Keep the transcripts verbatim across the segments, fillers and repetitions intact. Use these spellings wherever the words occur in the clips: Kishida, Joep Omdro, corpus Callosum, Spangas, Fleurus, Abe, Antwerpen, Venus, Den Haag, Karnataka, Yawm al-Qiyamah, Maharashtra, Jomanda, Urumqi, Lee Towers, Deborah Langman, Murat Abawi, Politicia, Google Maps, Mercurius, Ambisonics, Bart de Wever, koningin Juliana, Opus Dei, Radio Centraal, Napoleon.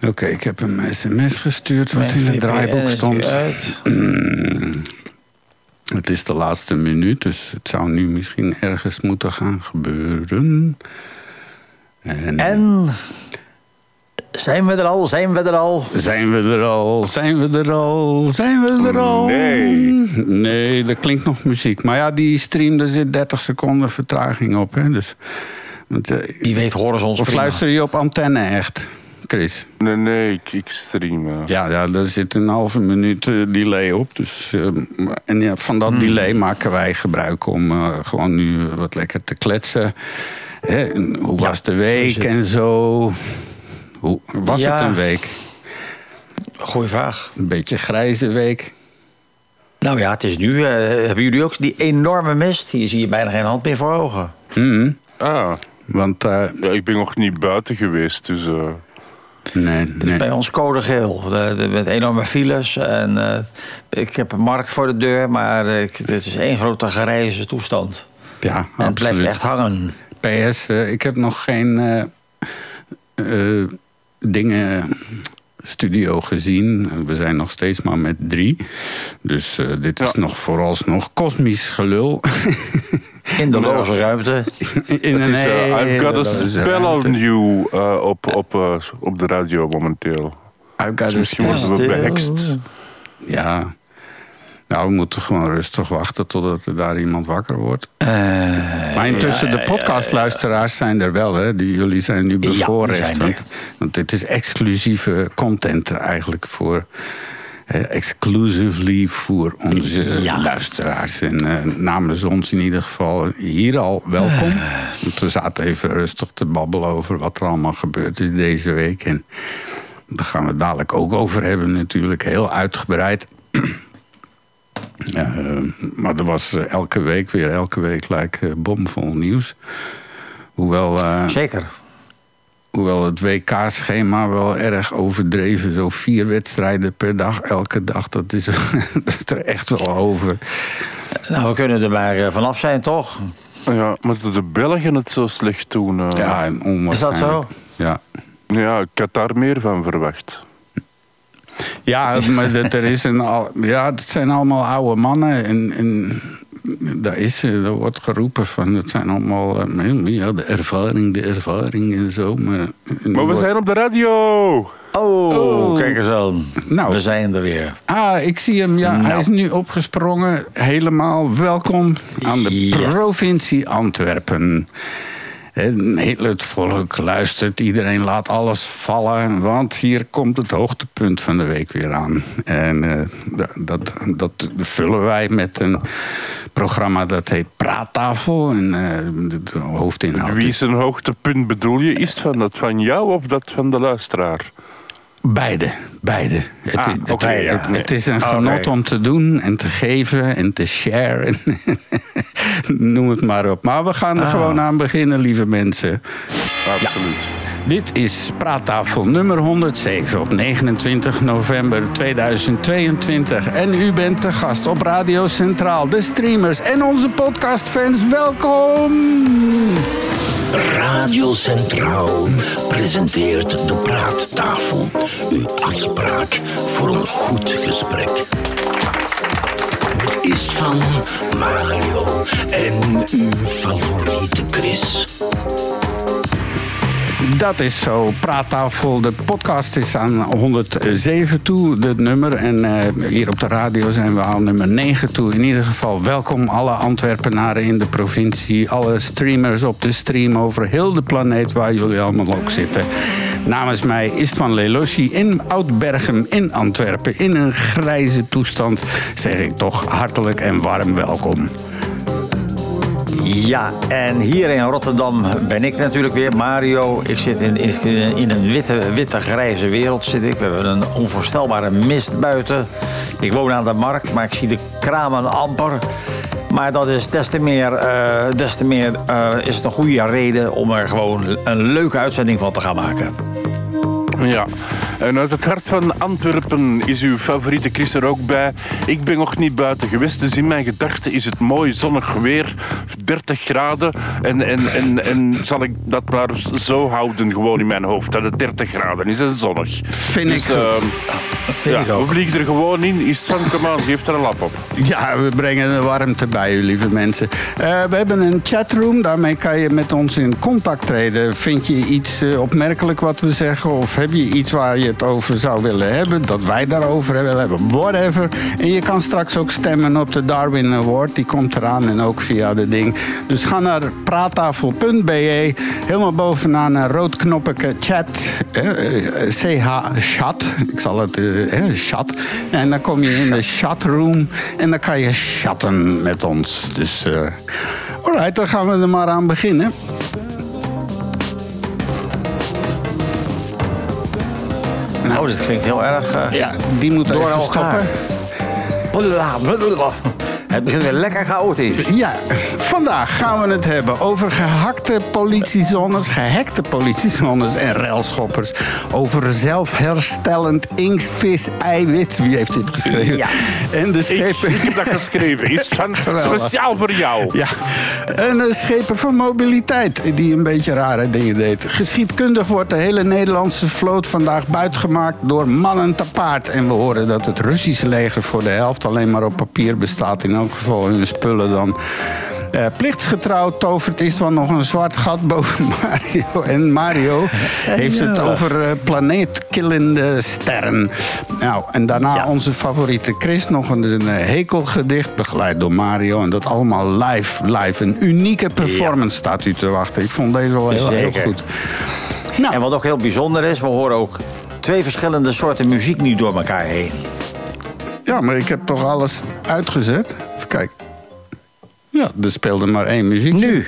Oké, okay, ik heb hem een sms gestuurd wat in het draaiboek stond. Het is de laatste minuut, dus het zou nu misschien ergens moeten gaan gebeuren. En... en... Zijn we er al? Zijn we er al? Zijn we er al? Zijn we er al? Zijn we er al? Nee. Nee, er klinkt nog muziek. Maar ja, die stream, daar zit dertig seconden vertraging op. Hè? Dus, want, uh, Wie weet horen ze ons. Of prima. Luister je op antenne echt, Chris? Nee, nee, ik, ik stream. Ja. Ja, ja, daar zit een halve minuut uh, delay op. Dus, uh, en ja, van dat mm. delay maken wij gebruik om uh, gewoon nu wat lekker te kletsen. Hè? Hoe ja, was de week dus en zo... Hoe was ja. het een week? Goeie vraag. Een beetje grijze week. Nou ja, het is nu. Uh, hebben jullie ook die enorme mist? Hier zie je bijna geen hand meer voor ogen. Mm-hmm. Ah, want uh, ja, ik ben nog niet buiten geweest, dus. Uh... Nee, nee. Dus bij ons code geel. Met enorme files. En, uh, ik heb een markt voor de deur, maar uh, het is één grote grijze toestand. Ja, en absoluut. Het blijft echt hangen. P S, uh, ik heb nog geen. Uh, Uh, dingen studio gezien. We zijn nog steeds maar met drie. Dus uh, dit is ja. nog vooralsnog kosmisch gelul. In de loze ruimte. In een is, uh, I've got a spell ruimte. on you uh, op, op, uh, op de radio momenteel. I've got dus misschien worden we behext. Ja. Nou, we moeten gewoon rustig wachten totdat er daar iemand wakker wordt. Uh, maar intussen, ja, ja, de podcastluisteraars ja, ja, ja. zijn er wel, hè? Die, jullie zijn nu bevoorrecht. Ja, want, want dit is exclusieve content eigenlijk voor... Eh, exclusively voor onze ja. luisteraars. En eh, namens ons in ieder geval hier al welkom. Uh. Want we zaten even rustig te babbelen over wat er allemaal gebeurd is deze week. En daar gaan we het dadelijk ook over hebben natuurlijk. Heel uitgebreid. Uh, maar er was elke week weer, elke week lijkt uh, bomvol nieuws. Hoewel, uh, Zeker. Hoewel het W K-schema wel erg overdreven. Zo vier wedstrijden per dag, elke dag, dat is, dat is er echt wel over. Nou, we kunnen er maar uh, vanaf zijn, toch? Ja, maar de Belgen het zo slecht doen. Uh... Ja, en onwaarschijnlijk. Is dat zo? Ja. Ja, ik had daar meer van verwacht. Ja, maar dat, er is een al, ja, dat zijn allemaal oude mannen. En, en daar, is, daar wordt geroepen van, het zijn allemaal ja, de ervaring, de ervaring en zo. Maar, en maar we wordt... zijn op de radio! Oh, oh. Kijk eens aan. Nou, we zijn er weer. Ah, ik zie hem. Ja, nou. Hij is nu opgesprongen. Helemaal welkom aan de yes. provincie Antwerpen. Heel het volk luistert, iedereen laat alles vallen, want hier komt het hoogtepunt van de week weer aan. En uh, dat, dat vullen wij met een programma dat heet Praattafel. En uh, de hoofdinhoud. Wie is een hoogtepunt bedoel je? Is het van dat van jou of dat van de luisteraar? Beide, beide. Ah, het, okay, het, ja, het, nee. het is een genot okay. om te doen en te geven en te share. En noem het maar op. Maar we gaan er ah. gewoon aan beginnen, lieve mensen. Absoluut. Ja. Dit is Praattafel nummer honderdzeven op negenentwintig november tweeduizend tweeëntwintig. En u bent de gast op Radio Centraal. De streamers en onze podcastfans, welkom! Radio Centraal presenteert de Praattafel. Uw afspraak voor een goed gesprek. Het is van Mario en uw favoriete Chris. Dat is zo, Praattafel. De podcast is aan honderdzeven toe, dit nummer. En uh, hier op de radio zijn we aan nummer negen toe. In ieder geval welkom alle Antwerpenaren in de provincie. Alle streamers op de stream over heel de planeet waar jullie allemaal ook zitten. Namens mij is van Lelossi in Oud-Berchem in Antwerpen. In een grijze toestand zeg ik toch hartelijk en warm welkom. Ja, en hier in Rotterdam ben ik natuurlijk weer, Mario. Ik zit in, in een witte, witte, grijze wereld zit ik. We hebben een onvoorstelbare mist buiten. Ik woon aan de markt, maar ik zie de kramen amper. Maar dat is des te meer, uh, des te meer uh, is het een goede reden om er gewoon een leuke uitzending van te gaan maken. Ja, En uit het hart van Antwerpen is uw favoriete Chris er ook bij. Ik ben nog niet buiten geweest, dus in mijn gedachten is het mooi zonnig weer, dertig graden. En, en, en, en zal ik dat maar zo houden, gewoon in mijn hoofd, dat het dertig graden is en zonnig. Vind ik dus, uh, vind ja, ik ook. We vliegen er gewoon in, is het van, kom aan, geef er een lap op. Ja, we brengen de warmte bij u, lieve mensen. Uh, we hebben een chatroom, daarmee kan je met ons in contact treden. Vind je iets uh, opmerkelijk wat we zeggen, of heb je iets waar je het over zou willen hebben, dat wij daarover willen hebben, whatever. En je kan straks ook stemmen op de Darwin Award, die komt eraan en ook via de ding. Dus ga naar praattafel punt b e, helemaal bovenaan een rood knopje chat, C H chat, ik zal het, eh, chat. En dan kom je in de chatroom en dan kan je chatten met ons. Dus, uh, alright, dan gaan we er maar aan beginnen. Nou, oh, dit klinkt heel erg... Uh, ja, die moet door even elkaar stoppen. Het begint weer lekker chaotisch. Ja, vandaag gaan we het hebben over gehakte politiezones, gehackte politiezones en railschoppers. Over zelfherstellend inktvis eiwit. Wie heeft dit geschreven? Ja. En de schepen... ik, ik heb dat geschreven. Is van speciaal voor jou. Ja. En de schepen van mobiliteit, die een beetje rare dingen deed. Geschiedkundig wordt de hele Nederlandse vloot vandaag buitgemaakt door mannen te paard. En we horen dat het Russische leger voor de helft alleen maar op papier bestaat. In elk geval hun spullen dan. Uh, plichtsgetrouw tovert is dan nog een zwart gat boven Mario. En Mario heeft het over uh, planeetkillende sterren. Nou, en daarna ja. onze favoriete Chris. Nog een, een hekelgedicht, begeleid door Mario. En dat allemaal live, live. Een unieke performance ja. staat u te wachten. Ik vond deze wel heel, heel goed. Nou. En wat ook heel bijzonder is, we horen ook twee verschillende soorten muziek nu door elkaar heen. Ja, maar ik heb toch alles uitgezet? Even kijken. Ja, er speelde maar één muziek. Nu?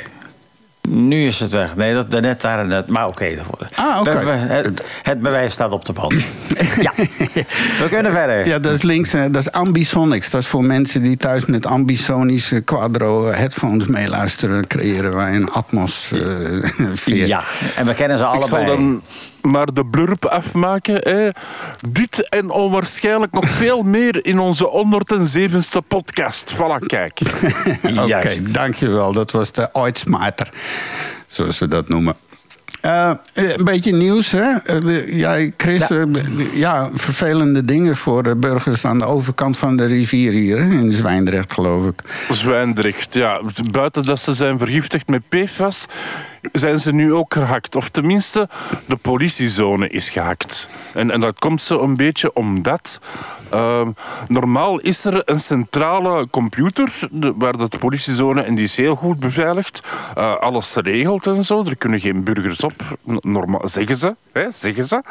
Nu is het weg. Nee, dat daarnet, daar net. Maar oké. Okay. Ah, oké. Okay. Het, het bewijs staat op de band. Ja. We kunnen verder. Ja, dat is links. Dat is Ambisonics. Dat is voor mensen die thuis met ambisonische quadro headphones meeluisteren. Creëren wij een atmosfeer. Uh, ja, en we kennen ze allebei. Ik zal dan maar de blurb afmaken. Hè. Dit en onwaarschijnlijk nog veel meer in onze honderdzevenste podcast. Voilà, kijk. Oké, okay, dankjewel. Dat was de Oitsmater, zoals ze dat noemen. Uh, een beetje nieuws, hè? Uh, ja, Chris, ja. Uh, ja, vervelende dingen voor de burgers aan de overkant van de rivier hier, hè? In Zwijndrecht, geloof ik. Zwijndrecht, ja. Buiten dat ze zijn vergiftigd met P F A S, zijn ze nu ook gehakt. Of tenminste, de politiezone is gehakt. En, en dat komt zo een beetje omdat... Uh, normaal is er een centrale computer de, waar de politiezone, en die is heel goed beveiligd, uh, alles regelt en zo. Er kunnen geen burgers op, normaal, zeggen ze, hè, zeggen ze.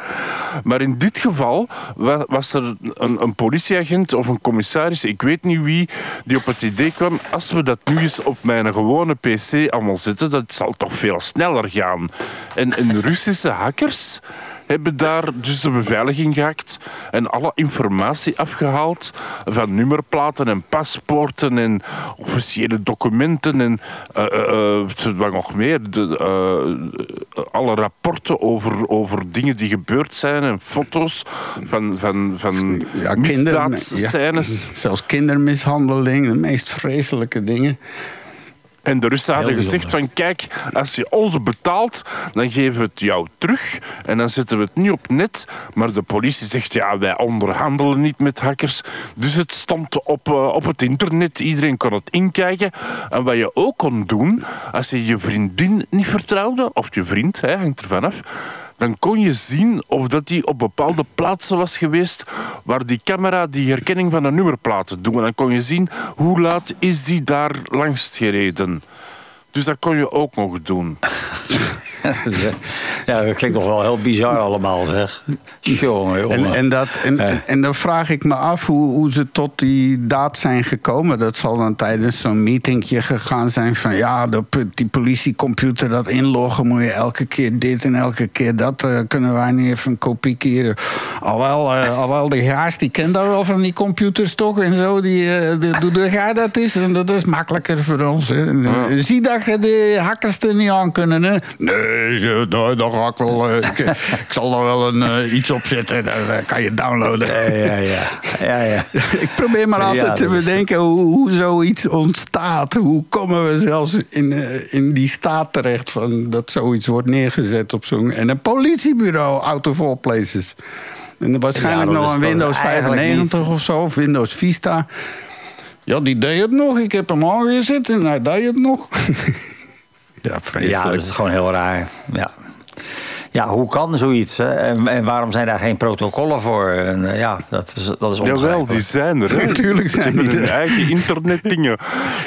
Maar in dit geval wa- was er een, een politieagent of een commissaris, ik weet niet wie, die op het idee kwam, als we dat nu eens op mijn gewone P C allemaal zetten, dat zal toch veel sneller gaan. En, en Russische hackers hebben daar dus de beveiliging gehakt en alle informatie afgehaald van nummerplaten en paspoorten en officiële documenten en uh, uh, wat nog meer, de, uh, alle rapporten over, over dingen die gebeurd zijn en foto's van, van, van ja, misdaadscènes. Kinder, ja, zelfs kindermishandeling, de meest vreselijke dingen. En de Russen hadden gezegd van kijk, als je ons betaalt, dan geven we het jou terug. En dan zetten we het niet op net. Maar de politie zegt ja, wij onderhandelen niet met hackers. Dus het stond op, uh, op het internet. Iedereen kon het inkijken. En wat je ook kon doen, als je je vriendin niet vertrouwde, of je vriend, hè, hangt ervan af, dan kon je zien of dat die op bepaalde plaatsen was geweest waar die camera die herkenning van de nummerplaten doet. En dan kon je zien hoe laat is die daar langs gereden. Dus dat kon je ook nog doen. Ja, dat klinkt toch wel heel bizar allemaal, zeg. Jongen, jongen. En, en, dat, en, en, en dan vraag ik me af hoe, hoe ze tot die daad zijn gekomen. Dat zal dan tijdens zo'n meetingje gegaan zijn van... ja, de, die politiecomputer, dat inloggen, moet je elke keer dit en elke keer dat. Uh, kunnen wij niet even een kopie keren? Alhoewel, uh, alhoewel de gaas, die kent daar wel van die computers toch en zo. Die, uh, de, doe de gaar dat is, en dat is makkelijker voor ons. Hè. Ja. Zie dat je de hackers er niet aan kunnen, hè? Nee, dat orakel. Uh, ik, ik zal er wel een, uh, iets op zetten. Dan uh, kan je downloaden. Ja, ja, ja. ja, ja. Ik probeer maar altijd ja, te bedenken hoe, hoe zoiets ontstaat. Hoe komen we zelfs in, uh, in die staat terecht van dat zoiets wordt neergezet op zo'n... En een politiebureau, out of all places. En waarschijnlijk ja, nog een Windows vijfennegentig niet. Of zo, of Windows Vista. Ja, die deed het nog. Ik heb hem al weer zitten en hij deed het nog. Ja, vreselijk. Ja, dat is gewoon heel raar. Ja, ja hoe kan zoiets? Hè? En, en waarom zijn daar geen protocollen voor? En, ja, dat is, dat is ongrijpelijk. Jawel, die zijn er. Natuurlijk zijn die er. Ze hebben hun eigen internetdingen.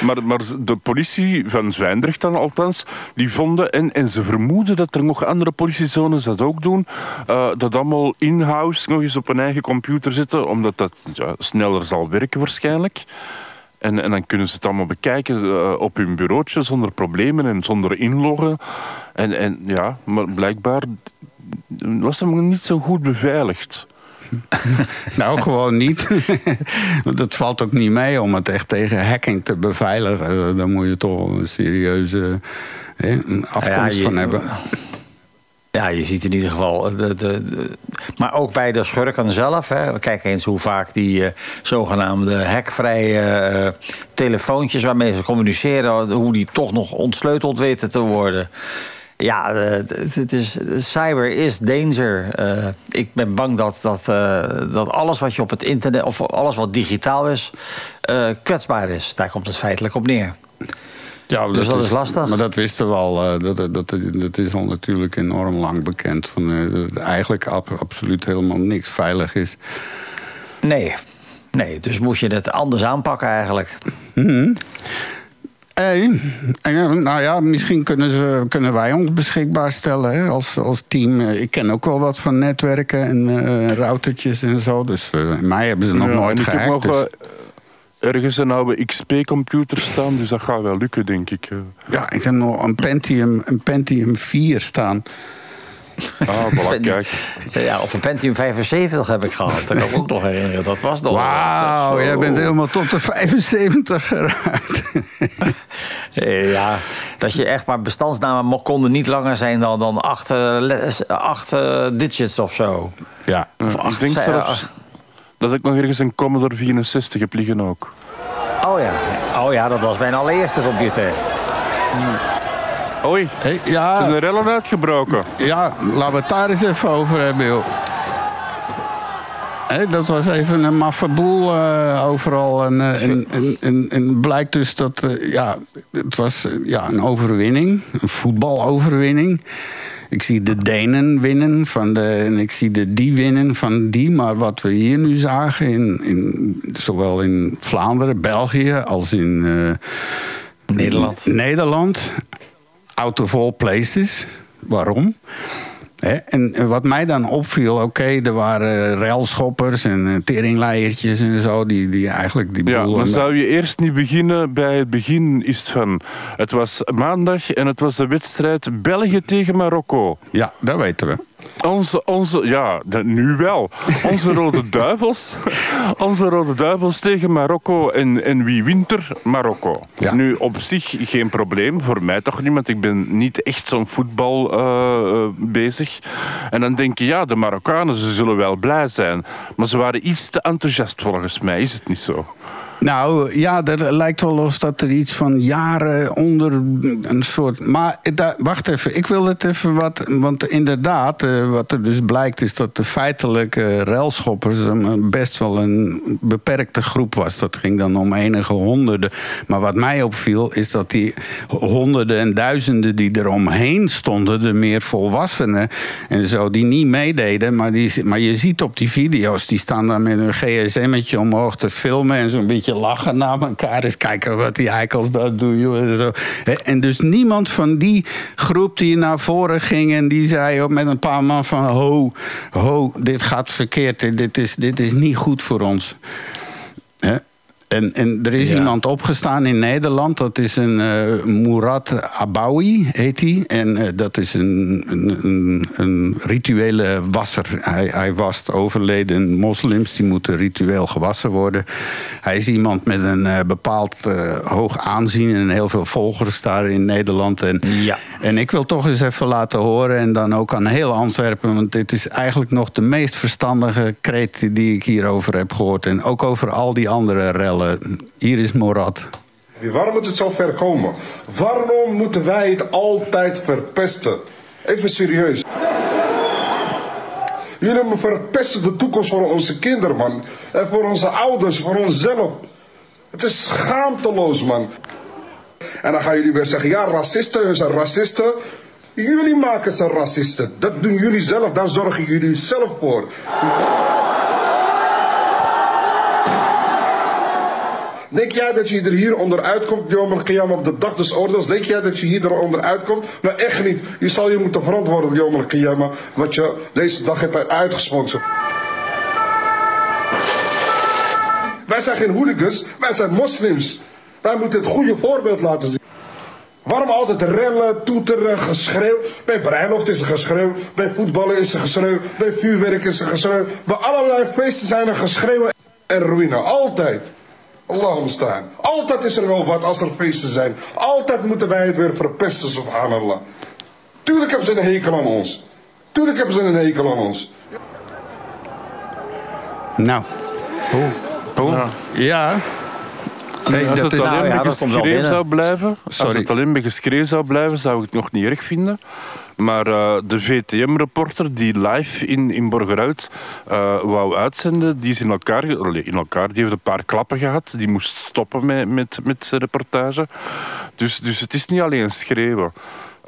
Maar, maar de politie van Zwijndrecht dan althans, die vonden... En, en ze vermoeden dat er nog andere politiezones dat ook doen. Uh, dat allemaal in-house nog eens op een eigen computer zitten. Omdat dat ja, sneller zal werken waarschijnlijk. En, en dan kunnen ze het allemaal bekijken uh, op hun bureautje zonder problemen en zonder inloggen. En, en ja, maar blijkbaar was het niet zo goed beveiligd. Nou, gewoon niet. Want het valt ook niet mee om het echt tegen hacking te beveiligen. Dan moet je toch een serieuze hè, een afkomst ja, van hebben. Ja, je ziet in ieder geval... De, de, de, maar ook bij de schurken zelf. Hè. Kijk eens hoe vaak die uh, zogenaamde hackvrije uh, telefoontjes... waarmee ze communiceren, hoe die toch nog ontsleuteld weten te worden. Ja, uh, het is, cyber is danger. Uh, ik ben bang dat, dat, uh, dat alles wat je op het internet... of alles wat digitaal is, uh, kwetsbaar is. Daar komt het feitelijk op neer. Ja, dus dat, dat is, is lastig. Maar dat wisten we al. Uh, dat, dat, dat is al natuurlijk enorm lang bekend. Van, uh, dat eigenlijk ab, absoluut helemaal niks veilig is. Nee. Nee, dus moet je dat anders aanpakken eigenlijk. Mm-hmm. Hey, nou ja, misschien kunnen, ze, kunnen wij ons beschikbaar stellen hè, als, als team. Ik ken ook wel wat van netwerken en uh, routertjes en zo. Dus uh, mij hebben ze nog ja, nooit gehackt. Dus... Ergens een oude X P-computer staan, dus dat gaat wel lukken, denk ik. Ja, ik heb nog een Pentium, een Pentium vier staan. Ah, voilà, kijk. Ja, of een Pentium vijfenzeventig heb ik gehad. Dat kan ik ook nog herinneren. Dat was nog... Wauw, jij bent helemaal tot de vijfenzeventig geraakt. Ja, dat je echt maar bestandsnamen konden niet langer zijn dan, dan acht, acht uh, digits of zo. Ja, of acht, ik denk zelfs... dat ik nog ergens een Commodore vierenzestig heb liggen ook. Oh ja, oh ja, dat was mijn allereerste computer. Oei, hey, ja. Zijn de rellen uitgebroken? Ja, laten we het daar eens even over hebben, joh. Hey, dat was even een maffe boel uh, overal. En, uh, en, en, en, en blijkt dus dat uh, ja, het was uh, ja, een overwinning, een voetbaloverwinning. Ik zie de Denen winnen van de, en ik zie de die winnen van die. Maar wat we hier nu zagen, in, in, zowel in Vlaanderen, België als in uh, Nederland. Nederland, out of all places. Waarom? Hè? En wat mij dan opviel, oké, okay, er waren railschoppers en teringleiertjes en zo, die, die eigenlijk die boel... Ja, dan zou je eerst niet beginnen bij het begin is het van... Het was maandag en het was de wedstrijd België tegen Marokko. Ja, dat weten we. Onze, onze, ja, nu wel. Onze Rode Duivels. Onze Rode Duivels tegen Marokko. En, en wie wint er? Marokko. Ja. Nu, op zich geen probleem. Voor mij toch niet, want ik ben niet echt zo'n voetbal uh, bezig. En dan denk je, ja, de Marokkanen, ze zullen wel blij zijn. Maar ze waren iets te enthousiast volgens mij. Is het niet zo? Nou, ja, er lijkt wel of dat er iets van jaren onder een soort... Maar da, wacht even, ik wil het even wat... Want inderdaad, uh, wat er dus blijkt is dat de feitelijke railschoppers... Um, best wel een beperkte groep was. Dat ging dan om enige honderden. Maar wat mij opviel is dat die honderden en duizenden die eromheen stonden... de meer volwassenen en zo, die niet meededen. Maar, die, maar je ziet op die video's, die staan daar met hun gsm'tje omhoog te filmen... en zo'n beetje... je lachen naar elkaar, eens kijken wat die eikels dat doen. Joh. En dus niemand van die groep die naar voren ging... en die zei oh, met een paar man van... ho, ho, dit gaat verkeerd, dit is, dit is niet goed voor ons. Hè? En, en er is ja. iemand opgestaan in Nederland. Dat is een uh, Murat Abawi, heet hij. En uh, dat is een, een, een rituele wasser. Hij, hij wast overleden moslims. Die moeten ritueel gewassen worden. Hij is iemand met een uh, bepaald uh, hoog aanzien... en heel veel volgers daar in Nederland. En, ja. En ik wil toch eens even laten horen en dan ook aan heel Antwerpen, want dit is eigenlijk nog de meest verstandige kreet die ik hierover heb gehoord. En ook over al die andere rellen. Hier is Murat. Waarom moet het zo ver komen? Waarom moeten wij het altijd verpesten? Even serieus. Jullie verpesten de toekomst voor onze kinderen, man. En voor onze ouders, voor onszelf. Het is schaamteloos, man. En dan gaan jullie weer zeggen, ja, racisten, ze zijn racisten. Jullie maken ze racisten. Dat doen jullie zelf, daar zorgen jullie zelf voor. Denk jij dat je er hier onderuit komt, Yawm al-Qiyamah, op de dag des oordeels? Denk jij dat je hier onderuit komt? Nou, echt niet. Je zal je moeten verantwoorden, Yawm al-Qiyamah, wat je deze dag hebt uitgesproken. Wij zijn geen hooligans, wij zijn moslims. Wij moeten het goede voorbeeld laten zien. Waarom altijd rellen, toeteren, geschreeuw? Bij bruiloft is er geschreeuw, bij voetballen is er geschreeuw, bij vuurwerk is er geschreeuw. Bij allerlei feesten zijn er geschreeuwen en ruïne, altijd. Allahum staan. Altijd is er wel wat als er feesten zijn. Altijd moeten wij het weer verpesten, subhanallah. Tuurlijk hebben ze een hekel aan ons. Tuurlijk hebben ze een hekel aan ons. Nou. Oh. Oh. Nou. Ja. Nee, als, het is... nou, ja, als het alleen maar zou blijven, als het alleen maar geschreven zou blijven, zou ik het nog niet erg vinden. Maar uh, de V T M-reporter die live in, in Borgerhout uh, wou uitzenden, die is in elkaar, in elkaar, die heeft een paar klappen gehad. Die moest stoppen met, met, met zijn reportage. Dus, dus het is niet alleen schreeuwen.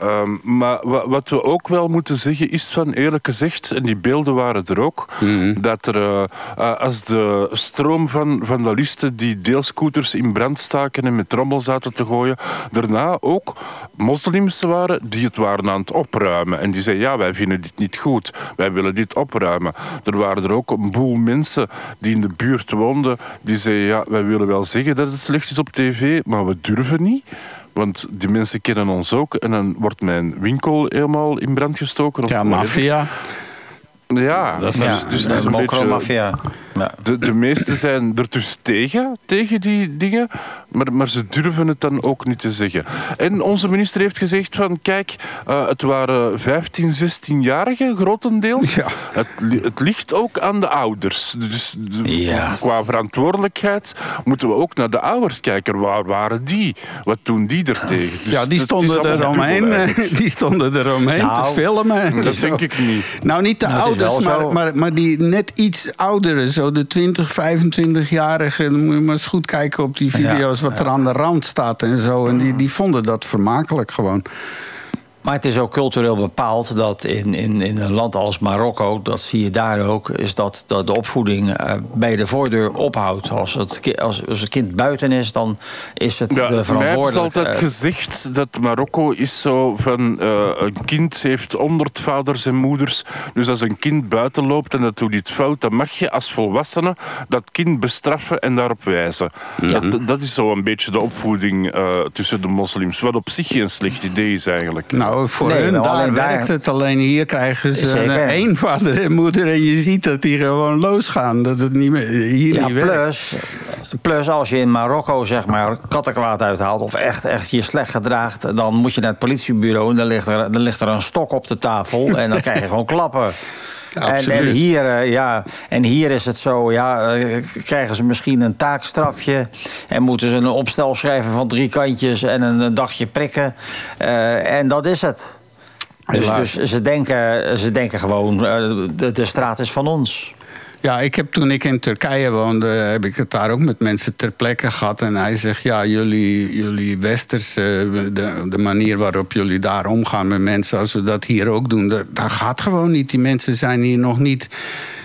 Um, maar wat we ook wel moeten zeggen is van, eerlijk gezegd, en die beelden waren er ook, mm-hmm. dat er uh, uh, als de stroom van vandalisten die deelscooters in brand staken en met trommel zaten te gooien, daarna ook moslims waren die het waren aan het opruimen. En die zeiden, ja, wij vinden dit niet goed, wij willen dit opruimen. Er waren er ook een boel mensen die in de buurt woonden, die zeiden, ja, wij willen wel zeggen dat het slecht is op tv, maar we durven niet. Want die mensen kennen ons ook. En dan wordt mijn winkel helemaal in brand gestoken. Ja, maffia. Ja, dat is, ja, dus, dus dat is een beetje... maffia. Ja. De, de meesten zijn er dus tegen, tegen die dingen. Maar, maar ze durven het dan ook niet te zeggen. En onze minister heeft gezegd van... Kijk, uh, het waren vijftien, zestienjarigen grotendeels. Ja. Het, het ligt ook aan de ouders. Dus de, ja. qua verantwoordelijkheid moeten we ook naar de ouders kijken. Waar waren die? Wat doen die er tegen? Dus ja, die stonden eromheen. Die stonden eromheen nou, te filmen. Dat zo. Denk ik niet. Nou, niet de nou, ouders, maar, maar, maar die net iets ouderen... Zo de twintig, vijfentwintigjarigen, dan moet je maar eens goed kijken op die video's... wat ja, ja. er aan de rand staat en zo. En die, die vonden dat vermakelijk gewoon. Maar het is ook cultureel bepaald dat in, in, in een land als Marokko... dat zie je daar ook, is dat, dat de opvoeding bij de voordeur ophoudt. Als het ki- als, als het kind buiten is, dan is het ja, de verantwoordelijkheid. Mij is altijd gezegd dat Marokko is zo van... Uh, een kind heeft honderd vaders en moeders. Dus als een kind buiten loopt en dat doet iets fout... dan mag je als volwassene dat kind bestraffen en daarop wijzen. Ja. Dat, dat is zo een beetje de opvoeding uh, tussen de moslims. Wat op zich geen slecht idee is eigenlijk. Nou, voor nee, hun, daar werkt daar... het. Alleen hier krijgen ze een één vader en moeder... en je ziet dat die gewoon losgaan. Dat het niet meer, hier ja, niet plus, werkt. Plus als je in Marokko, zeg maar, kattenkwaad uithaalt... of echt, echt je slecht gedraagt... dan moet je naar het politiebureau... en dan ligt er, dan ligt er een stok op de tafel... en dan krijg je gewoon klappen. En, en, hier, ja, en hier is het zo, ja, krijgen ze misschien een taakstrafje... en moeten ze een opstel schrijven van drie kantjes en een, een dagje prikken. Uh, en dat is het. Dus, dus ze, denken, ze denken gewoon, uh, de, de straat is van ons. Ja, ik heb toen ik in Turkije woonde, heb ik het daar ook met mensen ter plekke gehad. En hij zegt, ja, jullie, jullie Westerse, de, de manier waarop jullie daar omgaan met mensen... als we dat hier ook doen, dat, dat gaat gewoon niet. Die mensen zijn hier nog niet...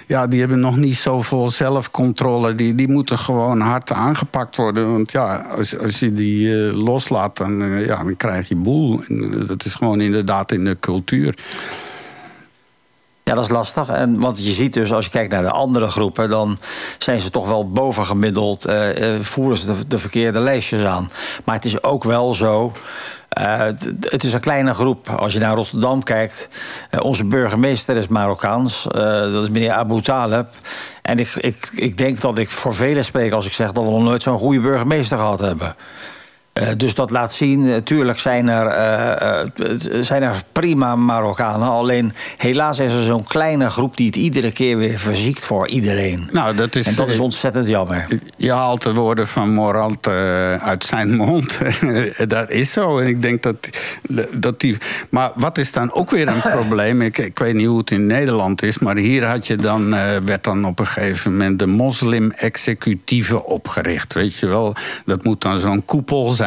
Ja, die hebben nog niet zoveel zelfcontrole. Die, die moeten gewoon hard aangepakt worden. Want ja, als, als je die uh, loslaat, dan, uh, ja, dan krijg je boel. En dat is gewoon inderdaad in de cultuur. Ja, dat is lastig. En, want je ziet dus, als je kijkt naar de andere groepen... dan zijn ze toch wel bovengemiddeld, eh, voeren ze de, de verkeerde lijstjes aan. Maar het is ook wel zo... Uh, d- het is een kleine groep. Als je naar Rotterdam kijkt... Uh, onze burgemeester is Marokkaans. Uh, dat is meneer Abu Taleb. En ik, ik, ik denk dat ik voor velen spreek als ik zeg... dat we nog nooit zo'n goede burgemeester gehad hebben. Uh, dus dat laat zien, natuurlijk zijn er, uh, uh, zijn er prima Marokkanen. Alleen helaas is er zo'n kleine groep die het iedere keer weer verziekt voor iedereen. Nou, dat is, en dat is ontzettend jammer. Je haalt de woorden van Morant uh, uit zijn mond. Dat is zo. En ik denk dat, dat die... Maar wat is dan ook weer een probleem? Ik, ik weet niet hoe het in Nederland is, maar hier had je dan, uh, werd dan op een gegeven moment de moslim-executieve opgericht. Weet je wel? Dat moet dan zo'n koepel zijn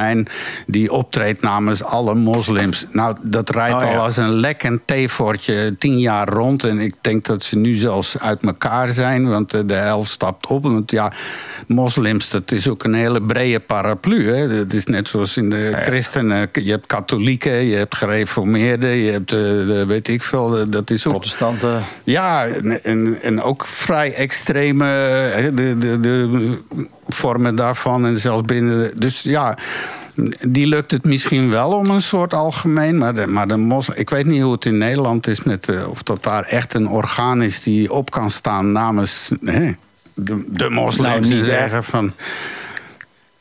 die optreedt namens alle moslims. Nou, dat rijdt oh, ja. al als een lekkend theevoortje tien jaar rond. En ik denk dat ze nu zelfs uit elkaar zijn, want de helft stapt op. Want ja, moslims, dat is ook een hele brede paraplu. Hè? Dat is net zoals in de christenen. Je hebt katholieken, je hebt gereformeerden, je hebt, uh, weet ik veel, dat is ook... Protestanten. Ja, en, en, en ook vrij extreme... De, de, de, vormen daarvan en zelfs binnen... Dus ja, die lukt het misschien wel om een soort algemeen... maar, de, maar de mos, ik weet niet hoe het in Nederland is... Met de, of dat daar echt een orgaan is die op kan staan namens hè, de, de moslims... Nou, die zeggen van...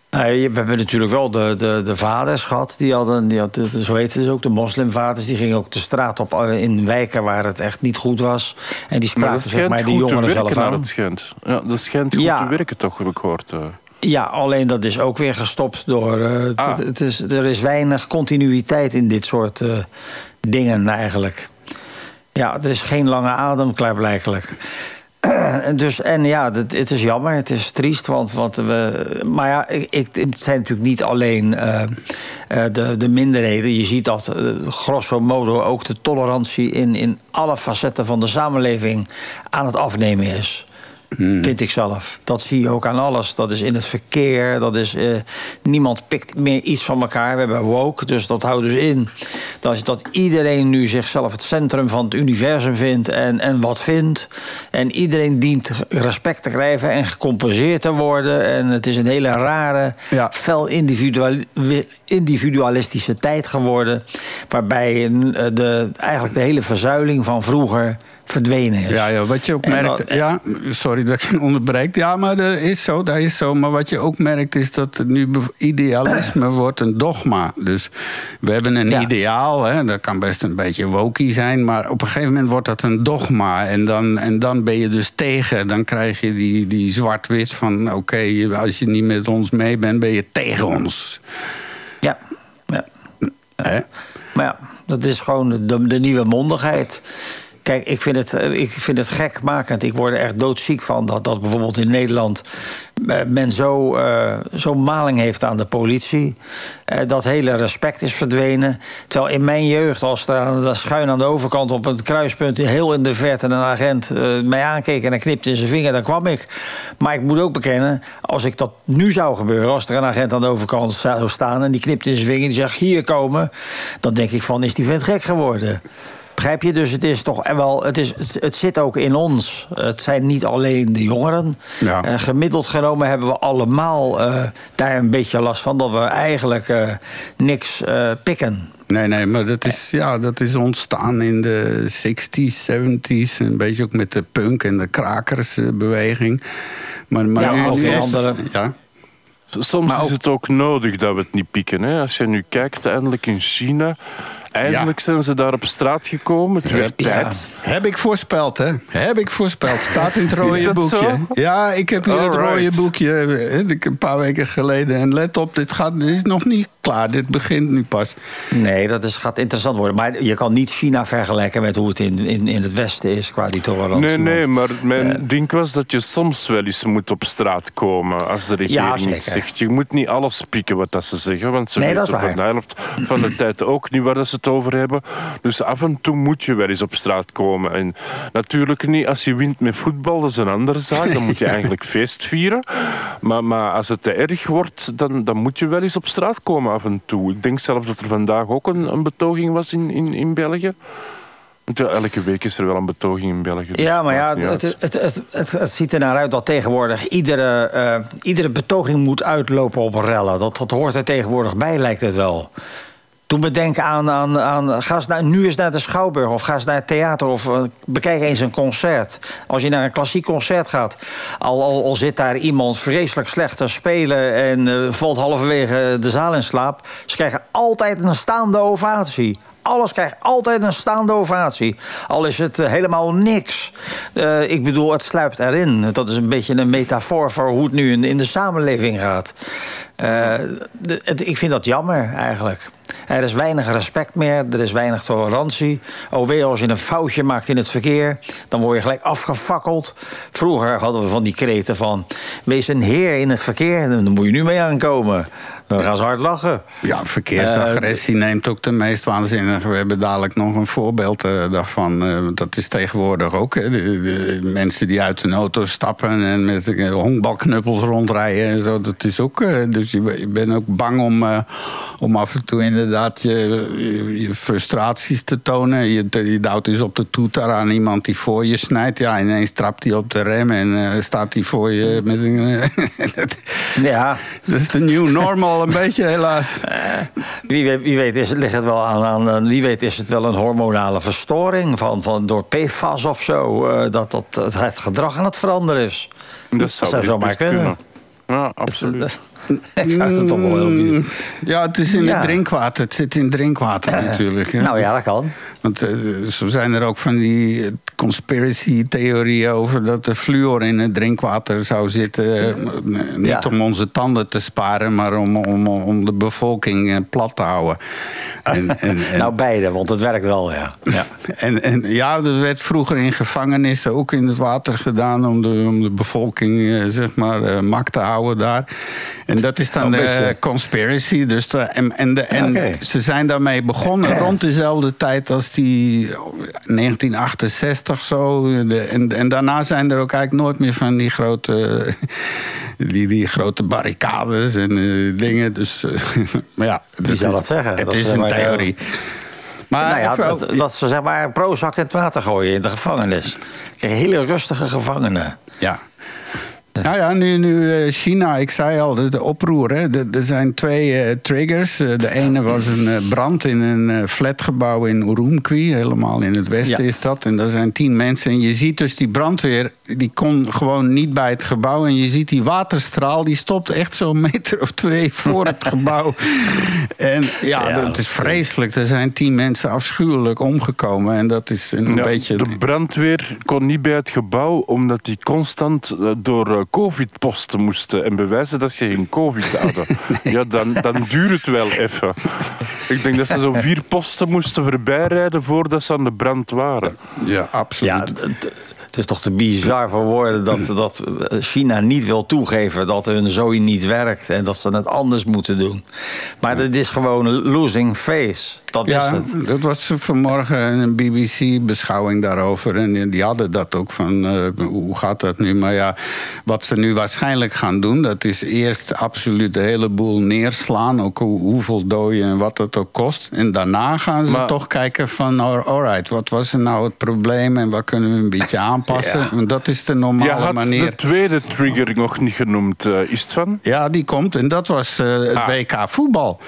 We hebben natuurlijk wel de, de, de vaders gehad. Die hadden, die hadden, zo heet het ook, de moslimvaders. Die gingen ook de straat op in wijken waar het echt niet goed was. En die spraken zich maar de jongeren zelf aan. Dat schijnt goed te werken, dat schijnt goed te werken, toch, heb ik gehoord. Ja, alleen dat is ook weer gestopt door... Uh, ah. het, het is, er is weinig continuïteit in dit soort uh, dingen eigenlijk. Ja, er is geen lange adem, klaarblijkelijk. Dus, en ja, het is jammer, het is triest, want, want we... Maar ja, ik, het zijn natuurlijk niet alleen uh, de, de minderheden. Je ziet dat uh, grosso modo ook de tolerantie in, in alle facetten van de samenleving aan het afnemen is. Hmm. Vind ik zelf. Dat zie je ook aan alles. Dat is in het verkeer, dat is... Uh, niemand pikt meer iets van elkaar. We hebben woke, dus dat houdt dus in... dat, dat iedereen nu zichzelf het centrum van het universum vindt... en, en wat vindt. En iedereen dient respect te krijgen en gecompenseerd te worden. En het is een hele rare, ja. fel individuali- individualistische tijd geworden... waarbij de, eigenlijk de hele verzuiling van vroeger... verdwenen is. Ja, ja, wat je ook merkt... Dat, ja, sorry dat ik je onderbreek. Ja, maar dat is zo, dat is zo. Maar wat je ook merkt is dat nu idealisme wordt een dogma. Dus we hebben een ja. ideaal, hè, dat kan best een beetje wokie zijn... maar op een gegeven moment wordt dat een dogma. En dan, en dan ben je dus tegen. Dan krijg je die, die zwart-wit van... oké, okay, als je niet met ons mee bent, ben je tegen ons. Ja, ja. Hè? Maar ja, dat is gewoon de, de nieuwe mondigheid... Kijk, ik vind, het, ik vind het gekmakend. Ik word er echt doodziek van dat, dat bijvoorbeeld in Nederland... men zo, uh, zo maling heeft aan de politie. Uh, dat hele respect is verdwenen. Terwijl in mijn jeugd, als er schuin aan de overkant... op een kruispunt heel in de verte een agent uh, mij aankeek... en hij knipte in zijn vinger, dan kwam ik. Maar ik moet ook bekennen, als ik dat nu zou gebeuren... als er een agent aan de overkant zou staan en die knipte in zijn vinger... en die zegt, hier komen, dan denk ik van, is die vent gek geworden? Begrijp je? Dus het is toch wel, het, is, het zit ook in ons. Het zijn niet alleen de jongeren. Ja. Uh, gemiddeld genomen hebben we allemaal uh, daar een beetje last van... dat we eigenlijk uh, niks uh, pikken. Nee, nee, maar dat is, ja, dat is ontstaan in de zestiger, zeventiger... een beetje ook met de punk- en de krakersbeweging. Maar, maar ja, ook de andere... Ja. Soms maar is ook, het ook nodig dat we het niet pieken. Hè? Als je nu kijkt, eindelijk in China... Eindelijk ja. zijn ze daar op straat gekomen. Het werd ja. tijd. Heb ik voorspeld, hè? Heb ik voorspeld. Staat in het rode boekje. Zo? Ja, ik heb hier Alright. het rode boekje. Een paar weken geleden. En let op, dit, gaat, dit is nog niet klaar. Dit begint nu pas. Nee, dat is, gaat interessant worden. Maar je kan niet China vergelijken met hoe het in, in, in het Westen is qua die tolerantie. Nee, nee, maar mijn uh, ding was dat je soms wel eens moet op straat komen als de regering ja, iets zegt. Je moet niet alles pieken wat dat ze zeggen, want ze nee, weten van de helft van de tijd ook niet waar dat ze over hebben. Dus af en toe moet je wel eens op straat komen. En natuurlijk niet als je wint met voetbal, dat is een andere zaak. Dan moet je eigenlijk feest vieren. Maar, maar als het te erg wordt, dan, dan moet je wel eens op straat komen af en toe. Ik denk zelfs dat er vandaag ook een, een betoging was in, in, in België. Elke week is er wel een betoging in België. Dus ja, maar ja, het, het, het, het, het, het ziet er naar uit dat tegenwoordig iedere, uh, iedere betoging moet uitlopen op rellen. Dat, dat hoort er tegenwoordig bij, lijkt het wel. Doe me denken aan, aan, aan ga eens naar, nu eens naar de Schouwburg of ga eens naar het theater of uh, bekijk eens een concert. Als je naar een klassiek concert gaat, al, al, al zit daar iemand vreselijk slecht te spelen en uh, valt halverwege de zaal in slaap, ze krijgen altijd een staande ovatie. Alles krijgt altijd een staande ovatie. Al is het uh, helemaal niks. Uh, ik bedoel, het sluipt erin. Dat is een beetje een metafoor voor hoe het nu in, in de samenleving gaat. Uh, het, ik vind dat jammer eigenlijk. Er is weinig respect meer, er is weinig tolerantie. O wee, als je een foutje maakt in het verkeer, dan word je gelijk afgefakkeld. Vroeger hadden we van die kreten van wees een heer in het verkeer en dan moet je nu mee aankomen. Dan gaan ze hard lachen. Ja, verkeersagressie uh, neemt ook de meest waanzinnige. We hebben dadelijk nog een voorbeeld uh, daarvan. Uh, dat is tegenwoordig ook. De, de, de mensen die uit hun auto stappen en met uh, honkbalknuppels rondrijden en zo. Dat is ook. Uh, dus je, je bent ook bang om, uh, om af en toe inderdaad je, je, je frustraties te tonen. Je, je duwt dus op de toeter aan iemand die voor je snijdt. Ja, ineens trapt hij op de rem en uh, staat hij voor je met een. Uh, ja. Dat is de new normal. Een beetje, helaas. Uh, wie weet, wie weet is, ligt het wel aan, aan... Wie weet is het wel een hormonale verstoring van, van, door P F A S of zo. Uh, dat, dat, dat het gedrag aan het veranderen is. Dat, dat zou, zou zomaar kunnen. kunnen. Ja, absoluut. Ik zag het toch wel heel goed. Ja, het is in ja. het drinkwater. Het zit in drinkwater uh, natuurlijk. Ja. Nou ja, dat kan. Want uh, zo zijn er ook van die conspiracy-theorieën over dat de fluor in het drinkwater zou zitten. Ja. Niet ja. om onze tanden te sparen, maar om, om, om de bevolking plat te houden. En, en, en, nou, beide, want het werkt wel, ja. ja. en, en ja, dat werd vroeger in gevangenissen ook in het water gedaan om de, om de bevolking, zeg maar, mak te houden daar. En dat is dan de conspiracy. Dus de, en en, de, en okay. ze zijn daarmee begonnen rond dezelfde tijd als die negentien achtenzestig zo. De, en, en daarna zijn er ook eigenlijk nooit meer van die grote, die, die grote barricades en uh, dingen. Dus, uh, maar ja, wie zal dat zeggen? Het dat is een theorie. Maar nou ja, wel, dat, dat ze zeg maar Prozac in het water gooien in de gevangenis. Hele rustige gevangenen. Ja. Nou ja, nu, nu China, ik zei al, de, de oproer. Hè. De, er zijn twee uh, triggers. De ene was een uh, brand in een uh, flatgebouw in Urumqi. Helemaal in het westen ja. is dat. En daar zijn tien mensen. En je ziet dus die brandweer, die kon gewoon niet bij het gebouw. En je ziet die waterstraal, die stopt echt zo'n meter of twee voor het gebouw. En ja, ja dat, dat is vreselijk. Er zijn tien mensen afschuwelijk omgekomen. En dat is een ja, beetje... De brandweer kon niet bij het gebouw, omdat die constant uh, door... Uh, COVID-posten moesten en bewijzen dat ze geen COVID hadden. Nee. Ja, dan, dan duurt het wel even. Ik denk dat ze zo'n vier posten moesten voorbijrijden voordat ze aan de brand waren. Ja, absoluut. Ja, d- het is toch te bizar voor woorden dat, dat China niet wil toegeven dat hun zooi niet werkt en dat ze het anders moeten doen. Maar dat is gewoon een losing face. Dat ja, is het. Dat was vanmorgen een B B C-beschouwing daarover. En die hadden dat ook van, uh, hoe gaat dat nu? Maar ja, wat ze nu waarschijnlijk gaan doen, dat is eerst absoluut een heleboel neerslaan. Ook hoe, hoeveel doden en wat dat ook kost. En daarna gaan ze maar, toch kijken van, alright, wat was er nou het probleem en wat kunnen we een beetje aanpassen? Ja. Want dat is de normale manier. Je had manier. de tweede trigger nog niet genoemd, uh, is het van? Ja, die komt. En dat was uh, het ah. W K voetbal.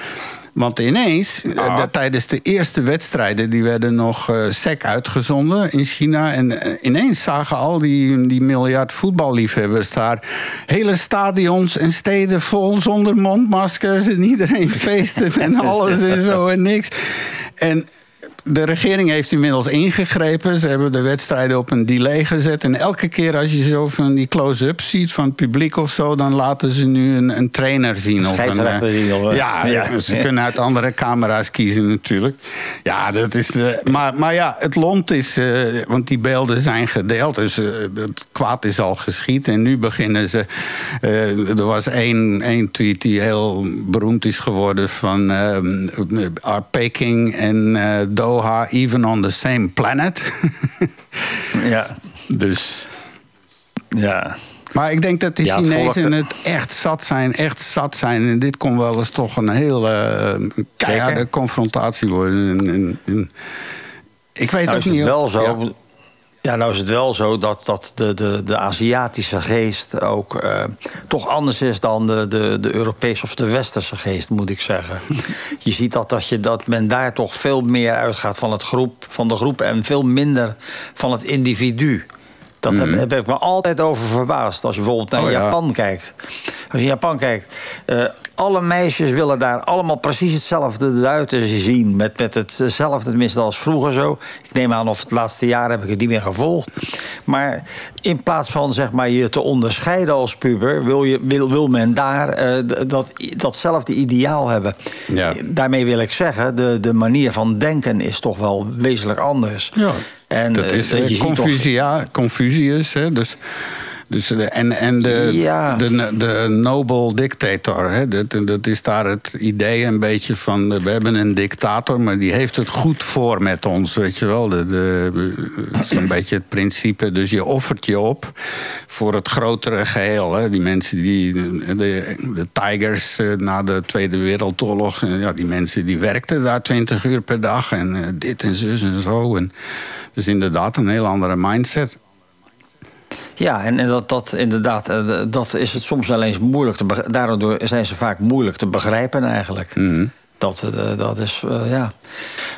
Want ineens, ah. de, tijdens de eerste wedstrijden... die werden nog uh, sec uitgezonden in China... en uh, ineens zagen al die, die miljard voetballiefhebbers daar... hele stadions en steden vol zonder mondmaskers... en iedereen feesten en alles en zo en niks. En... De regering heeft inmiddels ingegrepen. Ze hebben de wedstrijden op een delay gezet. En elke keer als je zo van die close-ups ziet van het publiek of zo... dan laten ze nu een, een trainer zien. Een scheidsrechter zien. Of, ja, ja, ze kunnen uit andere camera's kiezen natuurlijk. Ja, dat is de, maar, maar ja, het lont is... Uh, want die beelden zijn gedeeld. Dus uh, het kwaad is al geschied. En nu beginnen ze... Uh, er was één, één tweet die heel beroemd is geworden... van uh, are Peking en uh, Do... even on the same planet. ja. Dus. Ja. Maar ik denk dat de ja, Chinezen het, het echt zat zijn, echt zat zijn. En dit kon wel eens toch een hele uh, keiharde confrontatie worden. En, en, en ik weet nou, ook is niet. Het wel of, zo. Ja. Ja, nou is het wel zo dat, dat de, de, de Aziatische geest ook uh, toch anders is dan de, de, de Europese of de Westerse geest, moet ik zeggen. Je ziet dat, dat, je, dat men daar toch veel meer uitgaat van, het groep, van de groep en veel minder van het individu. Dat mm. heb, heb ik me altijd over verbaasd. Als je bijvoorbeeld naar oh, Japan ja. kijkt. Als je Japan kijkt, uh, alle meisjes willen daar allemaal precies hetzelfde uiterste zien. Met, met hetzelfde, tenminste als vroeger zo. Ik neem aan of het laatste jaar heb ik het niet meer gevolgd. Maar in plaats van zeg maar, je te onderscheiden als puber, wil, je, wil, wil men daar uh, dat, datzelfde ideaal hebben. Ja. Daarmee wil ik zeggen, de, de manier van denken is toch wel wezenlijk anders. Ja. En, dat is uh, je Confucia, toch... Confucius, hè? Dus, dus de, en, en de, ja. de, de noble dictator. Hè? Dat, dat is daar het idee een beetje van... we hebben een dictator, maar die heeft het goed voor met ons, weet je wel. De, de, dat is een beetje het principe. Dus je offert je op voor het grotere geheel. Hè? Die mensen die... De, de tigers na de Tweede Wereldoorlog... Ja, die mensen die werkten daar twintig uur per dag... en uh, dit en zus en zo... En, dus inderdaad, een heel andere mindset. Ja, en, en dat, dat inderdaad, dat is het soms wel eens moeilijk te begrijpen. Daardoor zijn ze vaak moeilijk te begrijpen eigenlijk. Mm. Dat, dat is, uh, ja.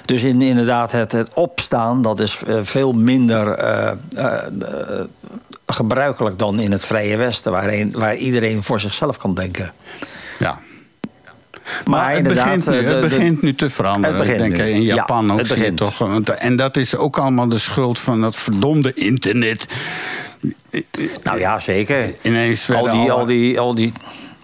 Dus in, inderdaad, het, het opstaan, dat is veel minder uh, uh, uh, gebruikelijk dan in het Vrije Westen, waarin, waar iedereen voor zichzelf kan denken. Ja. Maar, maar het, begint nu, het begint nu te veranderen. Ik denk in Japan ja, ook. Zie je toch, en dat is ook allemaal de schuld van dat verdomde internet. Nou ja, zeker. Ineens al die, alle... al die, al die,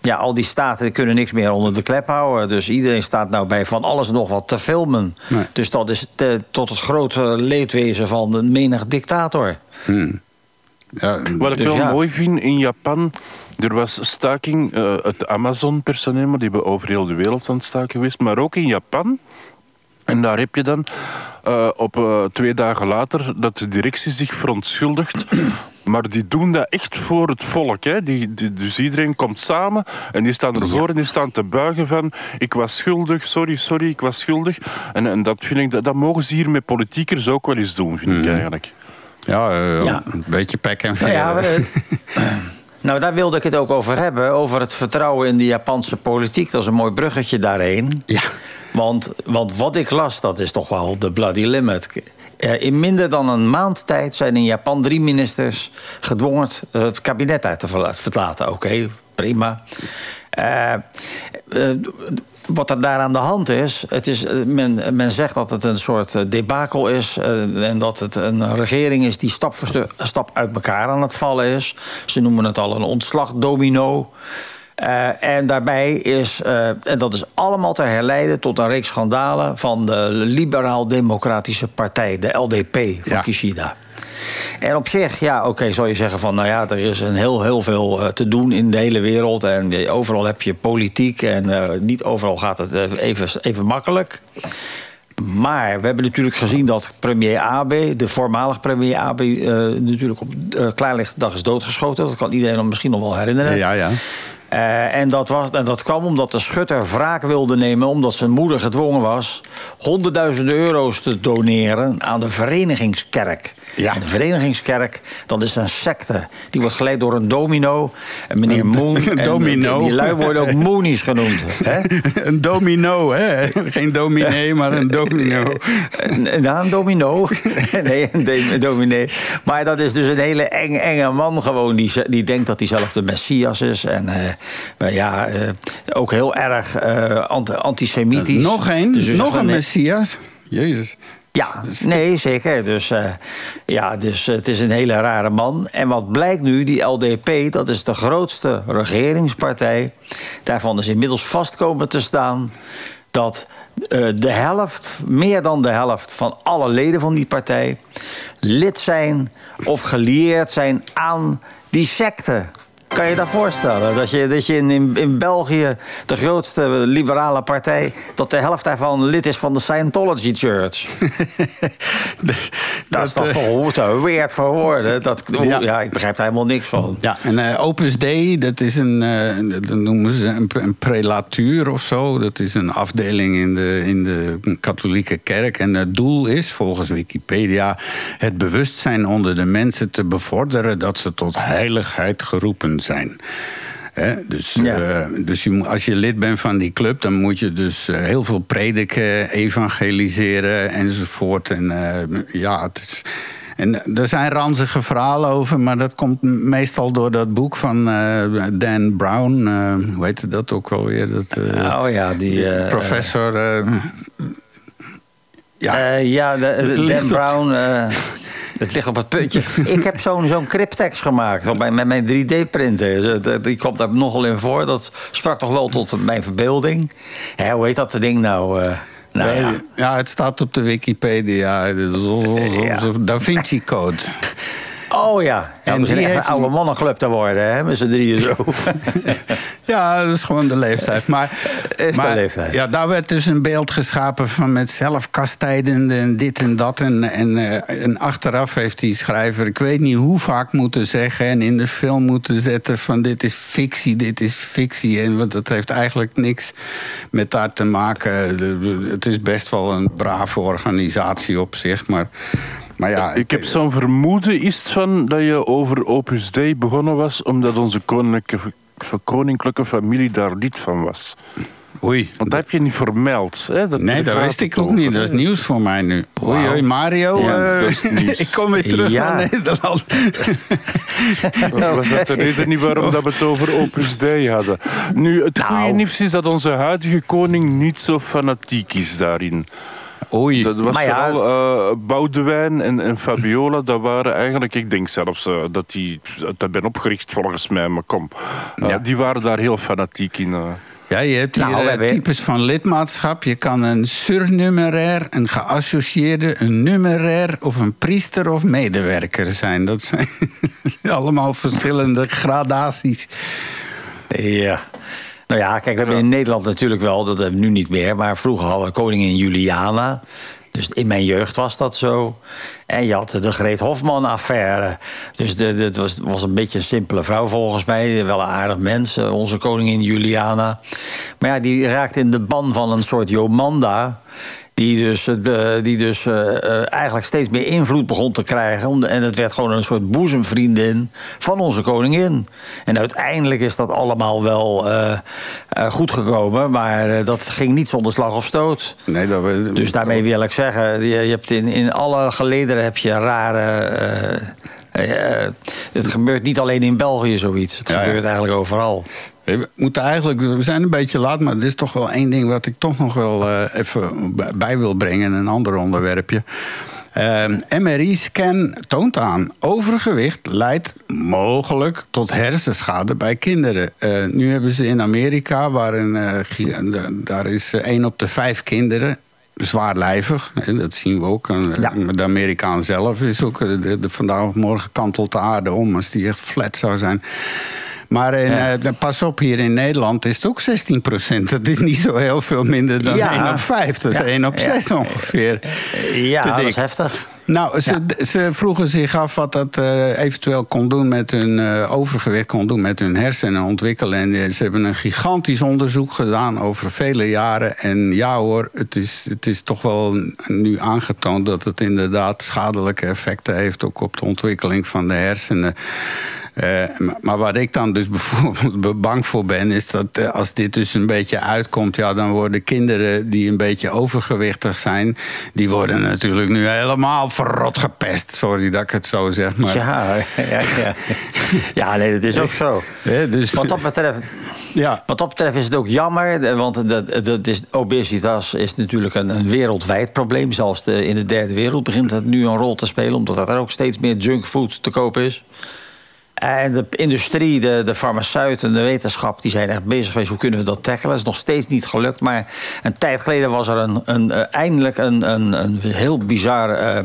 ja, al die staten kunnen niks meer onder de klep houden. Dus iedereen staat nou bij van alles nog wat te filmen. Nee. Dus dat is te, tot het grote leedwezen van een menig dictator. Hmm. Ja, wat ik dus wel ja. mooi vind in Japan... Er was staking, uh, het Amazon-personeel... maar die hebben over heel de wereld aan het staken geweest... maar ook in Japan. En daar heb je dan uh, op uh, twee dagen later... dat de directie zich verontschuldigt... Maar die doen dat echt voor het volk. Hè? Die, die, dus iedereen komt samen en die staan ervoor ja. en die staan te buigen van... ik was schuldig, sorry, sorry, ik was schuldig. En, en dat, vind ik, dat, dat mogen ze hier met politiekers ook wel eens doen, vind mm. ik eigenlijk. Ja, uh, ja, een beetje pek en veren. Nou ja, Nou, daar wilde ik het ook over hebben. Over het vertrouwen in de Japanse politiek. Dat is een mooi bruggetje daarheen. Ja. Want, want wat ik las, dat is toch wel de bloody limit. In minder dan een maand tijd zijn in Japan drie ministers gedwongen het kabinet uit te verlaten. Oké, okay, prima. Uh, uh, Wat er daar aan de hand is, het is men, men zegt dat het een soort debakel is... en dat het een regering is die stap voor stu- stap uit elkaar aan het vallen is. Ze noemen het al een ontslagdomino. Uh, en daarbij is, uh, en dat is allemaal te herleiden tot een reeks schandalen... van de Liberaal-Democratische Partij, de L D P van ja. Kishida. En op zich, ja, oké, okay, zou je zeggen van... nou ja, er is een heel, heel veel te doen in de hele wereld... en overal heb je politiek en uh, niet overal gaat het even, even makkelijk. Maar we hebben natuurlijk gezien dat premier Abe... de voormalig premier Abe uh, natuurlijk op uh, klaarlichte dag is doodgeschoten. Dat kan iedereen hem misschien nog wel herinneren. Ja, ja. Uh, en, dat was, en dat kwam omdat de schutter wraak wilde nemen... omdat zijn moeder gedwongen was... honderdduizenden euro's te doneren aan de Verenigingskerk. Ja. En de Verenigingskerk, dat is een secte. Die wordt geleid door een domino. En meneer Moon. Een domino. En die lui worden ook Moonies genoemd. Hè? Een domino, hè? Geen dominee, maar een domino. Ja, een domino. Nee, een dominee. Maar dat is dus een hele eng, enge man gewoon... die, die denkt dat hij zelf de Messias is. En uh, ja, uh, ook heel erg uh, ant- antisemitisch. Nog één? Dus dus nog een Messias? Jezus. Ja, nee, zeker. Dus, uh, ja, dus uh, het is een hele rare man. En wat blijkt nu, die L D P, dat is de grootste regeringspartij. Daarvan is inmiddels vast komen te staan... dat uh, de helft, meer dan de helft van alle leden van die partij... lid zijn of gelieerd zijn aan die secte. Kan je dat voorstellen? Dat je, dat je in, in, in België, de grootste liberale partij, dat de helft daarvan lid is van de Scientology Church. dat, dat is toch uh, te weird voor woorden. Dat, ja. ja, ik begrijp daar helemaal niks van. Ja, en uh, Opus Dei, dat is een, uh, dat noemen ze een, een prelatuur of zo. Dat is een afdeling in de, in de katholieke kerk. En het doel is, volgens Wikipedia, het bewustzijn onder de mensen te bevorderen dat ze tot heiligheid geroepen zijn. He, dus ja. uh, dus je, als je lid bent van die club, dan moet je dus uh, heel veel prediken, evangeliseren enzovoort. En uh, ja, het is, en er zijn ranzige verhalen over, maar dat komt meestal door dat boek van uh, Dan Brown. Uh, hoe heet dat ook alweer? Dat, uh, oh ja, die, die uh, professor. Uh, ja, uh, ja de, de, Dan Brown. Uh, Het ligt op het puntje. Ik heb zo'n, zo'n cryptex gemaakt bij, met mijn drie D-printer. Die kwam daar nogal in voor. Dat sprak toch wel tot mijn verbeelding. Hè, hoe heet dat ding nou? Uh, nou nee, ja. ja, het staat op de Wikipedia. Ja. Da Vinci-code. Oh ja, en we zijn echt een oude mannenclub te worden, hè? Met z'n drieën zo. Ja, dat is gewoon de leeftijd. Maar, is maar, de leeftijd. Ja, daar werd dus een beeld geschapen van met zelfkastijdende en dit en dat. En, en, en achteraf heeft die schrijver, ik weet niet hoe vaak moeten zeggen en in de film moeten zetten van dit is fictie, dit is fictie. En want dat heeft eigenlijk niks met daar te maken. Het is best wel een brave organisatie op zich, maar... Maar ja, ik heb zo'n vermoeden is van dat je over Opus Dei begonnen was... omdat onze koninklijke, koninklijke familie daar lid van was. Oei. Want dat heb je niet vermeld. Hè? Dat nee, dat wist ik ook over. Niet. Dat is nieuws voor mij nu. Wow. Oei, oei, Mario. Ja, uh, ik kom weer terug ja. naar Nederland. Okay. Was dat de reden niet waarom dat we het over Opus Dei hadden? Nu, het goede nou. nieuws is dat onze huidige koning niet zo fanatiek is daarin. Oei. Dat was maar ja. vooral uh, Boudewijn en, en Fabiola. Dat waren eigenlijk, ik denk zelfs uh, dat die... Dat ben opgericht volgens mij, maar kom. Uh, ja. Die waren daar heel fanatiek in. Uh. Ja, je hebt hier nou, uh, types van lidmaatschap. Je kan een surnumerair, een geassocieerde, een numerair... of een priester of medewerker zijn. Dat zijn allemaal verschillende gradaties. Ja... Nou ja, kijk, we hebben in Nederland natuurlijk wel, dat hebben we nu niet meer... maar vroeger hadden we koningin Juliana. Dus in mijn jeugd was dat zo. En je had de Greet Hofman-affaire. Dus dat was, was een beetje een simpele vrouw volgens mij. Wel een aardig mens, onze koningin Juliana. Maar ja, die raakte in de ban van een soort Jomanda... die dus, die dus uh, eigenlijk steeds meer invloed begon te krijgen. En het werd gewoon een soort boezemvriendin van onze koningin. En uiteindelijk is dat allemaal wel uh, uh, goed gekomen... maar uh, dat ging niet zonder slag of stoot. Nee, dat we, dus daarmee wil ik zeggen... je, je hebt in, in alle gelederen heb je rare... Uh, uh, het gebeurt niet alleen in België zoiets. Het ja, gebeurt ja. eigenlijk overal. We moeten eigenlijk, we zijn een beetje laat, maar er is toch wel één ding... wat ik toch nog wel uh, even bij wil brengen, een ander onderwerpje. Uh, M R I-scan toont aan, overgewicht leidt mogelijk tot hersenschade bij kinderen. Uh, nu hebben ze in Amerika, waar een, uh, daar is één op de vijf kinderen... zwaarlijvig, dat zien we ook. Ja. De Amerikaan zelf is ook... De, de, vandaag of morgen kantelt de aarde om als die echt flat zou zijn... Maar in, ja. uh, pas op, hier in Nederland is het ook zestien procent. Dat is niet zo heel veel minder dan ja. één op vijf. Dat is ja. één op zes ja. ongeveer. Ja, dat is heftig. Nou, ze, ja. ze vroegen zich af wat dat uh, eventueel kon doen met hun uh, overgewicht... kon doen met hun hersenen ontwikkelen. En uh, ze hebben een gigantisch onderzoek gedaan over vele jaren. En ja hoor, het is, het is toch wel nu aangetoond... dat het inderdaad schadelijke effecten heeft... ook op de ontwikkeling van de hersenen. Uh, maar wat ik dan dus bijvoorbeeld bang voor ben... is dat uh, als dit dus een beetje uitkomt... ja, dan worden kinderen die een beetje overgewichtig zijn... die worden natuurlijk nu helemaal verrot gepest. Sorry dat ik het zo zeg, maar... Ja, ja, ja. ja nee, dat is ook zo. Ja, dus... Wat dat betreft... Ja. Wat dat betreft is het ook jammer, want dat, dat is, obesitas is natuurlijk een, een wereldwijd probleem. Zelfs de, in de derde wereld begint dat nu een rol te spelen... omdat dat er ook steeds meer junkfood te koop is. En de industrie, de, de farmaceuten, de wetenschap, die zijn echt bezig geweest. Hoe kunnen we dat tackelen? Dat is nog steeds niet gelukt. Maar een tijd geleden was er een, een, uh, eindelijk een, een, een heel bizar uh, uh,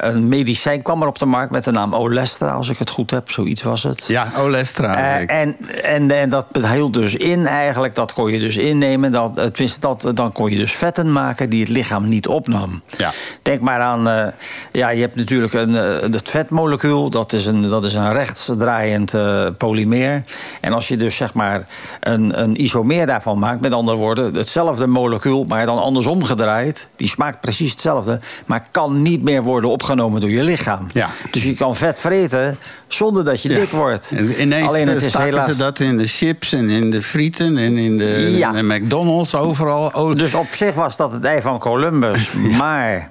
een medicijn kwam er op de markt met de naam Olestra, als ik het goed heb. Zoiets was het. Ja, Olestra. Uh, en, en, en dat hield dus in eigenlijk. Dat kon je dus innemen. Dat, tenminste, dat, dan kon je dus vetten maken die het lichaam niet opnam. Ja. Denk maar aan... Uh, ja, je hebt natuurlijk een, uh, het vetmolecuul. Dat is een, dat is een recht rechtsdraaiend uh, polymeer. En als je dus zeg maar een, een isomeer daarvan maakt, met andere woorden, hetzelfde molecuul, maar dan andersom gedraaid, die smaakt precies hetzelfde, maar kan niet meer worden opgenomen door je lichaam. Ja. Dus je kan vet vreten zonder dat je ja. dik wordt. En ineens Alleen, het is helaas... ze dat in de chips en in de frieten en in de, ja. de McDonald's, overal. O- dus op zich was dat het ei van Columbus. ja. Maar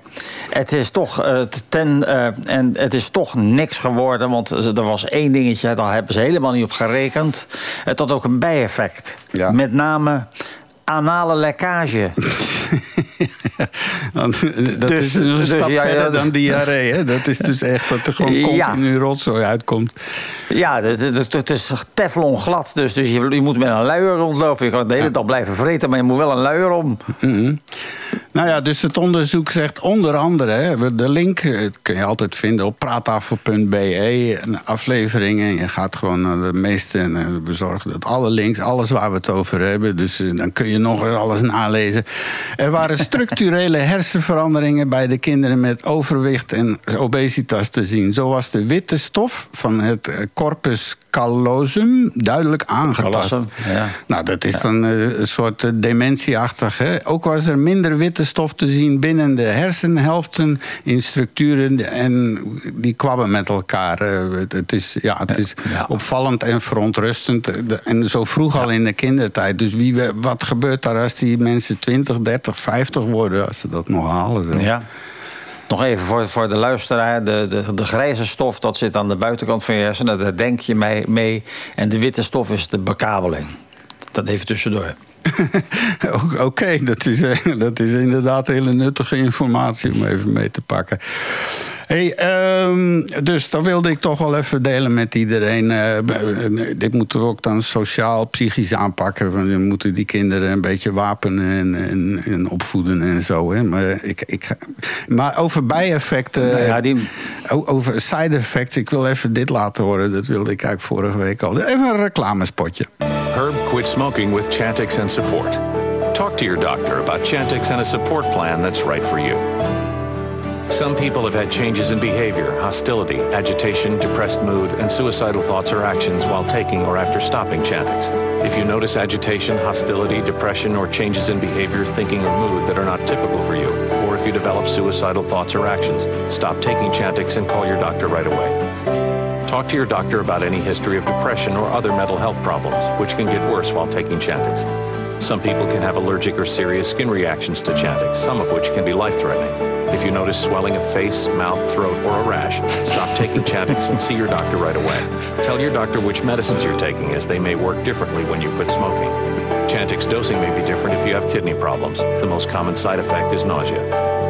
het is toch uh, ten, uh, en het is toch niks geworden, want er was één dingetje, daar hebben ze helemaal niet op gerekend. Het had ook een bijeffect. Ja. Met name anale lekkage. dat dus, is een dus, stap ja, verder dan diarree. Hè? Dat is dus echt dat er gewoon continu ja. rotzooi uitkomt. Ja, het is teflon glad. Dus, dus je, je moet met een luier rondlopen. Je kan de hele dag blijven vreten, maar je moet wel een luier om. Mm-hmm. Nou ja, dus het onderzoek zegt onder andere... Hè, de link kun je altijd vinden op praattafel punt b e. Afleveringen. Je gaat gewoon naar de meeste en bezorgen dat alle links, alles waar we het over hebben. Dus dan kun je nog alles nalezen. Er waren structurele hersenveranderingen bij de kinderen met overwicht en obesitas te zien. Zo was de witte stof van het corpus callosum duidelijk aangetast. Ja. Nou, dat is dan een soort dementieachtig. Hè? Ook was er minder witte stof te zien binnen de hersenhelften in structuren en die kwabben met elkaar. Het is, ja, het is ja. opvallend en verontrustend. En zo vroeg ja. al in de kindertijd. Dus wie, wat gebeurt daar als die mensen twintig, dertig, vijftig worden, als ze dat nog halen? Zo. Ja. Nog even voor, voor de luisteraar. De, de, de grijze stof, dat zit aan de buitenkant van je hersenen. Daar denk je mee, mee. En de witte stof is de bekabeling. Dat even tussendoor. Oké, okay, dat, is, dat is inderdaad hele nuttige informatie om even mee te pakken. Hey, um, dus dat wilde ik toch wel even delen met iedereen. Uh, dit moeten we ook dan sociaal, psychisch aanpakken. Want we moeten die kinderen een beetje wapenen en, en, en opvoeden en zo. Hè. Maar, ik, ik, maar over bijeffecten, nou ja, die... over side effects, ik wil even dit laten horen. Dat wilde ik eigenlijk vorige week al. Even een reclamespotje. Herb quit smoking with Chantix and support. Talk to your doctor about Chantix and a support plan that's right for you. Some people have had changes in behavior, hostility, agitation, depressed mood, and suicidal thoughts or actions while taking or after stopping Chantix. If you notice agitation, hostility, depression, or changes in behavior, thinking, or mood that are not typical for you, or if you develop suicidal thoughts or actions, stop taking Chantix and call your doctor right away. Talk to your doctor about any history of depression or other mental health problems, which can get worse while taking Chantix. Some people can have allergic or serious skin reactions to Chantix, some of which can be life-threatening. If you notice swelling of face, mouth, throat, or a rash, stop taking Chantix and see your doctor right away. Tell your doctor which medicines you're taking, as they may work differently when you quit smoking. Chantix dosing may be different if you have kidney problems. The most common side effect is nausea.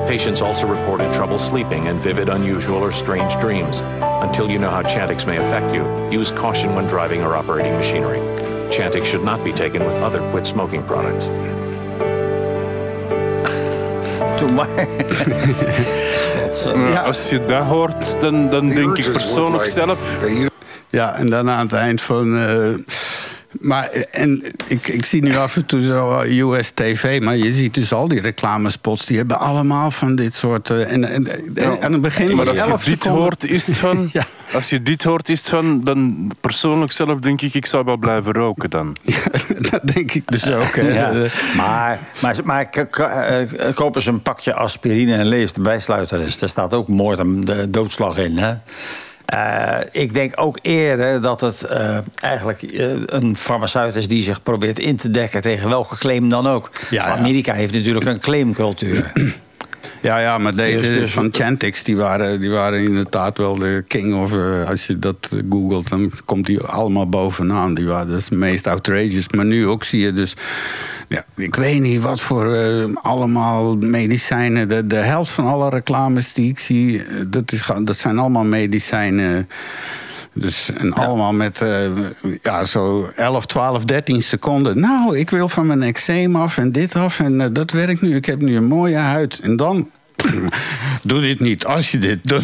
Patients also reported trouble sleeping and vivid, unusual, or strange dreams. Until you know how Chantix may affect you, use caution when driving or operating machinery. Chantix should not be taken with other quit smoking products. Ja, als je dat hoort, dan, dan denk ik persoonlijk zelf. Ja, en dan aan het eind van... Uh, maar en ik, ik zie nu af en toe zo U S T V, maar je ziet dus al die reclamespots, die hebben allemaal van dit soort... Uh, en, en, en aan het begin maar als je dit seconden... hoort, is het van... ja. Als je dit hoort, is het van, dan persoonlijk zelf denk ik, ik zou wel blijven roken dan. Ja, dat denk ik dus ook. Hè. Ja, maar maar, maar k- k- koop eens een pakje aspirine en lees de bijsluiterlist. Daar staat ook moord en doodslag in, hè. Uh, ik denk ook eerder dat het uh, eigenlijk uh, een farmaceut is die zich probeert in te dekken tegen welke claim dan ook. Ja, ja. Amerika heeft natuurlijk een claimcultuur. Ja, ja, maar deze van Chantix, die waren, die waren inderdaad wel de king of... Uh, als je dat googelt, dan komt die allemaal bovenaan. Die waren, dat is het meest outrageous. Maar nu ook zie je dus... Ja, ik weet niet wat voor uh, allemaal medicijnen... De, de helft van alle reclames die ik zie, dat, is, dat zijn allemaal medicijnen... Dus, en ja. allemaal met uh, ja, zo elf, twaalf, dertien seconden. Nou, ik wil van mijn eczeem af en dit af en uh, dat werkt nu. Ik heb nu een mooie huid. En dan... Doe dit niet, als je dit doet.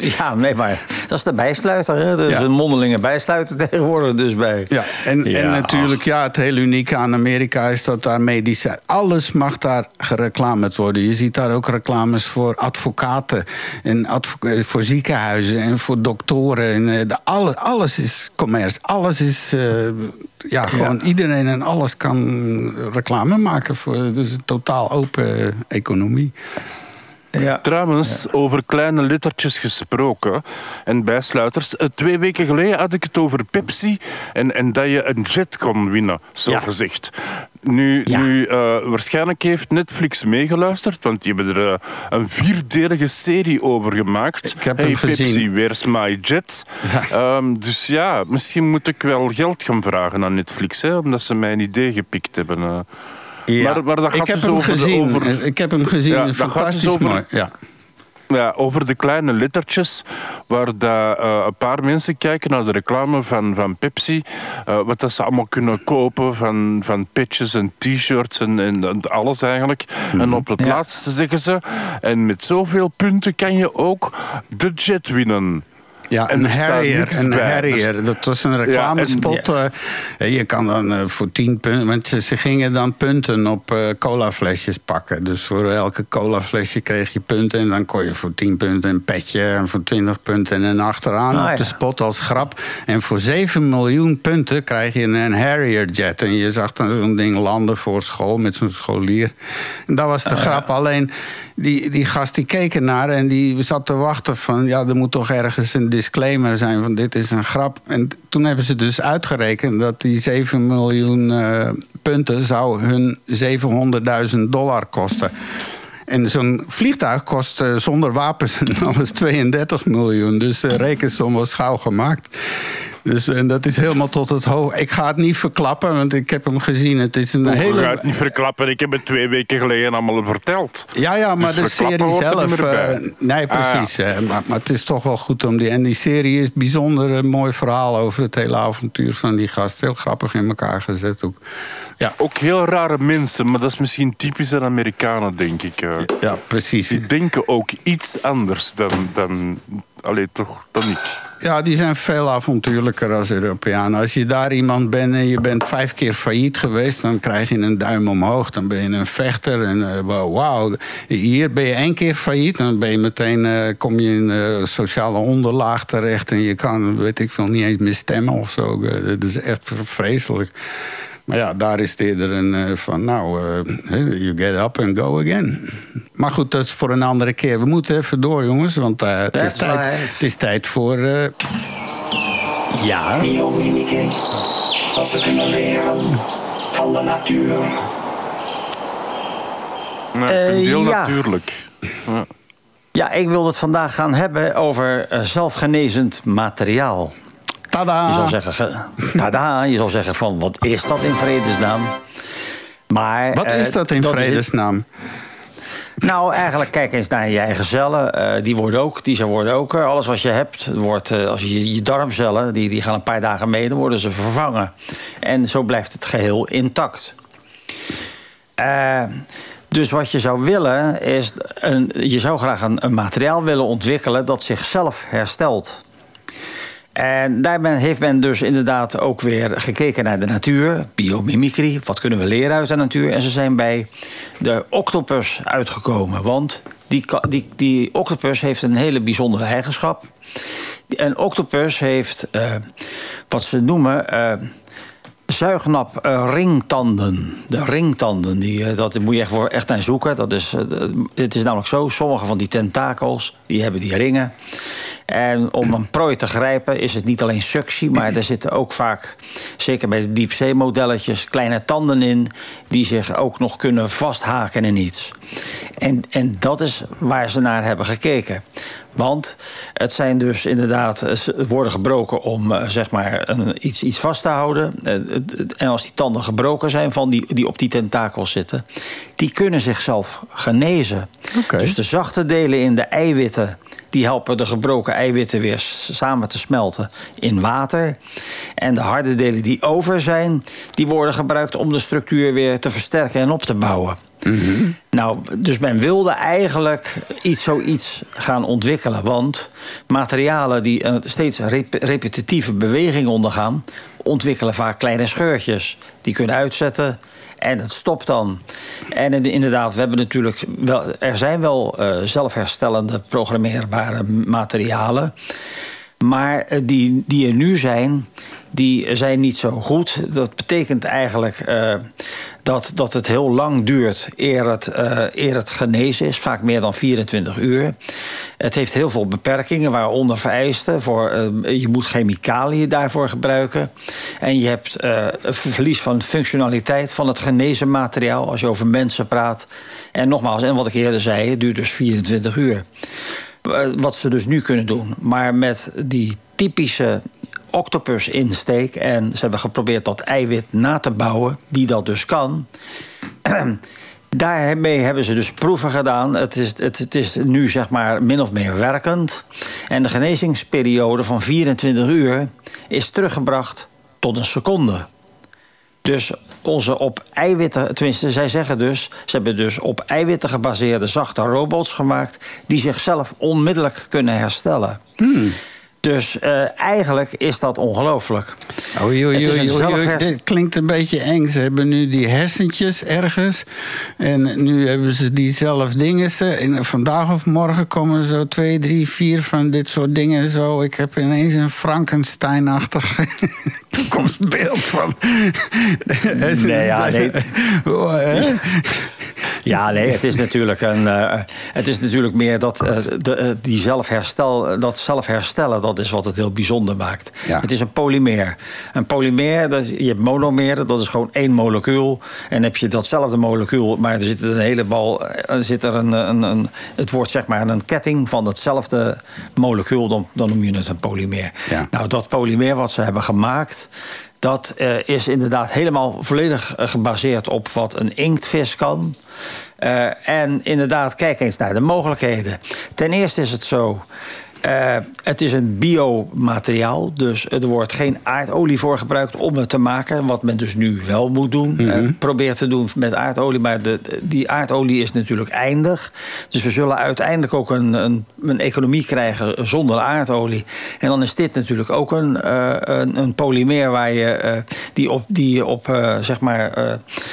Ja, nee, maar dat is de bijsluiter. Hè? Dat is ja. een mondelinge bijsluiter tegenwoordig dus bij. Ja, en, ja, en natuurlijk, ach. ja, het hele unieke aan Amerika is dat daar medicijnen... Alles mag daar gereclameerd worden. Je ziet daar ook reclames voor advocaten en advo- voor ziekenhuizen en voor doktoren. En de, alle, alles is commerce. Alles is... Uh, ja, gewoon ja. iedereen en alles kan reclame maken. Voor, dus een totaal open economie. Ja. Trouwens, ja. over kleine lettertjes gesproken en bijsluiters. Twee weken geleden had ik het over Pepsi en, en dat je een jet kon winnen, zo ja. gezegd. Nu, ja. nu uh, waarschijnlijk heeft Netflix meegeluisterd, want die hebben er uh, een vierdelige serie over gemaakt. Ik heb hey, hem Pepsi, gezien. Where's my jet? Ja. Um, dus ja, misschien moet ik wel geld gaan vragen aan Netflix, hè, omdat ze mij een idee gepikt hebben. Uh. Ja. Maar, maar dat gaat ik heb dus hem over gezien. De, over... Ik heb hem gezien. Ja, fantastisch dus over... mooi. Ja. Ja, over de kleine lettertjes, waar dat, uh, een paar mensen kijken naar de reclame van, van Pepsi. Uh, wat dat ze allemaal kunnen kopen van, van petjes en t-shirts en, en, en alles eigenlijk. Mm-hmm. En op het ja. laatste zeggen ze, en met zoveel punten kan je ook de jet winnen. Ja, en een Harrier, een Harrier. Dat was een reclamespot. Ja, en, ja. Je kan dan uh, voor tien punten... Want ze, ze gingen dan punten op uh, colaflesjes pakken. Dus voor elke colaflesje kreeg je punten. En dan kon je voor tien punten een petje. En voor twintig punten en achteraan ah, op ja. de spot als grap. En voor zeven miljoen punten krijg je een Harrier jet. En je zag dan zo'n ding landen voor school met zo'n scholier. En dat was de ah, grap. Ja. Alleen die, die gast die keek ernaar en die zat te wachten van... Ja, er moet toch ergens... een disclaimer zijn van dit is een grap. En toen hebben ze dus uitgerekend dat die zeven miljoen uh, punten zou hun zevenhonderdduizend dollar kosten. En zo'n vliegtuig kost uh, zonder wapens en alles tweeëndertig miljoen. Dus de rekensom was gauw gemaakt. Dus, en dat is helemaal tot het hoog. Ik ga het niet verklappen, want ik heb hem gezien. Het is een hele... Ik ga het niet verklappen, ik heb het twee weken geleden allemaal verteld. Ja, ja, maar dus de serie zelf... Uh, nee, precies. Ah, ja. maar, maar het is toch wel goed om die... En die serie is bijzonder een mooi verhaal over het hele avontuur van die gast. Heel grappig in elkaar gezet ook. Ja. Ook heel rare mensen, maar dat is misschien typisch aan Amerikanen, denk ik. Ja, ja, precies. Die denken ook iets anders dan... dan... Allee, toch, dan niet. Ja, die zijn veel avontuurlijker als Europeanen. Als je daar iemand bent en je bent vijf keer failliet geweest... dan krijg je een duim omhoog, dan ben je een vechter. En uh, wow, wow, hier ben je één keer failliet... dan ben je meteen, uh, kom je in uh, sociale onderlaag terecht... en je kan, weet ik veel, niet eens meer stemmen of zo. Dat is echt vreselijk. Maar ja, daar is het eerder een uh, van, nou, uh, you get up and go again. Maar goed, dat is voor een andere keer. We moeten even door, jongens, want uh, het, is tijd, right. het is tijd voor... Uh... Ja. Wat we kunnen leren van de natuur. Een deel natuurlijk. Ja. ja, ik wil het vandaag gaan hebben over zelfgenezend materiaal. Tada. Je zal zeggen, tada, je zal zeggen van wat is dat in vredesnaam? Maar, wat is dat in dat vredesnaam? Is... Nou, eigenlijk kijk eens naar je eigen cellen. Uh, die worden ook, die zijn worden ook. Uh, alles wat je hebt, wordt, uh, als je, je darmcellen, die, die gaan een paar dagen mee, dan worden ze vervangen. En zo blijft het geheel intact. Uh, dus wat je zou willen, is een, je zou graag een, een materiaal willen ontwikkelen dat zichzelf herstelt. En daar ben, heeft men dus inderdaad ook weer gekeken naar de natuur. Biomimicry, wat kunnen we leren uit de natuur? En ze zijn bij de octopus uitgekomen. Want die, die, die octopus heeft een hele bijzondere eigenschap. Een octopus heeft uh, wat ze noemen uh, zuignap uh, ringtanden. De ringtanden, die, uh, dat moet je echt, voor, echt naar zoeken. Dat is, uh, het is namelijk zo, sommige van die tentakels, die hebben die ringen... En om een prooi te grijpen is het niet alleen suctie... maar er zitten ook vaak, zeker bij de diepzeemodelletjes... kleine tanden in die zich ook nog kunnen vasthaken in iets. En, en dat is waar ze naar hebben gekeken. Want het zijn dus inderdaad... het worden gebroken om zeg maar, een, iets, iets vast te houden. En als die tanden gebroken zijn van die, die op die tentakels zitten... die kunnen zichzelf genezen. Okay. Dus de zachte delen in de eiwitten... die helpen de gebroken eiwitten weer samen te smelten in water. En de harde delen die over zijn, die worden gebruikt om de structuur weer te versterken en op te bouwen. Mm-hmm. Nou, dus men wilde eigenlijk iets zoiets gaan ontwikkelen. Want materialen die steeds rep- repetitieve beweging ondergaan, ontwikkelen vaak kleine scheurtjes. Die kunnen uitzetten en het stopt dan. En inderdaad, we hebben natuurlijk wel, er zijn wel uh, zelfherstellende programmeerbare materialen. Maar die, die er nu zijn, die zijn niet zo goed. Dat betekent eigenlijk uh, dat, dat het heel lang duurt eer het, uh, eer het genezen is. Vaak meer dan vierentwintig uur. Het heeft heel veel beperkingen, waaronder vereisten. Voor, uh, je moet chemicaliën daarvoor gebruiken. En je hebt uh, een verlies van functionaliteit van het genezen materiaal als je over mensen praat. En nogmaals, en wat ik eerder zei, het duurt dus vierentwintig uur. Uh, wat ze dus nu kunnen doen. Maar met die typische octopus insteek, en ze hebben geprobeerd dat eiwit na te bouwen, die dat dus kan. Daarmee hebben ze dus proeven gedaan. Het is, het, het is nu zeg maar min of meer werkend. En de genezingsperiode van vierentwintig uur is teruggebracht tot een seconde. Dus onze op eiwitten, tenminste, zij zeggen dus, ze hebben dus op eiwitten gebaseerde zachte robots gemaakt die zichzelf onmiddellijk kunnen herstellen. Hmm. Dus uh, eigenlijk is dat ongelooflijk. Oei, oei, oei, zelfherst... Dit klinkt een beetje eng. Ze hebben nu die hersentjes ergens. En nu hebben ze die zelf dingen. En vandaag of morgen komen zo twee, drie, vier van dit soort dingen. Zo. Ik heb ineens een Frankenstein-achtig toekomstbeeld van. nee, ja, nee. Ja, nee, het is natuurlijk, een, uh, het is natuurlijk meer dat, uh, de, uh, die zelfherstel, dat zelfherstellen, dat is wat het heel bijzonder maakt. Ja. Het is een polymeer. Een polymeer, dat is, je hebt monomeren, dat is gewoon één molecuul. En heb je datzelfde molecuul, maar er zit een heleboel, er zit er een, een, een, het wordt zeg maar een ketting van datzelfde molecuul, dan, dan noem je het een polymeer. Ja. Nou, dat polymeer wat ze hebben gemaakt, dat uh, is inderdaad helemaal volledig gebaseerd op wat een inktvis kan. Uh, en inderdaad, kijk eens naar de mogelijkheden. Ten eerste is het zo, uh, het is een biomateriaal. Dus er wordt geen aardolie voor gebruikt om het te maken. Wat men dus nu wel moet doen. Mm-hmm. Uh, probeert te doen met aardolie. Maar de, die aardolie is natuurlijk eindig. Dus we zullen uiteindelijk ook een, een, een economie krijgen zonder aardolie. En dan is dit natuurlijk ook een, uh, een, een polymeer waar je, uh, die op, die op uh, zeg maar, uh,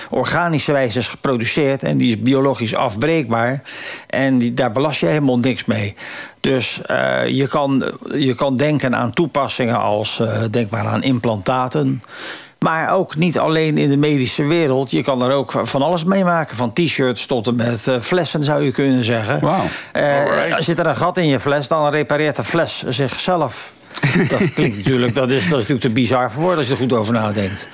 organische wijze is geproduceerd. En die is biologisch afbreekbaar. En die, daar belast je helemaal niks mee. Dus uh, je, kan, je kan denken aan toepassingen als, uh, denk maar aan implantaten. Maar ook niet alleen in de medische wereld. Je kan er ook van alles mee maken. Van t-shirts tot en met uh, flessen, zou je kunnen zeggen. Wow. Uh, zit er een gat in je fles, dan repareert de fles zichzelf. Dat klinkt natuurlijk, dat is, dat is natuurlijk te bizar voor woorden als je er goed over nadenkt.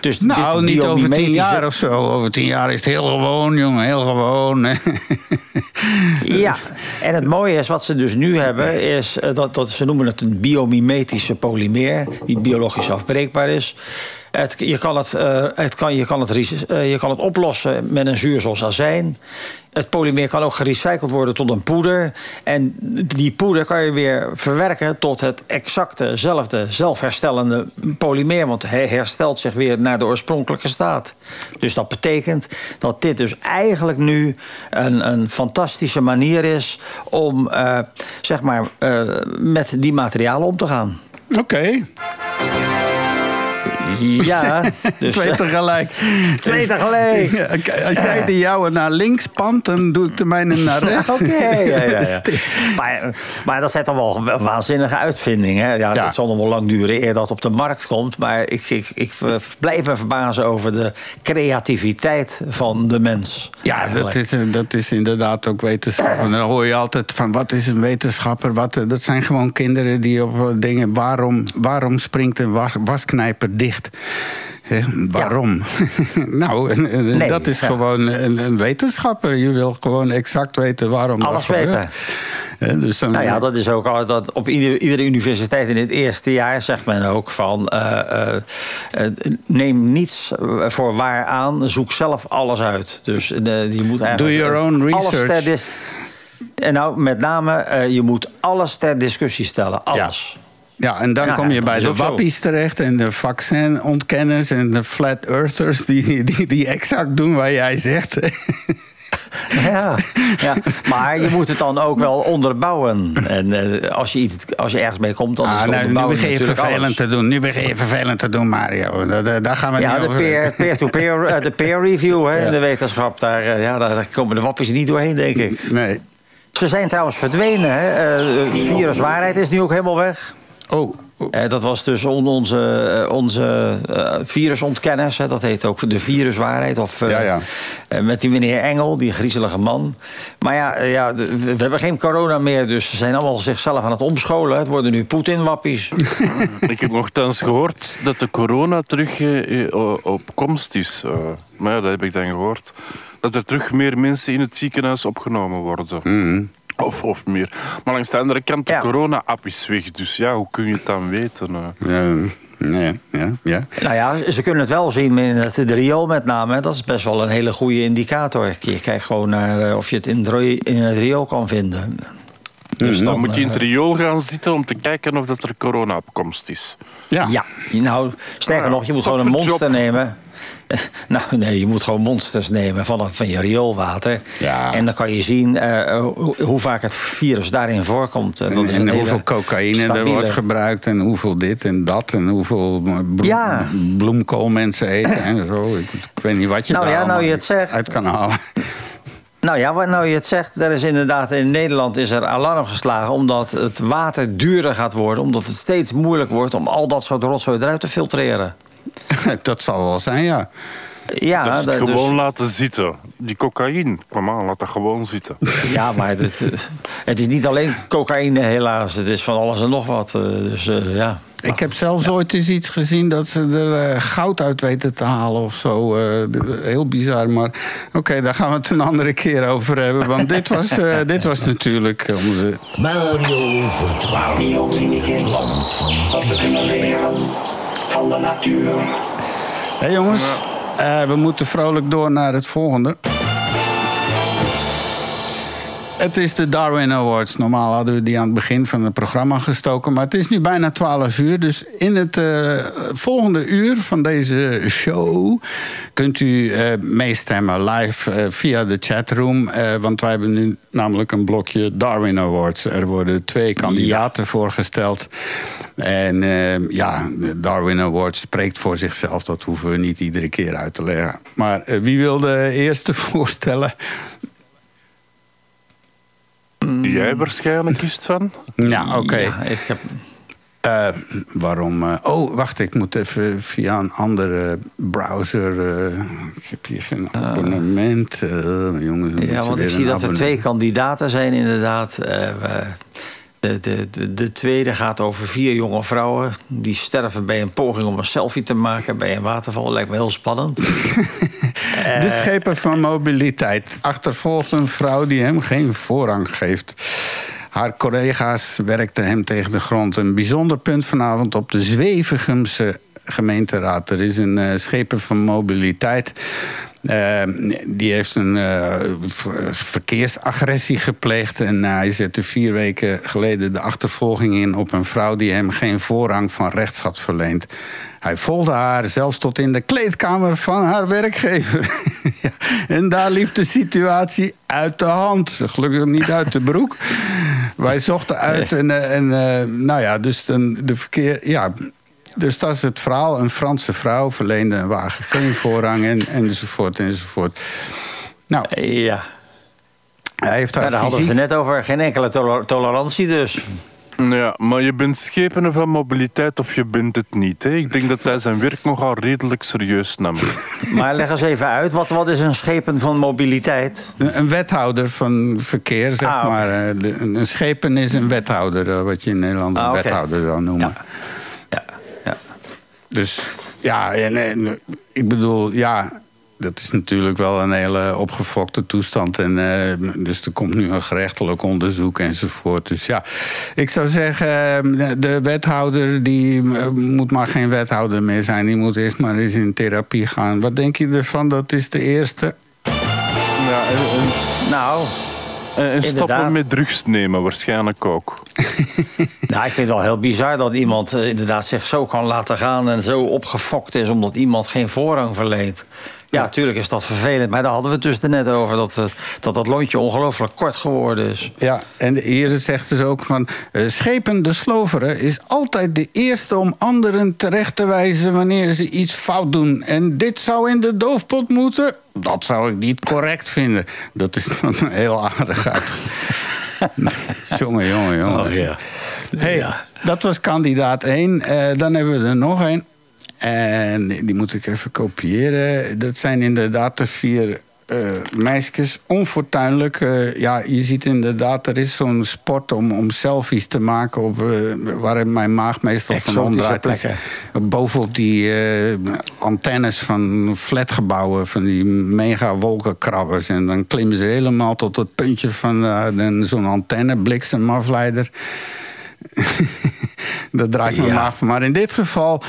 Dus uh, nou, dit niet over tien jaar of zo. Over tien jaar is het heel gewoon, jongen, heel gewoon. Ja, en het mooie is wat ze dus nu hebben, is dat, dat ze noemen het een biomimetische polymeer, die biologisch afbreekbaar is. Het, je, kan het, uh, het kan, je, kan het, uh, je kan het oplossen met een zuur zoals azijn. Het polymeer kan ook gerecycled worden tot een poeder. En die poeder kan je weer verwerken tot het exactezelfde zelfherstellende polymeer. Want hij herstelt zich weer naar de oorspronkelijke staat. Dus dat betekent dat dit dus eigenlijk nu een, een fantastische manier is om uh, zeg maar, uh, met die materialen om te gaan. Oké. Okay. Ja, dus twee tegelijk. Twee tegelijk. Als jij de jouwe naar links pant, dan doe ik de mijne naar rechts. Oké. Okay, ja, ja, ja. maar, maar dat zijn toch wel waanzinnige uitvindingen. Hè? Ja, het ja. zal nog wel lang duren eer dat op de markt komt. Maar ik, ik, ik blijf me verbazen over de creativiteit van de mens. Ja, dat is, dat is inderdaad ook wetenschap. En dan hoor je altijd van, wat is een wetenschapper? Wat, dat zijn gewoon kinderen die op dingen... Waarom, waarom springt een was, wasknijper dicht? He, waarom? Ja. nou, nee, dat is ja. gewoon een, een wetenschapper. Je wil gewoon exact weten waarom alles dat gebeurt. He, dus dan nou ja, dat is ook al dat op ieder, iedere universiteit in het eerste jaar zegt men ook van uh, uh, uh, neem niets voor waar aan, zoek zelf alles uit. Dus uh, je moet eigenlijk do your own research. Alles En nou, met name, uh, je moet alles ter discussie stellen. Alles. Ja. Ja, en dan ja, kom je bij de wappies terecht en de vaccinontkenners en de flat earthers die, die, die exact doen wat jij zegt. Ja, ja, maar je moet het dan ook wel onderbouwen. En uh, als, je iets, als je ergens mee komt, dan ah, is het nou, onderbouwen nu begin je vervelend alles. te doen. Nu begin je vervelend te doen, Mario. Daar, daar gaan we ja, niet de over. Peer, peer-to-peer, uh, de peer review hè, ja. in de wetenschap. Daar, uh, ja, daar komen de wappies niet doorheen, denk ik. Nee. Ze zijn trouwens verdwenen. Hè. Uh, viruswaarheid is nu ook helemaal weg. Oh. Eh, dat was dus on, onze, onze uh, virusontkenners. Hè, dat heet ook de viruswaarheid. Of, uh, ja, ja. Uh, met die meneer Engel, die griezelige man. Maar ja, uh, ja de, we hebben geen corona meer. Dus ze zijn allemaal zichzelf aan het omscholen. Hè. Het worden nu Poetin-wappies. Ik heb nogthans gehoord dat de corona terug uh, op komst is. Uh, maar ja, dat heb ik dan gehoord. Dat er terug meer mensen in het ziekenhuis opgenomen worden. Mm. Of, of meer. Maar langs de andere kant, de ja. corona-app is weg. Dus ja, hoe kun je het dan weten? Ja, nee, ja, ja. Nou ja, ze kunnen het wel zien in het riool met name. Dat is best wel een hele goede indicator. Je kijkt gewoon naar of je het in het riool kan vinden. Dus dan, dan moet je in het riool gaan zitten om te kijken of dat er corona-opkomst is. Ja, ja. Nou, sterker nog, je moet gewoon een monster nemen. Nou, nee, je moet gewoon monsters nemen van, van je rioolwater. Ja. En dan kan je zien uh, hoe, hoe vaak het virus daarin voorkomt. Uh, dat en en hoeveel cocaïne stabiele. er wordt gebruikt en hoeveel dit en dat. En hoeveel bloem, ja. bloemkool mensen eten en zo. Ik, ik weet niet wat je nou, daar ja, nou je het zegt. uit kan halen. Nou ja, wat nou je het zegt, er is inderdaad in Nederland is er alarm geslagen omdat het water duurder gaat worden. Omdat het steeds moeilijk wordt om al dat soort rotzooi eruit te filtreren. Dat zal wel zijn, ja. ja dat is het dat, gewoon dus... laten zitten. Die cocaïne, kom aan, laat dat gewoon zitten. Ja, maar dit, het is niet alleen cocaïne helaas. Het is van alles en nog wat. Dus, uh, ja. Ik heb zelfs ja. ooit eens iets gezien dat ze er uh, goud uit weten te halen of zo. Uh, heel bizar, maar oké, okay, daar gaan we het een andere keer over hebben. Want dit was, uh, dit was natuurlijk... Uh, onze... Mario verdwaalt in het land van de kinderen. Van de natuur. Hé hey jongens, uh, we moeten vrolijk door naar het volgende. Het is de Darwin Awards. Normaal hadden we die aan het begin van het programma gestoken. Maar het is nu bijna twaalf uur. Dus in het uh, volgende uur van deze show kunt u uh, meestemmen live uh, via de chatroom. Uh, want wij hebben nu namelijk een blokje Darwin Awards. Er worden twee kandidaten ja. voorgesteld. En uh, ja, de Darwin Awards spreekt voor zichzelf. Dat hoeven we niet iedere keer uit te leggen. Maar uh, wie wil de eerste voorstellen? Jij waarschijnlijk is het van? Ja, oké. Okay. Ja, ik heb... uh, waarom? Uh, oh, wacht, ik moet even via een andere browser. Uh, ik heb hier geen uh, abonnement. Uh, jongens, ja, want ik zie dat er twee kandidaten zijn inderdaad. Uh, de, de, de, de tweede gaat over vier jonge vrouwen. Die sterven bij een poging om een selfie te maken bij een waterval. Lijkt me heel spannend. De schepen van mobiliteit achtervolgt een vrouw die hem geen voorrang geeft. Haar collega's werkten hem tegen de grond. Een bijzonder punt vanavond op de Zwevegemse gemeenteraad. Er is een uh, schepen van mobiliteit. Uh, die heeft een uh, verkeersagressie gepleegd. En uh, hij zette vier weken geleden de achtervolging in op een vrouw die hem geen voorrang van rechts had verleend. Hij volgde haar zelfs tot in de kleedkamer van haar werkgever. Ja, en daar liep de situatie uit de hand. Gelukkig niet uit de broek. Wij zochten uit en, uh, en uh, nou ja, dus de, de verkeer... Ja, dus dat is het verhaal. Een Franse vrouw verleende een wagen geen voorrang en, enzovoort, enzovoort. Nou, ja. Hij heeft haar ja, daar fysiek... hadden we het net over. Geen enkele to- tolerantie dus. Ja, maar je bent schepenen van mobiliteit of je bent het niet. Hè? Ik denk dat hij zijn werk nogal redelijk serieus nam. Maar leg eens even uit, wat, wat is een schepen van mobiliteit? Een, een wethouder van verkeer, zeg ah, maar. Een, een schepen is een wethouder, wat je in Nederland een ah, okay. wethouder zou noemen. Ja. Dus ja, en, en, ik bedoel, ja, dat is natuurlijk wel een hele opgefokte toestand. En, uh, dus er komt nu een gerechtelijk onderzoek enzovoort. Dus ja, ik zou zeggen, de wethouder die moet maar geen wethouder meer zijn. Die moet eerst maar eens in therapie gaan. Wat denk je ervan? Dat is de eerste. Ja, en, en... Nou... En inderdaad. Stappen met drugs nemen, waarschijnlijk ook. Nou, ik vind het wel heel bizar dat iemand uh, inderdaad zich zo kan laten gaan en zo opgefokt is omdat iemand geen voorrang verleent. Ja, natuurlijk is dat vervelend. Maar daar hadden we het dus net over. Dat dat, dat lontje ongelooflijk kort geworden is. Ja, en hier zegt dus ook van... Uh, Schepen de Sloveren is altijd de eerste om anderen terecht te wijzen wanneer ze iets fout doen. En dit zou in de doofpot moeten? Dat zou ik niet correct vinden. Dat is dan heel aardig uit. Jongen, jongen, jongen. Oh, ja. Hey, ja. Dat was kandidaat één. Uh, dan hebben we er nog één. En die moet ik even kopiëren. Dat zijn inderdaad de vier uh, meisjes. Onfortuinlijk. Uh, ja, je ziet inderdaad, er is zo'n sport om, om selfies te maken. Op, uh, waar mijn maag meestal van omdraait. Bovenop die uh, antennes van flatgebouwen. Van die mega wolkenkrabbers. En dan klimmen ze helemaal tot het puntje van uh, zo'n antenne. Bliksemafleider. Dat draait mijn ja. maag. Maar in dit geval...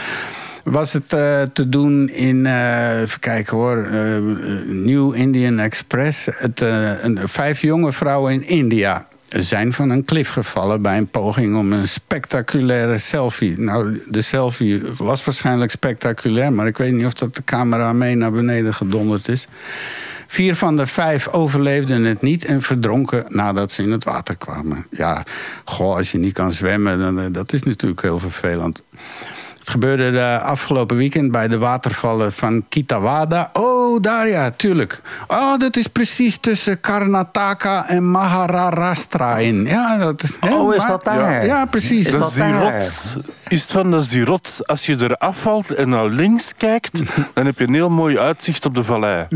was het uh, te doen in, uh, even kijken hoor, uh, New Indian Express. Het, uh, een, vijf jonge vrouwen in India zijn van een klif gevallen bij een poging om een spectaculaire selfie. Nou, de selfie was waarschijnlijk spectaculair, maar ik weet niet of dat de camera mee naar beneden gedonderd is. Vier van de vijf overleefden het niet en verdronken nadat ze in het water kwamen. Ja, goh, als je niet kan zwemmen, dan, uh, dat is natuurlijk heel vervelend. Het gebeurde de afgelopen weekend bij de watervallen van Kitawada. Oh, daar ja, tuurlijk. Oh, dat is precies tussen Karnataka en Maharashtra in. Ja, dat is, oh, he, is maar, dat daar? Ja, ja precies. Is dat, dat die rots, is het van, dat is die rots. Als je er afvalt en naar links kijkt, dan heb je een heel mooi uitzicht op de vallei.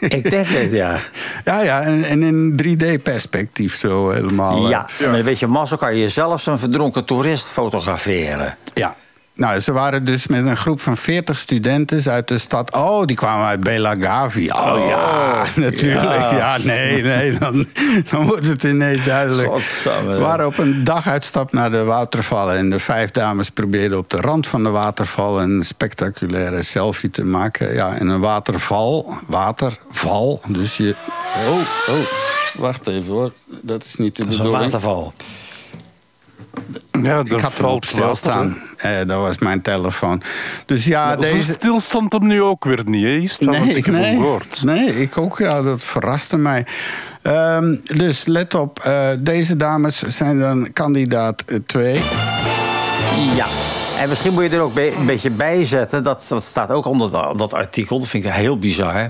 Ik denk het, ja. Ja, ja, en, en in drie D-perspectief zo helemaal. Ja, ja. Met een beetje mazzel kan je zelfs een verdronken toerist fotograferen. Ja. Nou, ze waren dus met een groep van veertig studenten uit de stad... Oh, die kwamen uit Belagavi. Oh, oh ja, natuurlijk. Ja, ja nee, nee, dan, dan wordt het ineens duidelijk. Godsamme. We waren op een daguitstap naar de watervallen... en de vijf dames probeerden op de rand van de waterval... een spectaculaire selfie te maken. Ja, en een waterval, waterval, dus je... Oh, oh, wacht even hoor, dat is niet de bedoeling. Dat is een waterval. Ja, ik had erop stilstaan. Eh, dat was mijn telefoon. Dus ja, nou, deze... stilstand hem nu ook weer niet, hè? Je staat nee, ik nee, nee, ik ook. Ja, dat verraste mij. Um, dus let op. Uh, deze dames zijn dan kandidaat twee. Ja. En misschien moet je er ook be- een beetje bij zetten. Dat, dat staat ook onder dat, dat artikel. Dat vind ik heel bizar, hè?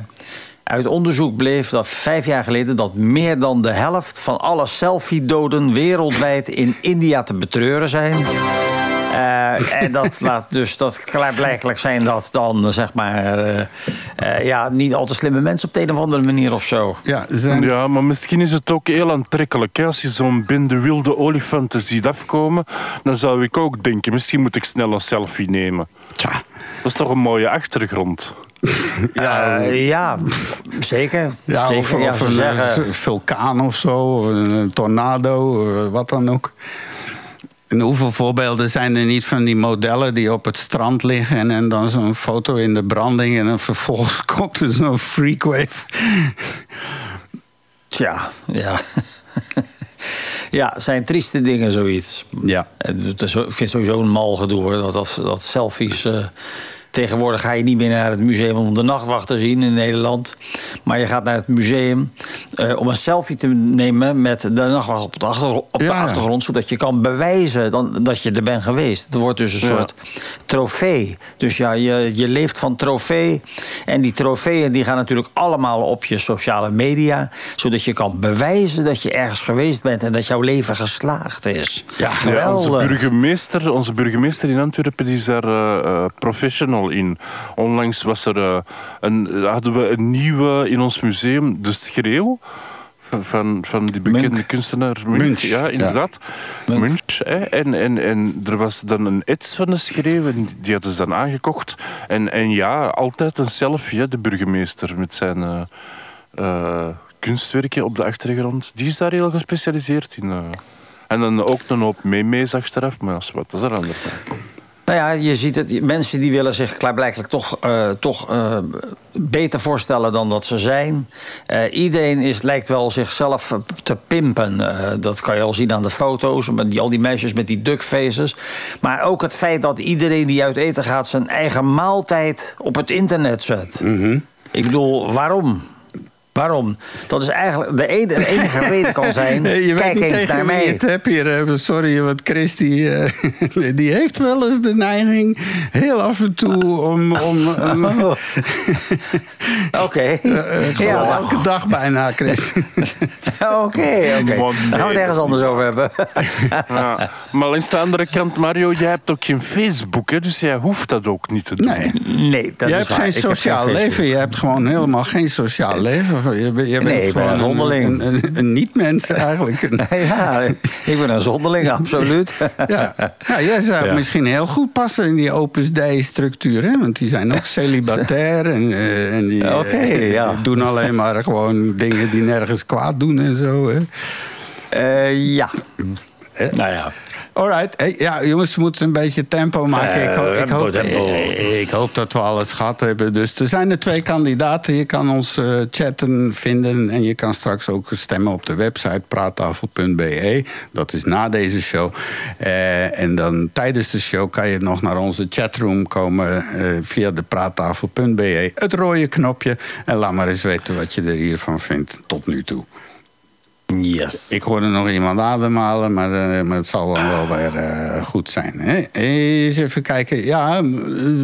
Uit onderzoek bleef dat vijf jaar geleden... dat meer dan de helft van alle selfie-doden wereldwijd in India te betreuren zijn. Uh, en dat laat dus dat klaarblijkelijk zijn dat dan, zeg maar... Uh, uh, ja, niet al te slimme mensen op de een of andere manier of zo. Ja, zijn... ja, maar misschien is het ook heel aantrekkelijk. Hè? Als je zo'n bende wilde olifanten ziet afkomen... dan zou ik ook denken, misschien moet ik snel een selfie nemen. Tja. Dat is toch een mooie achtergrond. Ja, uh, ja, zeker. Ja, zeker. Of, ja, of een zeggen. vulkaan of zo, of een tornado, wat dan ook. En hoeveel voorbeelden zijn er niet van die modellen die op het strand liggen... en, en dan zo'n foto in de branding en dan vervolgens komt er zo'n freakwave. Tja, ja. Ja, zijn trieste dingen zoiets. Ja. Ik vind het sowieso een mal gedoe, hoor, dat, dat, dat selfies... Uh, Tegenwoordig ga je niet meer naar het museum om de nachtwacht te zien in Nederland. Maar je gaat naar het museum uh, om een selfie te nemen met de nachtwacht op de, achtergr- op de ja. achtergrond. Zodat je kan bewijzen dan, dat je er bent geweest. Het wordt dus een ja. soort trofee. Dus ja, je, je leeft van trofee. En die trofeeën die gaan natuurlijk allemaal op je sociale media. Zodat je kan bewijzen dat je ergens geweest bent en dat jouw leven geslaagd is. Ja, ja, onze, burgemeester, onze burgemeester in Antwerpen die is daar uh, professional. In. Onlangs was er, uh, een, hadden we een nieuwe in ons museum, De Schreeuw, van, van die bekende Munch. kunstenaar Munch. Munch. Ja, inderdaad. Ja. Munch. Munch, hè. En, en, en er was dan een ets van De Schreeuw, en die hadden ze dan aangekocht. En, en ja, altijd een selfie, hè, de burgemeester, met zijn uh, uh, kunstwerken op de achtergrond. Die is daar heel gespecialiseerd in. Uh. En dan ook een hoop meme's achteraf, maar dat is een andere zaak. Nou ja, je ziet het. Mensen die willen zich klaarblijkelijk toch, uh, toch uh, beter voorstellen dan dat ze zijn. Uh, iedereen is, lijkt wel zichzelf te pimpen. Uh, dat kan je al zien aan de foto's. Met die, al die meisjes met die duckfaces. Maar ook het feit dat iedereen die uit eten gaat zijn eigen maaltijd op het internet zet. Mm-hmm. Ik bedoel, waarom? Waarom? Dat is eigenlijk de enige, de enige reden kan zijn. Je kijk weet niet eens naar mij. Het heb hier, sorry, want Chris die, die heeft wel eens de neiging heel af en toe om. om, om oh. Oké. Okay. Uh, ja, nou. Elke dag bijna, Chris. Oké, okay, okay. Daar gaan we het ergens anders over hebben. Ja, maar aan de andere kant, Mario, jij hebt ook geen Facebook, hè? Dus jij hoeft dat ook niet te doen. Nee, nee dat jij is hebt waar. Geen sociaal heb geen leven. Je hebt gewoon helemaal geen sociaal leven. Je, je bent nee, gewoon een zonderling. Een, een, een, een niet-mens eigenlijk. Ja, ik ben een zonderling, absoluut. Ja, ja jij zou ja. misschien heel goed passen in die Opus Dei-structuur. Hè? Want die zijn ook celibatair. En, en die okay, ja. doen alleen maar gewoon dingen die nergens kwaad doen en zo. Hè? Uh, ja. Eh? Nou ja. Alright, hey, ja, jongens, we moeten een beetje tempo maken. Uh, ik, ho- ik, tempo, hoop, tempo. Eh, ik hoop dat we alles gehad hebben. Dus er zijn er twee kandidaten. Je kan ons uh, chatten, vinden. En je kan straks ook stemmen op de website praattafel punt b e. Dat is na deze show. Uh, en dan tijdens de show kan je nog naar onze chatroom komen. Uh, via de praattafel punt b e. Het rode knopje. En laat maar eens weten wat je er hiervan vindt tot nu toe. Yes. Ik hoorde nog iemand ademhalen, maar, uh, maar het zal dan wel weer uh, goed zijn. Hè? Eens even kijken. Ja,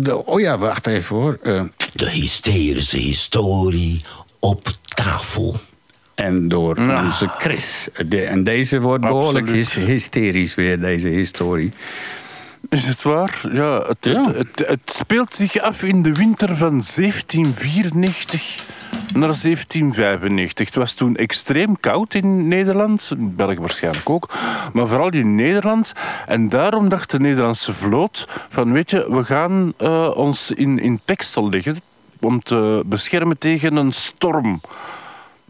de, oh ja, wacht even hoor. Uh. De hysterische historie op tafel. En door nou. onze Chris. De, en deze wordt behoorlijk Absoluut. hysterisch weer, deze historie. Is het waar? Ja, het, ja. Het, het, het speelt zich af in de winter van zeventien vierennegentig... naar zeventien vijfennegentig. Het was toen extreem koud in Nederland. In België waarschijnlijk ook. Maar vooral in Nederland. En daarom dacht de Nederlandse vloot van, weet je, we gaan uh, ons in, in Texel leggen om te beschermen tegen een storm.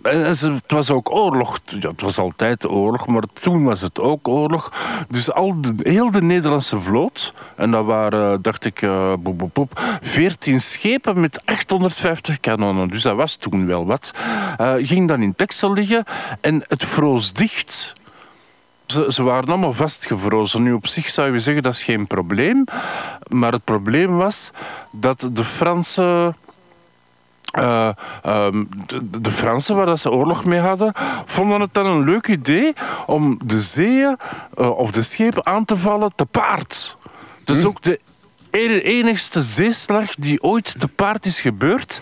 En ze, het was ook oorlog. Ja, het was altijd oorlog, maar toen was het ook oorlog. Dus al de, heel de Nederlandse vloot, en dat waren, dacht ik, uh, boep, boep, boep, veertien schepen met achthonderdvijftig kanonnen. Dus dat was toen wel wat. Uh, ging dan in Texel liggen en het vroos dicht. Ze, ze waren allemaal vastgevrozen. Nu op zich zou je zeggen, dat is geen probleem. Maar het probleem was dat de Fransen... Uh, uh, de, de Fransen, waar dat ze oorlog mee hadden, vonden het dan een leuk idee om de zeeën uh, of de schepen aan te vallen te paard. Dat is hm. ook de enigste zeeslag die ooit te paard is gebeurd.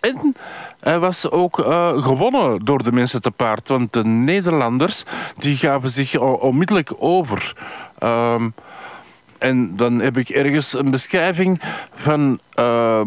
En hij was ook uh, gewonnen door de mensen te paard. Want de Nederlanders die gaven zich onmiddellijk over. Um, En dan heb ik ergens een beschrijving van uh,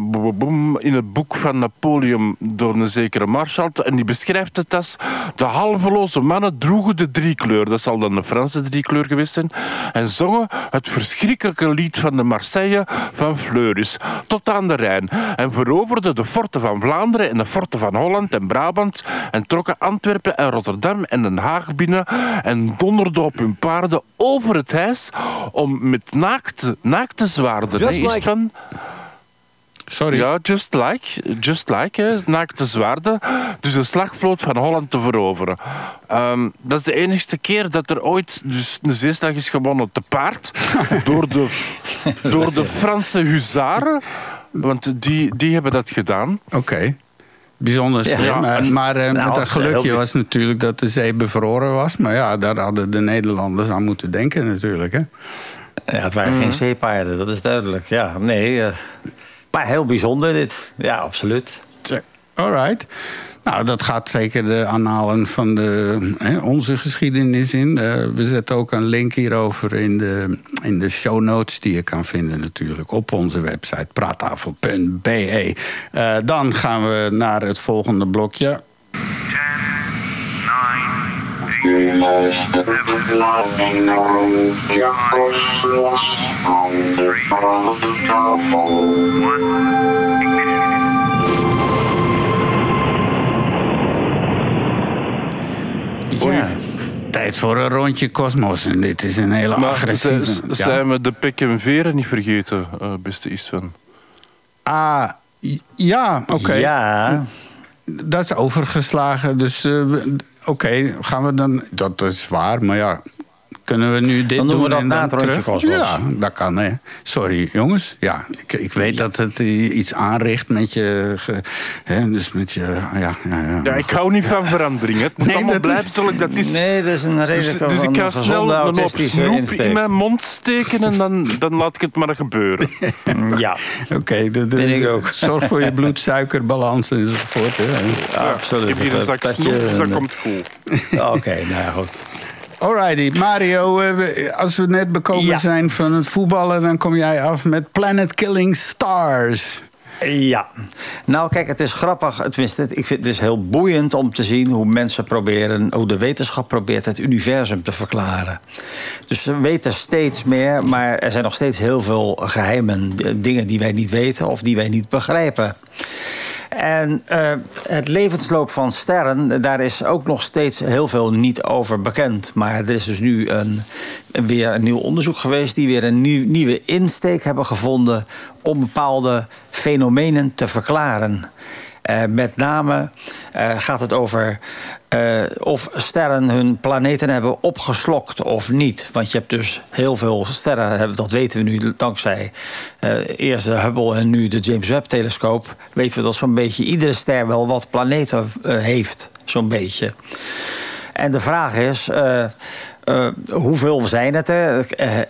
in het boek van Napoleon door een zekere Marshall. En die beschrijft het als de halveloze mannen droegen de driekleur. Dat zal dan de Franse driekleur geweest zijn. En zongen het verschrikkelijke lied van de Marseille van Fleurus tot aan de Rijn. En veroverden de forten van Vlaanderen en de forten van Holland en Brabant. En trokken Antwerpen en Rotterdam en Den Haag binnen. En donderden op hun paarden over het ijs om met naakte, naakte zwaarden. Just like. Is van... Sorry. Ja, just like. Just like, hè. Naakte zwaarden. Dus de slagvloot van Holland te veroveren. Um, dat is de enige keer dat er ooit dus een zeeslag is gewonnen te paard. door, de, door de Franse huzaren. Want die, die hebben dat gedaan. Oké. Okay. Bijzonder slim, ja, maar, maar eh, nou, het gelukje was natuurlijk dat de zee bevroren was. Maar ja, daar hadden de Nederlanders aan moeten denken natuurlijk, hè. Ja, het waren mm. geen zeepaarden, dat is duidelijk. Ja, nee, uh, maar heel bijzonder dit. Ja, absoluut. Alright. Nou, dat gaat zeker de annalen van de, hè, onze geschiedenis in. Uh, we zetten ook een link hierover in de, in de show notes die je kan vinden natuurlijk op onze website praattafel punt b e. Uh, dan gaan we naar het volgende blokje. U luistert naar Roomtje Koslas aan de praattafel. Ja, tijd voor een rondje kosmos. En dit is een hele maar agressieve... Z- ja. Zijn we de pik en veren niet vergeten, uh, beste Istvan? Ah, ja, oké. Okay. Ja. Dat is overgeslagen, dus uh, oké, okay, gaan we dan... Dat is waar, maar ja... Kunnen we nu dit dan doen, doen we dat en na het rondje kosmos? Ja, dat kan, hè. Sorry, jongens. Ja, ik, ik weet dat het iets aanricht met je... Ge, hè, dus met je... Ja, ja, ja. ja ik hou niet ja. van verandering. Hè. Het moet nee, allemaal blijven. Dat is... Nee, dat is een reden van... Dus, dus ik ga snel een hoop snoep insteek in mijn mond steken... en dan, dan laat ik het maar gebeuren. Ja. Oké, okay, dat ben ik ook. Zorg voor je bloedsuikerbalans enzovoort. Hè. Ja, absoluut. Heb je een zak snoep, je... dat komt goed. Oké, okay, nou ja, goed. Alrighty, Mario, als we net bekomen ja. zijn van het voetballen... dan kom jij af met Planet Killing Stars. Ja. Nou, kijk, het is grappig. Tenminste, ik vind het is heel boeiend om te zien hoe mensen proberen... hoe de wetenschap probeert het universum te verklaren. Dus ze weten steeds meer, maar er zijn nog steeds heel veel geheimen. Dingen die wij niet weten of die wij niet begrijpen. En uh, het levensloop van sterren, daar is ook nog steeds heel veel niet over bekend. Maar er is dus nu een, weer een nieuw onderzoek geweest... die weer een nieuw, nieuwe insteek hebben gevonden om bepaalde fenomenen te verklaren. Uh, met name uh, gaat het over uh, of sterren hun planeten hebben opgeslokt of niet. Want je hebt dus heel veel sterren, dat weten we nu dankzij uh, eerst de Hubble en nu de James Webb-telescoop... weten we dat zo'n beetje iedere ster wel wat planeten uh, heeft, zo'n beetje. En de vraag is... Uh, Uh, hoeveel zijn het er?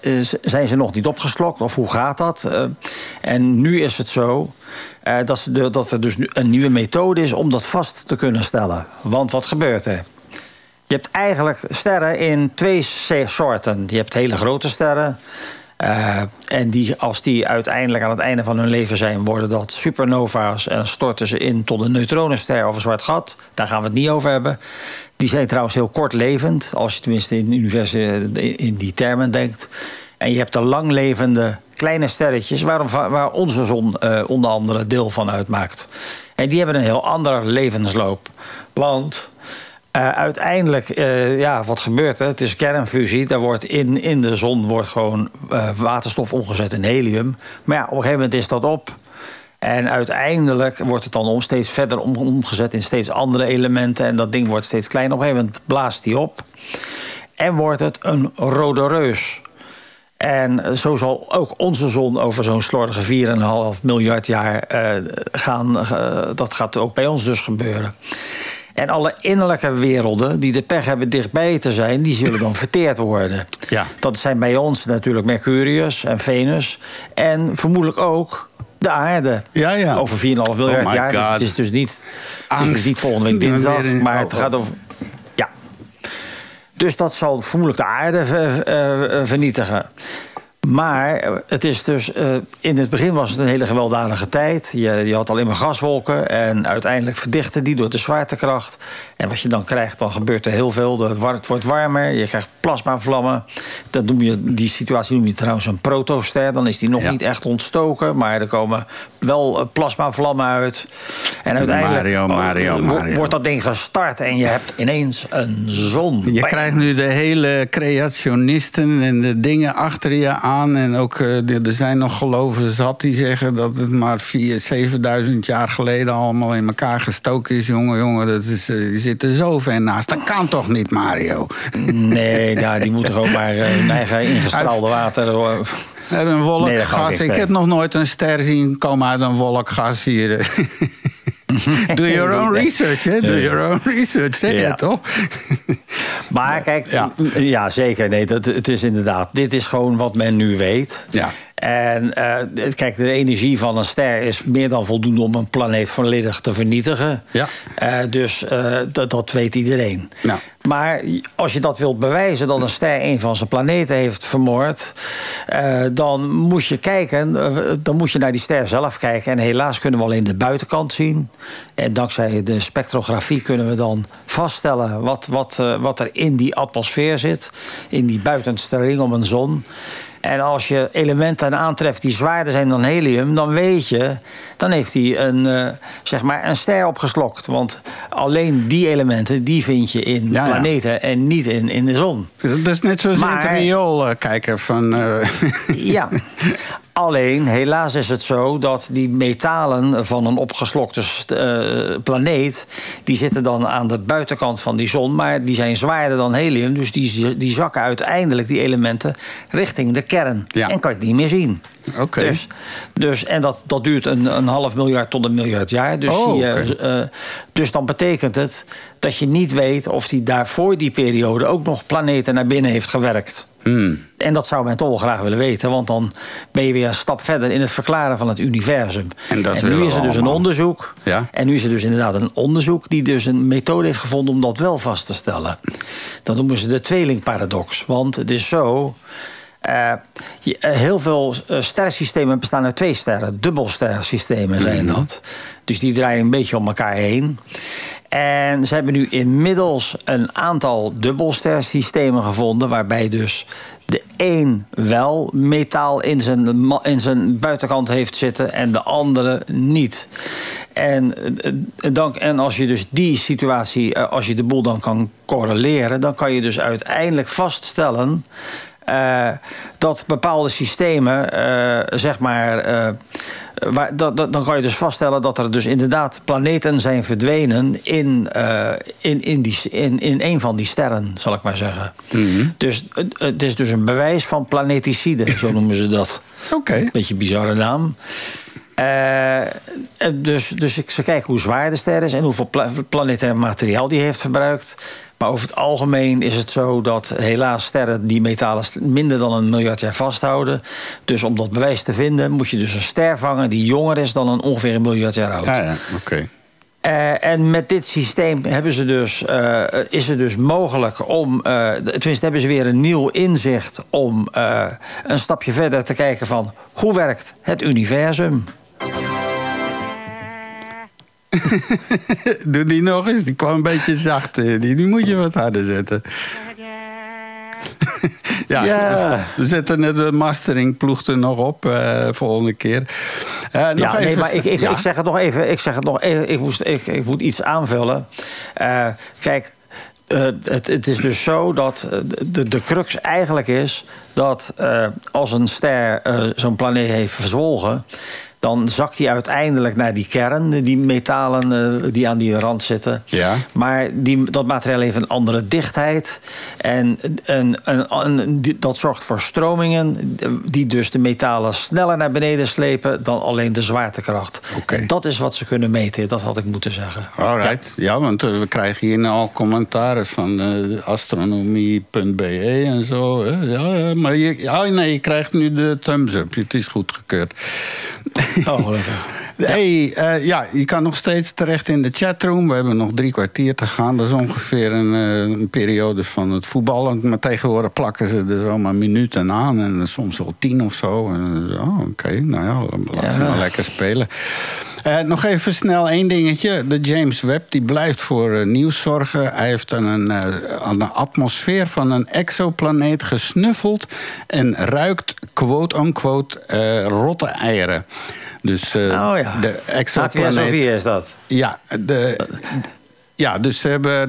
Uh, zijn ze nog niet opgeslokt? Of hoe gaat dat? Uh, en nu is het zo uh, dat, ze de, dat er dus een nieuwe methode is om dat vast te kunnen stellen. Want wat gebeurt er? Je hebt eigenlijk sterren in twee soorten. Je hebt hele grote sterren. Uh, en die, als die uiteindelijk aan het einde van hun leven zijn... worden dat supernova's en storten ze in tot een neutronenster of een zwart gat. Daar gaan we het niet over hebben. Die zijn trouwens heel kortlevend, als je tenminste in het universum in die termen denkt. En je hebt de langlevende kleine sterretjes... waar, waar onze zon uh, onder andere deel van uitmaakt. En die hebben een heel ander levensloop. Want... Uh, uiteindelijk, uh, ja, wat gebeurt er? Het is kernfusie. Daar wordt in, in de zon wordt gewoon uh, waterstof omgezet in helium. Maar ja, op een gegeven moment is dat op. En uiteindelijk wordt het dan om steeds verder om, omgezet in steeds andere elementen. En dat ding wordt steeds kleiner. Op een gegeven moment blaast die op. En wordt het een rode reus. En zo zal ook onze zon over zo'n slordige vier komma vijf miljard jaar uh, gaan. Uh, dat gaat ook bij ons dus gebeuren. En alle innerlijke werelden die de pech hebben dichtbij te zijn... die zullen dan verteerd worden. Ja. Dat zijn bij ons natuurlijk Mercurius en Venus. En vermoedelijk ook de aarde. Ja, ja. Over vier komma vijf miljard oh jaar. Dus het is dus niet, het is dus niet volgende week dinsdag. Maar het gaat over... Ja. Dus dat zal vermoedelijk de aarde vernietigen. Maar het is dus, uh, in het begin was het een hele gewelddadige tijd. Je, je had alleen maar gaswolken en uiteindelijk verdichten die door de zwaartekracht. En wat je dan krijgt, dan gebeurt er heel veel. Het wordt warmer, je krijgt plasmavlammen. Dat noem je, die situatie noem je trouwens een protoster. Dan is die nog ja. niet echt ontstoken, maar er komen wel plasmavlammen uit. En uiteindelijk Mario, Mario, Mario. wordt dat ding gestart en je hebt ineens een zon. Je Bam. krijgt nu de hele creationisten en de dingen achter je aan. En ook, er zijn nog geloven zat die zeggen dat het maar zevenduizend jaar geleden allemaal in elkaar gestoken is. Jongen, jongen, dat is, je zit er zo ver naast. Dat kan toch niet, Mario? Nee, nou, die moeten gewoon maar uh, hun eigen ingestraalde water... Uit een wolkgas. Nee, ik, ik heb nog nooit een ster zien komen uit een wolkgas hier. Do your own research, hè? Do your own research, zeg ja. jij toch? Maar kijk, ja, ja zeker. Nee, dat, het is inderdaad. Dit is gewoon wat men nu weet. Ja. En uh, kijk, de energie van een ster is meer dan voldoende om een planeet volledig te vernietigen. Ja. Uh, dus uh, dat, dat weet iedereen. Ja. Maar als je dat wilt bewijzen dat een ster een van zijn planeten heeft vermoord... Uh, dan moet je kijken, uh, dan moet je naar die ster zelf kijken. En helaas kunnen we alleen de buitenkant zien. En dankzij de spectrografie kunnen we dan vaststellen... wat, wat, uh, wat er in die atmosfeer zit, in die buitenstraling om een zon... En als je elementen aantreft die zwaarder zijn dan helium, dan weet je, dan heeft hij een, uh, zeg maar een ster opgeslokt. Want alleen die elementen, die vind je in ja, planeten ja. en niet in, in de zon. Dat is net zoals maar, in het riool uh, kijken van... Uh... Ja, alleen helaas is het zo dat die metalen van een opgeslokte uh, planeet, die zitten dan aan de buitenkant van die zon, maar die zijn zwaarder dan helium. Dus die, die zakken uiteindelijk, die elementen, richting de kern. Ja. En kan je het niet meer zien. Okay. Dus, dus, en dat, dat duurt een, een half miljard tot een miljard jaar. Dus, oh, okay. je, uh, dus dan betekent het dat je niet weet of die daarvoor die periode ook nog planeten naar binnen heeft gewerkt. Hmm. En dat zou men toch wel graag willen weten, want dan ben je weer een stap verder in het verklaren van het universum. En, dat en nu is er dus allemaal. een onderzoek. Ja? En nu is er dus inderdaad een onderzoek die dus een methode heeft gevonden om dat wel vast te stellen. Dat noemen ze de tweelingparadox. Want het is zo. Uh, heel veel sterrensystemen bestaan uit twee sterren. Dubbelsterrensystemen zijn dat. Dus die draaien een beetje om elkaar heen. En ze hebben nu inmiddels een aantal dubbelsterrensystemen gevonden, waarbij dus de een wel metaal in zijn, in zijn buitenkant heeft zitten en de andere niet. En, dan, en als je dus die situatie, als je de boel dan kan correleren, dan kan je dus uiteindelijk vaststellen Uh, dat bepaalde systemen, uh, zeg maar, uh, waar, dat, dat, dan kan je dus vaststellen dat er dus inderdaad planeten zijn verdwenen in, uh, in, in, die, in, in een van die sterren, zal ik maar zeggen. Mm-hmm. Dus uh, het is dus een bewijs van planeticide, zo noemen ze dat. Oké. Okay. Beetje een bizarre naam. Uh, dus, dus ze kijken hoe zwaar de ster is en hoeveel pla- planetair materiaal die heeft verbruikt. Maar over het algemeen is het zo dat helaas sterren die metalen minder dan een miljard jaar vasthouden. Dus om dat bewijs te vinden moet je dus een ster vangen die jonger is dan een ongeveer een miljard jaar oud. Ja, ja, oké. Okay. Uh, en met dit systeem hebben ze dus, uh, is het dus mogelijk om... Uh, tenminste hebben ze weer een nieuw inzicht om uh, een stapje verder te kijken van hoe werkt het universum? Doe die nog eens, die kwam een beetje zacht. Die, die moet je wat harder zetten. Ja, ja. We zetten de masteringploeg er nog op uh, volgende keer. Uh, nog ja, even, nee, maar ik, ik, ja? ik zeg het nog even. Ik zeg het nog even. Ik, moest, ik, ik moet iets aanvullen. Uh, kijk, uh, het, het is dus zo dat de, de crux eigenlijk is dat uh, als een ster uh, zo'n planeet heeft verzwolgen, dan zakt hij uiteindelijk naar die kern, die metalen uh, die aan die rand zitten. Ja. Maar die, dat materiaal heeft een andere dichtheid. En, en, en, en die, dat zorgt voor stromingen die dus de metalen sneller naar beneden slepen dan alleen de zwaartekracht. Okay. Dat is wat ze kunnen meten, dat had ik moeten zeggen. Alright. Ja. ja, want we krijgen hier nou al commentaren van uh, astronomie punt b e en zo. Ja, maar je, ja, nee, je krijgt nu de thumbs up, het is goedgekeurd. Oh, gelukkig. Hey, uh, ja, je kan nog steeds terecht in de chatroom. We hebben nog drie kwartier te gaan. Dat is ongeveer een, uh, een periode van het voetbal. Maar tegenwoordig plakken ze er zomaar minuten aan. En soms wel tien of zo. En, oh, oké, okay. nou ja, laten ze ja. maar lekker spelen. Uh, nog even snel één dingetje. De James Webb die blijft voor uh, nieuws zorgen. Hij heeft aan een, uh, aan de atmosfeer van een exoplaneet gesnuffeld en ruikt, quote-unquote, uh, rotte eieren. Dus uh, oh ja. de exoplaneet... Sophie is dat. Ja, de... Ja, dus ze hebben,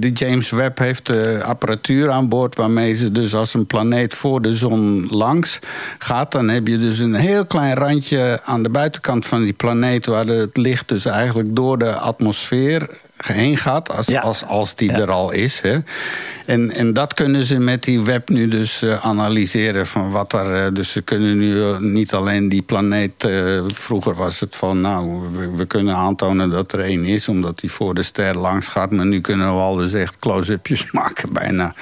de James Webb heeft de apparatuur aan boord waarmee ze dus als een planeet voor de zon langs gaat. Dan heb je dus een heel klein randje aan de buitenkant van die planeet waar het licht dus eigenlijk door de atmosfeer heen gaat, als, ja. als, als die ja. er al is. Hè. En, en dat kunnen ze met die web nu dus uh, analyseren van wat er... Uh, dus ze kunnen nu uh, niet alleen die planeet... Uh, vroeger was het van, nou, we, we kunnen aantonen dat er één is, omdat die voor de ster langs gaat, maar nu kunnen we al dus echt close-upjes maken bijna.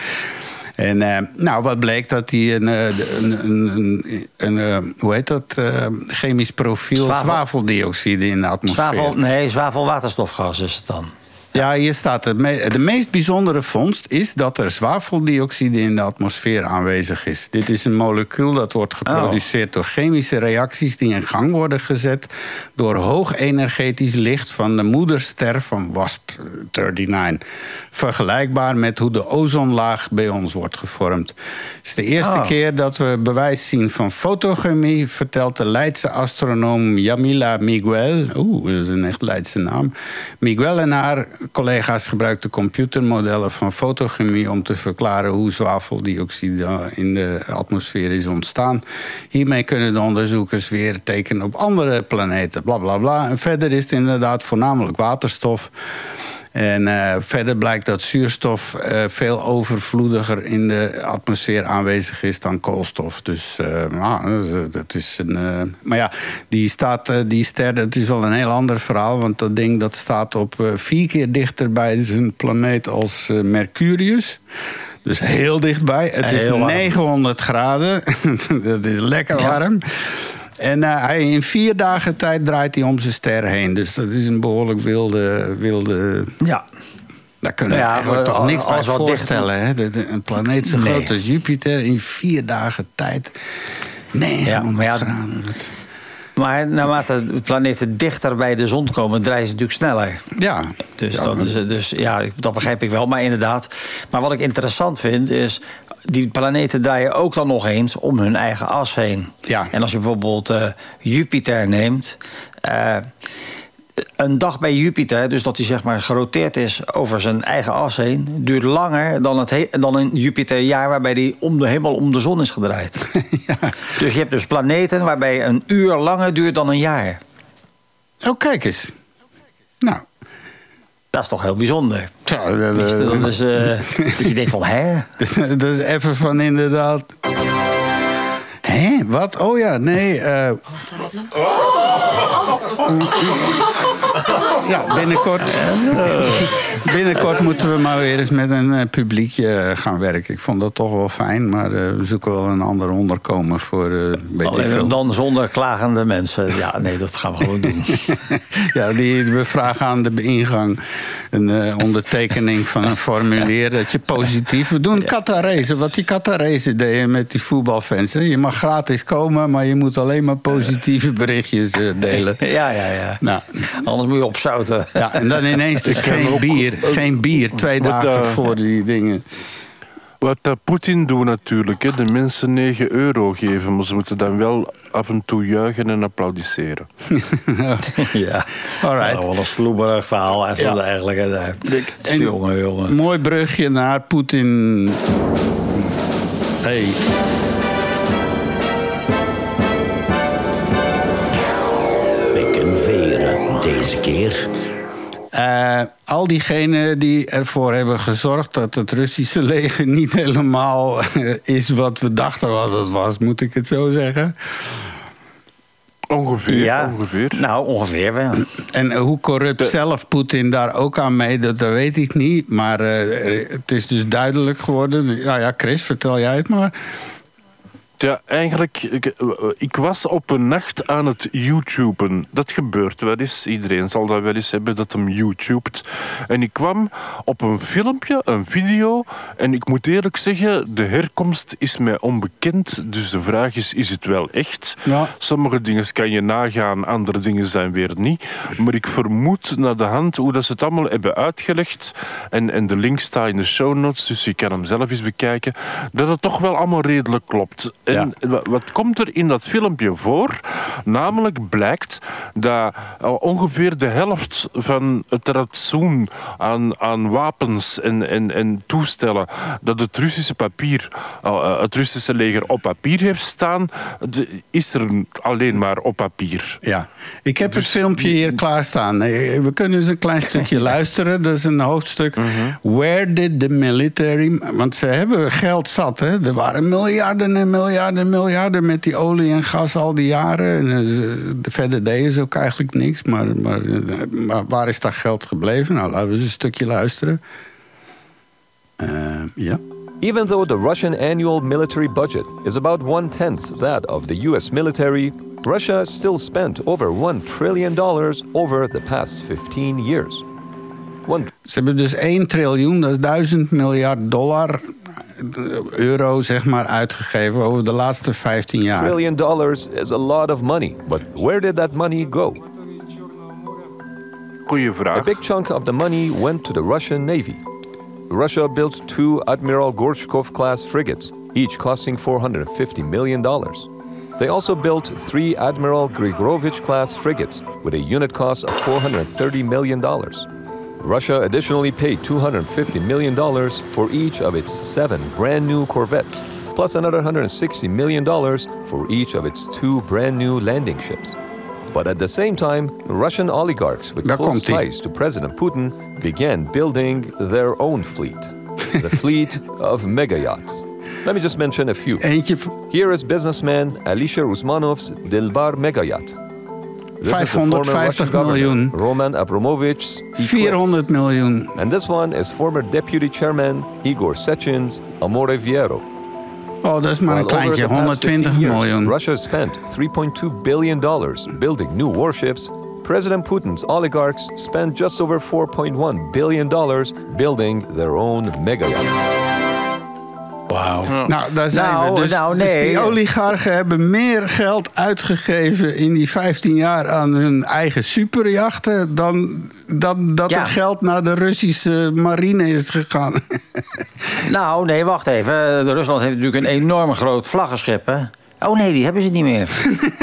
En uh, nou, wat bleek dat hij een, een, een, een, een hoe heet dat, uh, chemisch profiel... Zwavel. zwaveldioxide in de atmosfeer. Zwavel, nee, zwavelwaterstofgas is het dan. Ja, hier staat het. Me- de meest bijzondere vondst is dat er zwaveldioxide in de atmosfeer aanwezig is. Dit is een molecuul dat wordt geproduceerd oh. door chemische reacties die in gang worden gezet door hoog energetisch licht van de moederster van WASP negenendertig. Vergelijkbaar met hoe de ozonlaag bij ons wordt gevormd. Het is de eerste oh. keer dat we bewijs zien van fotochemie, vertelt de Leidse astronoom Yamila Miguel. Oeh, dat is een echt Leidse naam. Miguel en haar collega's gebruikten computermodellen van fotochemie om te verklaren hoe zwaveldioxide in de atmosfeer is ontstaan. Hiermee kunnen de onderzoekers weer tekenen op andere planeten, bla bla bla. En verder is het inderdaad voornamelijk waterstof. En uh, verder blijkt dat zuurstof uh, veel overvloediger in de atmosfeer aanwezig is dan koolstof. Dus uh, nou, dat is een. Uh, maar ja, die, staat, uh, die ster, dat is wel een heel ander verhaal. Want dat ding dat staat op uh, vier keer dichter bij zijn planeet als uh, Mercurius. Dus heel dichtbij. Het is negenhonderd graden. Dat is lekker warm. Ja. En uh, in vier dagen tijd draait hij om zijn ster heen. Dus dat is een behoorlijk wilde... wilde... Ja. Daar kunnen we ja, eigenlijk we, toch niks bij voorstellen. Hè? De, de, een planeet zo nee. groot als Jupiter in vier dagen tijd. Nee, ja, maar ja, graden. Maar naarmate de planeten dichter bij de zon komen, draaien ze natuurlijk sneller. Ja. Dus, ja, dat, is, dus ja, dat begrijp ik wel, maar inderdaad. Maar wat ik interessant vind is, die planeten draaien ook dan nog eens om hun eigen as heen. Ja. En als je bijvoorbeeld uh, Jupiter neemt, Uh, een dag bij Jupiter, dus dat hij zeg maar geroteerd is over zijn eigen as heen, duurt langer dan, het he- dan een Jupiterjaar waarbij hij om de hemel om de zon is gedraaid. Ja. Dus je hebt dus planeten waarbij een uur langer duurt dan een jaar. Oh, kijk eens. Nou. Dat is toch heel bijzonder. Ja, dat, dat, dat is uh, dat je denkt van, hè? Dat is even van inderdaad. Hé, wat? Oh ja, nee. Uh... Ja, binnenkort, binnenkort moeten we maar weer eens met een publiekje gaan werken. Ik vond dat toch wel fijn, maar uh, we zoeken wel een ander onderkomen voor. Uh, Alleen dan zonder klagende mensen. Ja, nee, dat gaan we gewoon doen. Ja, die, we vragen aan de ingang een uh, ondertekening van een formulier dat je positief. We doen Qatarese, wat die Qatarese deden met die voetbalfans. Je mag gratis komen, maar je moet alleen maar positieve berichtjes uh, delen. Ja, ja, ja. Nou. Anders moet je opzouten. Ja, en dan ineens dus geen bier. Geen bier, twee wat, dagen uh, voor die dingen. Wat uh, Poetin doet natuurlijk, hè, de mensen negen euro geven, maar ze moeten dan wel af en toe juichen en applaudisseren. Ja, all right. Nou, wat een sloeberig verhaal is dat ja. eigenlijk. Hè. Jongen, jongen. Mooi brugje naar Poetin. Hey. Deze keer. Uh, al diegenen die ervoor hebben gezorgd dat het Russische leger niet helemaal is wat we dachten wat het was, moet ik het zo zeggen? Ongeveer, ja, ongeveer. Nou, ongeveer wel. En hoe corrupt de... zelf Poetin daar ook aan meedoet, dat weet ik niet. Maar uh, het is dus duidelijk geworden. Nou ja, Chris, vertel jij het maar. Ja, eigenlijk, ik, ik was op een nacht aan het YouTuben. Dat gebeurt wel eens. Iedereen zal dat wel eens hebben, dat hem YouTubet. En ik kwam op een filmpje, een video. En ik moet eerlijk zeggen, de herkomst is mij onbekend. Dus de vraag is, is het wel echt? Ja. Sommige dingen kan je nagaan, andere dingen zijn weer niet. Maar ik vermoed naar de hand hoe dat ze het allemaal hebben uitgelegd. En, en de link staat in de show notes, dus je kan hem zelf eens bekijken. Dat het toch wel allemaal redelijk klopt. En ja. Wat komt er in dat filmpje voor? Namelijk blijkt dat ongeveer de helft van het ratsoen aan, aan wapens en, en, en toestellen dat het Russische, papier, uh, het Russische leger op papier heeft staan, de, is er alleen maar op papier. Ja, ik heb dus het filmpje hier klaarstaan. We kunnen eens een klein stukje luisteren. Dat is een hoofdstuk. Mm-hmm. Where did the military... Want ze hebben geld zat, hè? Er waren miljarden en miljarden en miljarden met die olie en gas al die jaren. En de verder deden ze ook eigenlijk niks. Maar, maar, maar waar is dat geld gebleven? Nou, laten we eens een stukje luisteren. Uh, yeah. Even though the Russian annual military budget is about one-tenth that of the U S military, Russia still spent over one trillion dollars over the past fifteen years. Want ze hebben dus één triljoen, dat is duizend miljard dollar, euro zeg maar, uitgegeven over de laatste vijftien jaar. trillion dollars is a lot of money. But where did that money go? Goeie vraag. A big chunk of the money went to the Russian Navy. Russia built two Admiral Gorshkov-class frigates, each costing four hundred fifty million dollars. They also built three Admiral Grigorovich-class frigates with a unit cost of four hundred thirty million dollars. Russia additionally paid two hundred fifty million dollars for each of its seven brand new corvettes, plus another one hundred sixty million dollars for each of its two brand new landing ships. But at the same time, Russian oligarchs with close ties to President Putin began building their own fleet, the fleet of mega yachts. Let me just mention a few. Here is businessman Alisher Usmanov's Dilbar mega yacht. vijfhonderdvijftig miljoen. Roman Abramovich's four hundred miljoen. And this one is former deputy chairman Igor Sechin's Amore Vieiro. Oh, dat is maar een kleintje, honderdtwintig miljoen. Russia spent three point two billion dollars building new warships. President Putin's oligarchs spent just over four point one billion dollars building their own mega yachts. Wauw. Ja. Nou, daar zijn nou, we. Dus, nou, nee. Dus die oligarchen hebben meer geld uitgegeven in die vijftien jaar aan hun eigen superjachten dan, dan dat ja. er geld naar de Russische marine is gegaan. Nou, nee, wacht even. Rusland heeft natuurlijk een enorm groot vlaggenschip, hè? Oh nee, die hebben ze niet meer.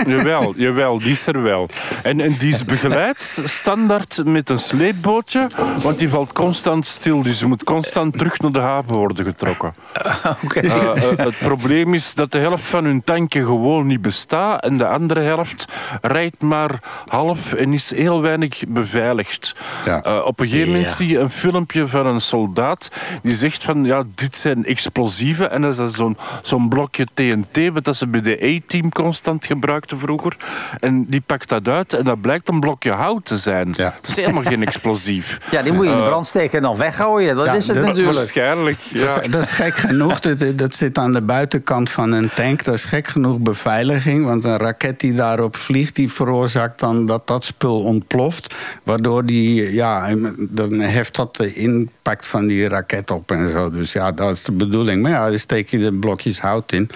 jawel, jawel, die is er wel. En, en die is begeleid, standaard, met een sleepbootje. Want die valt constant stil. Dus ze moet constant terug naar de haven worden getrokken. Uh, okay. uh, uh, het probleem is dat de helft van hun tankje gewoon niet bestaat. En de andere helft rijdt maar half en is heel weinig beveiligd. Ja. Uh, op een gegeven moment ja. zie je een filmpje van een soldaat. Die zegt van, ja, dit zijn explosieven. En dat is zo'n, zo'n blokje T N T, wat dat ze bij de A-team constant gebruikte vroeger. En die pakt dat uit en dat blijkt een blokje hout te zijn. Ja. Dat is helemaal geen explosief. Ja, die moet je in de brand steken en dan weggooien. Dat ja, is het dat, natuurlijk. Waarschijnlijk, ja. dat, is, dat is gek genoeg. Dat, dat zit aan de buitenkant van een tank. Dat is gek genoeg beveiliging. Want een raket die daarop vliegt, die veroorzaakt dan dat dat spul ontploft. Waardoor die, ja, dan heft dat de impact van die raket op en zo. Dus ja, dat is de bedoeling. Maar ja, dan steek je de blokjes hout in.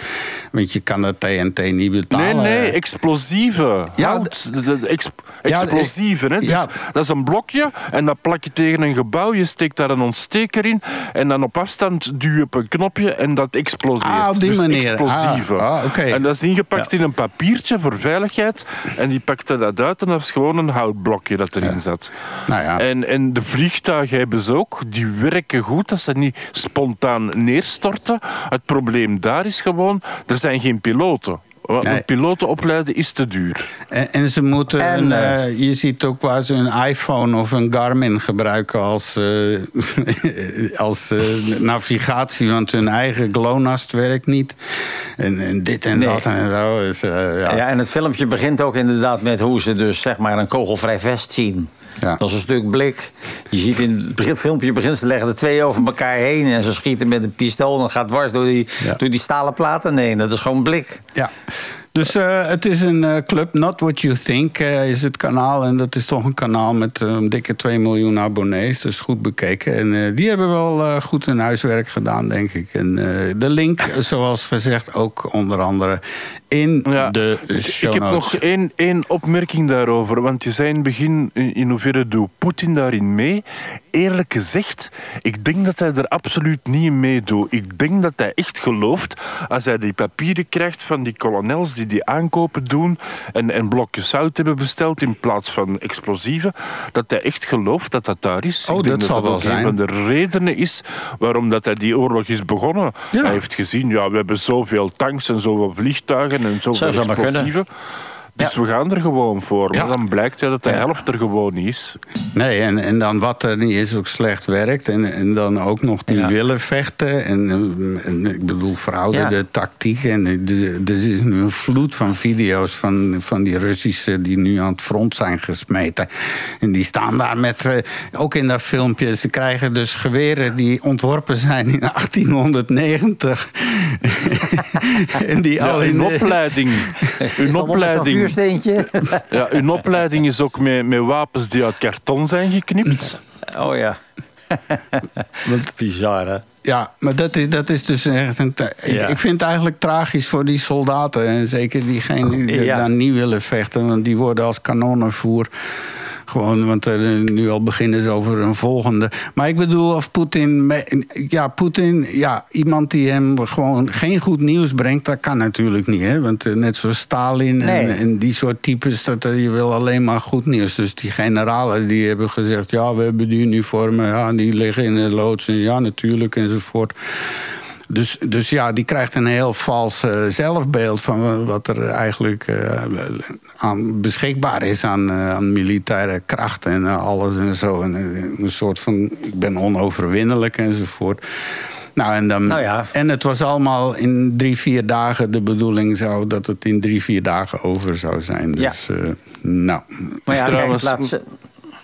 Want je kan dat T N T niet betalen. Nee, nee, explosieven. Ja, d- exp- explosieven, ja, hè. Dus ja. Dat is een blokje en dat plak je tegen een gebouw. Je steekt daar een ontsteker in en dan op afstand duw je op een knopje en dat explodeert. Ah, op die dus manier. Explosieven. Ah, ah, okay. En dat is ingepakt ja. in een papiertje voor veiligheid en die pakte dat uit en dat is gewoon een houtblokje dat erin ja. zat. Nou ja. En, en de vliegtuigen hebben ze ook. Die werken goed, dat ze niet spontaan neerstorten. Het probleem daar is gewoon, er zijn geen piloten. Piloten. Nee. Piloten opleiden is te duur. En, en ze moeten, en, uh, je ziet ook waar ze een iPhone of een Garmin gebruiken als, uh, als uh, navigatie, want hun eigen GLONASS werkt niet. En, en dit en nee. dat en zo. Dus, uh, ja. ja, en het filmpje begint ook inderdaad met hoe ze dus zeg maar een kogelvrij vest zien. Ja. Dat is een stuk blik. Je ziet in het begin, filmpje begint ze leggen de twee over elkaar heen en ze schieten met een pistool en dat gaat dwars door die, ja. door die stalen platen heen. Dat is gewoon blik. Ja. Dus uh, het is een uh, club, Not What You Think uh, is het kanaal. En dat is toch een kanaal met um, dikke twee miljoen abonnees. Dus goed bekeken. En uh, die hebben wel uh, goed hun huiswerk gedaan, denk ik. En uh, de link, zoals gezegd, ook onder andere in ja, de show notes. Ik heb nog één, één opmerking daarover. Want je zei in het begin, in, in hoeverre doet Poetin daarin mee? Eerlijk gezegd, ik denk dat hij er absoluut niet in meedoet. Ik denk dat hij echt gelooft, als hij die papieren krijgt van die kolonels die die aankopen doen en, en blokjes zout hebben besteld in plaats van explosieven, dat hij echt gelooft dat dat daar is. Oh, ik denk dat dat, dat een van de redenen is waarom dat hij die oorlog is begonnen. Ja. Hij heeft gezien, ja, we hebben zoveel tanks en zoveel vliegtuigen en zoveel explosieven. Dus ja. we gaan er gewoon voor. Maar ja. dan blijkt dat de helft er gewoon niet is. Nee, en, en dan wat er niet is ook slecht werkt. En, en dan ook nog niet ja. willen vechten. En, en ik bedoel, verouderde ja. tactiek. En er is nu een vloed van video's van, van die Russische die nu aan het front zijn gesmeten. En die staan daar met, ook in dat filmpje, ze krijgen dus geweren die ontworpen zijn in achttienhonderdnegentig. en die ja, al in opleiding. Hun opleiding. Ja, hun opleiding is ook met, met wapens die uit karton zijn geknipt. Oh ja. Wat bizar, hè? Ja, maar dat is, dat is dus echt een... Tra- ja. Ik vind het eigenlijk tragisch voor die soldaten. En zeker diegenen die ja. daar niet willen vechten. Want die worden als kanonnenvoer... Gewoon, want er nu al beginnen ze over een volgende. Maar ik bedoel, of Poetin... Ja, Poetin, ja, iemand die hem gewoon geen goed nieuws brengt... dat kan natuurlijk niet, hè? Want net zoals Stalin nee. en, en die soort types... Dat, je wil alleen maar goed nieuws. Dus die generalen die hebben gezegd... ja, we hebben die uniformen, ja, die liggen in de loods... en ja, natuurlijk, enzovoort... Dus, dus ja, die krijgt een heel vals uh, zelfbeeld van wat er eigenlijk uh, aan beschikbaar is aan, uh, aan militaire kracht en uh, alles en zo. En, uh, een soort van, ik ben onoverwinnelijk enzovoort. Nou, en, dan, nou ja. en het was allemaal in drie, vier dagen de bedoeling zou dat het in drie, vier dagen over zou zijn. Dus, ja. uh, nou. Maar ja, trouwens... Kijk,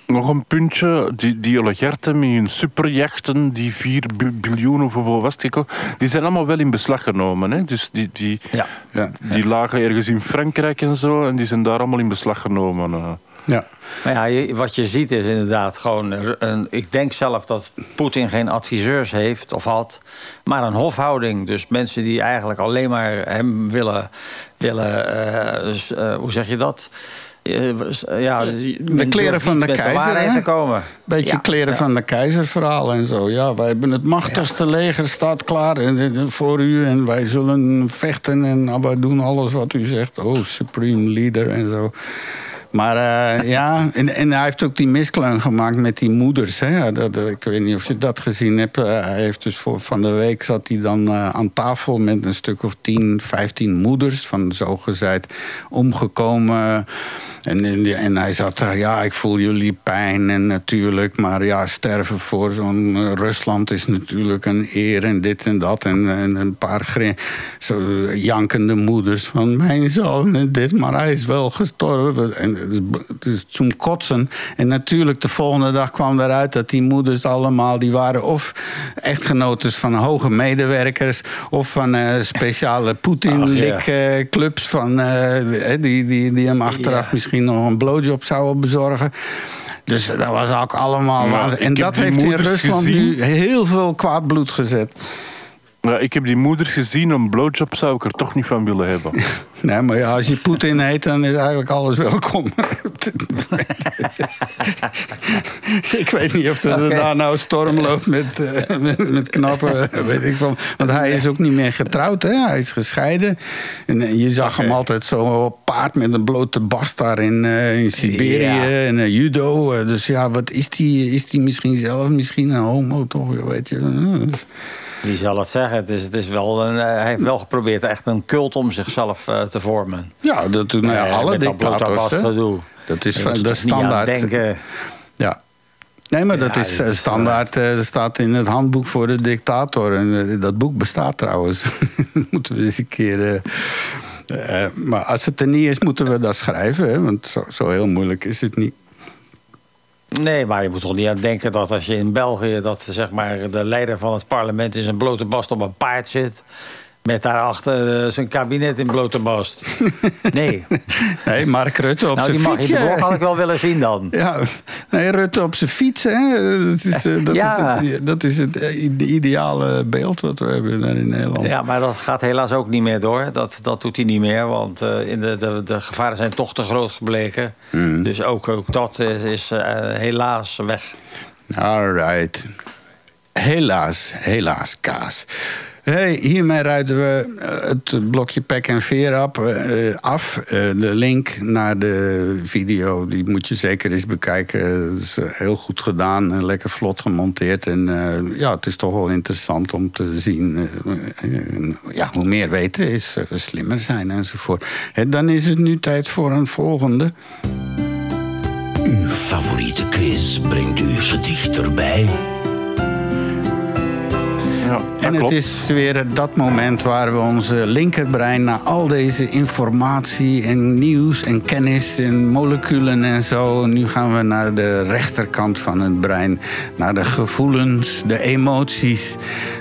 nog een puntje, die, die oligarchen met hun superjachten, die vier biljoen of hoeveel was die, die zijn allemaal wel in beslag genomen. Hè? Dus die, die, ja. Ja. die lagen ergens in Frankrijk en zo en die zijn daar allemaal in beslag genomen. Ja. Maar ja, wat je ziet is inderdaad gewoon... Een, ik denk zelf dat Poetin geen adviseurs heeft of had... maar een hofhouding. Dus mensen die eigenlijk alleen maar hem willen... willen uh, dus, uh, hoe zeg je dat... Ja, de kleren van de keizer. Te komen. Beetje ja, kleren ja. van de keizer verhaal en zo. Ja, wij hebben het machtigste ja. leger, staat klaar voor u. En wij zullen vechten en wij doen alles wat u zegt. Oh, supreme leader en zo. Maar uh, ja, en, en hij heeft ook die miskleun gemaakt met die moeders. Hè? Dat, ik weet niet of je dat gezien hebt. Uh, hij heeft dus voor, van de week zat hij dan uh, aan tafel met een stuk of tien, vijftien moeders... van zogezegd omgekomen. En, en hij zat daar, ja, ik voel jullie pijn en natuurlijk... maar ja, sterven voor zo'n uh, Rusland is natuurlijk een eer en dit en dat. En, en een paar grin, zo, jankende moeders van mijn zoon en dit... maar hij is wel gestorven... En, het is zo'n kotsen. En natuurlijk, de volgende dag kwam eruit dat die moeders allemaal... die waren of echtgenotes van hoge medewerkers... of van uh, speciale Poetin-lik-clubs... Ja. Uh, die, die, die hem achteraf ja. misschien nog een blowjob zouden bezorgen... Dus dat was ook allemaal... Maar en dat heeft in Rusland gezien. Nu heel veel kwaad bloed gezet. Nou, ik heb die moeders gezien, een blowjob zou ik er toch niet van willen hebben. Nee, maar ja, als je Poetin heet, dan is eigenlijk alles welkom. Ik weet niet of dat okay. daar nou storm loopt met, uh, met, met knappen. Weet ik van. Want hij is ook niet meer getrouwd, hè? Hij is gescheiden. En je zag okay. hem altijd zo op paard met een blote bast daar in, uh, in Siberië yeah. en uh, judo. Dus ja, wat is die? Is die misschien zelf misschien een homo toch? Weet je. Dus, wie zal het zeggen? Het is, het is wel een, hij heeft wel geprobeerd echt een cult om zichzelf uh, te vormen. Ja, dat doen nou ja, alle uh, dictators. Dat, dat is van, dat standaard. Ja. Nee, maar dat ja, is uh, standaard. Dat uh, staat in het handboek voor de dictator. En uh, dat boek bestaat trouwens. Moeten we eens een keer... Uh, uh, maar als het er niet is, moeten we dat schrijven. Hè? Want zo, zo heel moeilijk is het niet. Nee, maar je moet toch niet aan denken dat als je in België... dat zeg maar, de leider van het parlement in zijn blote bast op een paard zit... met daarachter uh, zijn kabinet in blote bast. Nee. Nee, Mark Rutte op nou, zijn fiets. Nou, die Mark Rutte had ik wel willen zien dan. Ja, nee, Rutte op zijn fiets, hè. Dat is, uh, dat ja. is, het, dat is het ideale beeld wat we hebben daar in Nederland. Ja, maar dat gaat helaas ook niet meer door. Dat, dat doet hij niet meer, want uh, in de, de, de gevaren zijn toch te groot gebleken. Mm. Dus ook, ook dat is, is uh, helaas weg. All right. Helaas, helaas, kaas. Hey, hiermee ruiten we het blokje pek en veer af. De link naar de video, die moet je zeker eens bekijken. Dat is heel goed gedaan, lekker vlot gemonteerd. En uh, ja, het is toch wel interessant om te zien. Ja, hoe meer weten is slimmer zijn enzovoort. En dan is het nu tijd voor een volgende. Uw favoriete quiz brengt u gedichterbij... Ja, en het klopt. Is weer dat moment waar we onze linkerbrein... na al deze informatie en nieuws en kennis en moleculen en zo... nu gaan we naar de rechterkant van het brein. Naar de gevoelens, de emoties,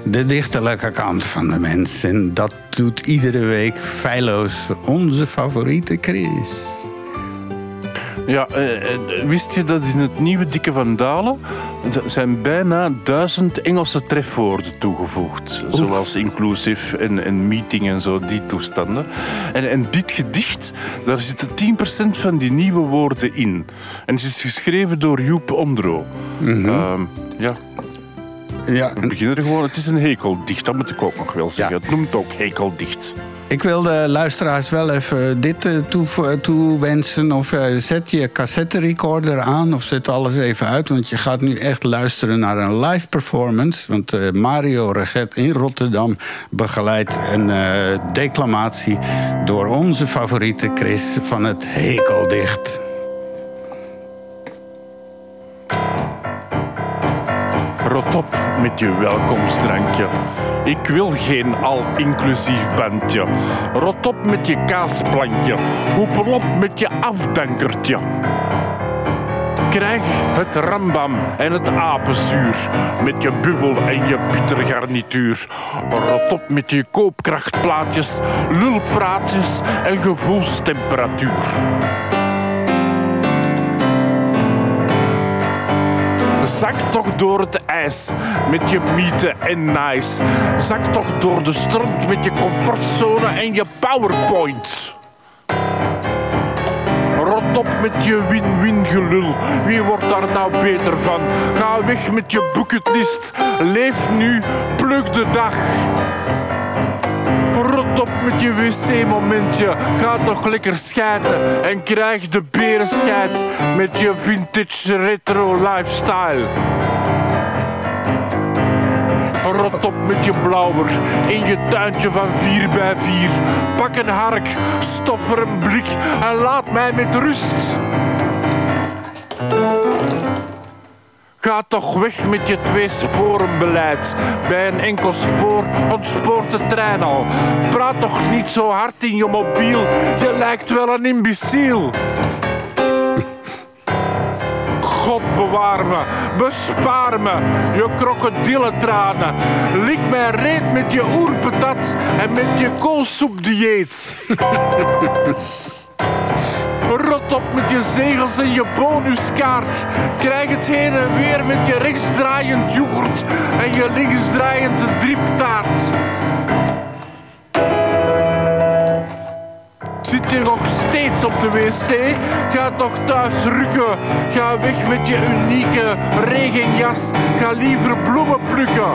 de dichterlijke kant van de mens. En dat doet iedere week feilloos onze favoriete Chris. Ja, wist je dat in het nieuwe Dikke van Dalen zijn bijna duizend Engelse trefwoorden toegevoegd. Oef. Zoals inclusief en, en meeting en zo, die toestanden. En, en dit gedicht, daar zitten tien procent van die nieuwe woorden in. En het is geschreven door Joep Omdro. Mm-hmm. Uh, ja. Ja. We beginnen er gewoon. Het is een hekeldicht, dat moet ik ook nog wel zeggen. Ja. Het noemt ook hekeldicht. Ik wil de luisteraars wel even dit toewensen. Of zet je cassette recorder aan of zet alles even uit. Want je gaat nu echt luisteren naar een live performance. Want Mario Reget in Rotterdam begeleidt een declamatie door onze favoriete Chris van het Hekeldicht. Rot op met je welkomstdrankje. Ik wil geen al-inclusief bandje. Rot op met je kaasplankje. Hoepel op met je afdankertje. Krijg het rambam en het apenzuur. Met je bubbel en je bittergarnituur. Rot op met je koopkrachtplaatjes, lulpraatjes en gevoelstemperatuur. Zak toch door het ijs met je mieten en nice. Zak toch door de strand met je comfortzone en je PowerPoint. Rot op met je win-win gelul. Wie wordt daar nou beter van? Ga weg met je bucketlist. Leef nu, pluk de dag. Rot op met je wc-momentje. Ga toch lekker schijten en krijg de berenschijt met je vintage retro lifestyle. Rot op met je blauwer in je tuintje van vier bij vier. Pak een hark, stoffer een blik en laat mij met rust. Ga toch weg met je tweesporenbeleid. Bij een enkel spoor ontspoort de trein al. Praat toch niet zo hard in je mobiel. Je lijkt wel een imbeciel. God bewaar me, bespaar me, je krokodillentranen. Lik mijn reet met je oerpatat en met je koolsoepdieet. Rot op met je zegels en je bonuskaart. Krijg het heen en weer met je rechtsdraaiend yoghurt en je linksdraaiend drieptaart. Zit je nog steeds op de wc? Ga toch thuis rukken. Ga weg met je unieke regenjas. Ga liever bloemen plukken.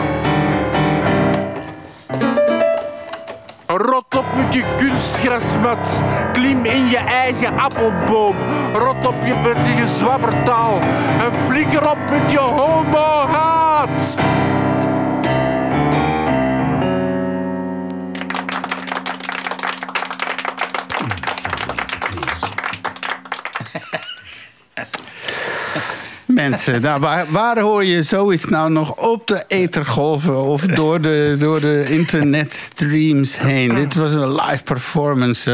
Rot op met je kunstgrasmat. Klim in je eigen appelboom. Rot op je met je zwabbertaal. En flikker op met je homo-haat. Mensen, nou, waar, waar hoor je zoiets nou nog op de ethergolven of door de, door de internetstreams heen? Dit was een live performance.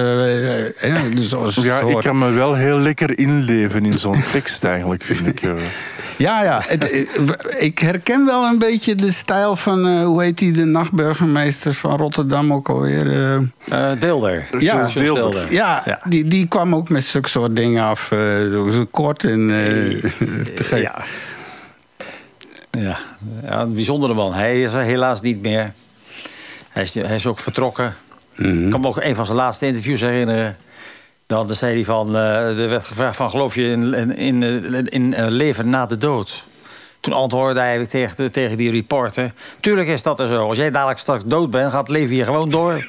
Uh, uh, dus als ja, ik kan me wel heel lekker inleven in zo'n tekst eigenlijk, vind ik. Uh. Ja, ja. Het, ik herken wel een beetje de stijl van, uh, hoe heet die, de nachtburgemeester van Rotterdam ook alweer? Uh... Uh, Deelder. Ja, Deelder. Deelder. Ja, ja. Die, die kwam ook met zulke soort dingen af. Uh, zo kort en uh, te gek. Ja. Ja. Ja, een bijzondere man. Hij is er helaas niet meer. Hij is, hij is ook vertrokken. Mm-hmm. Ik kan me ook een van zijn laatste interviews herinneren. Dan zei hij van, uh, er werd gevraagd van, geloof je in, in, in, in uh, leven na de dood? Toen antwoordde hij tegen, tegen die reporter, tuurlijk is dat er zo. Als jij dadelijk straks dood bent, gaat het leven hier gewoon door.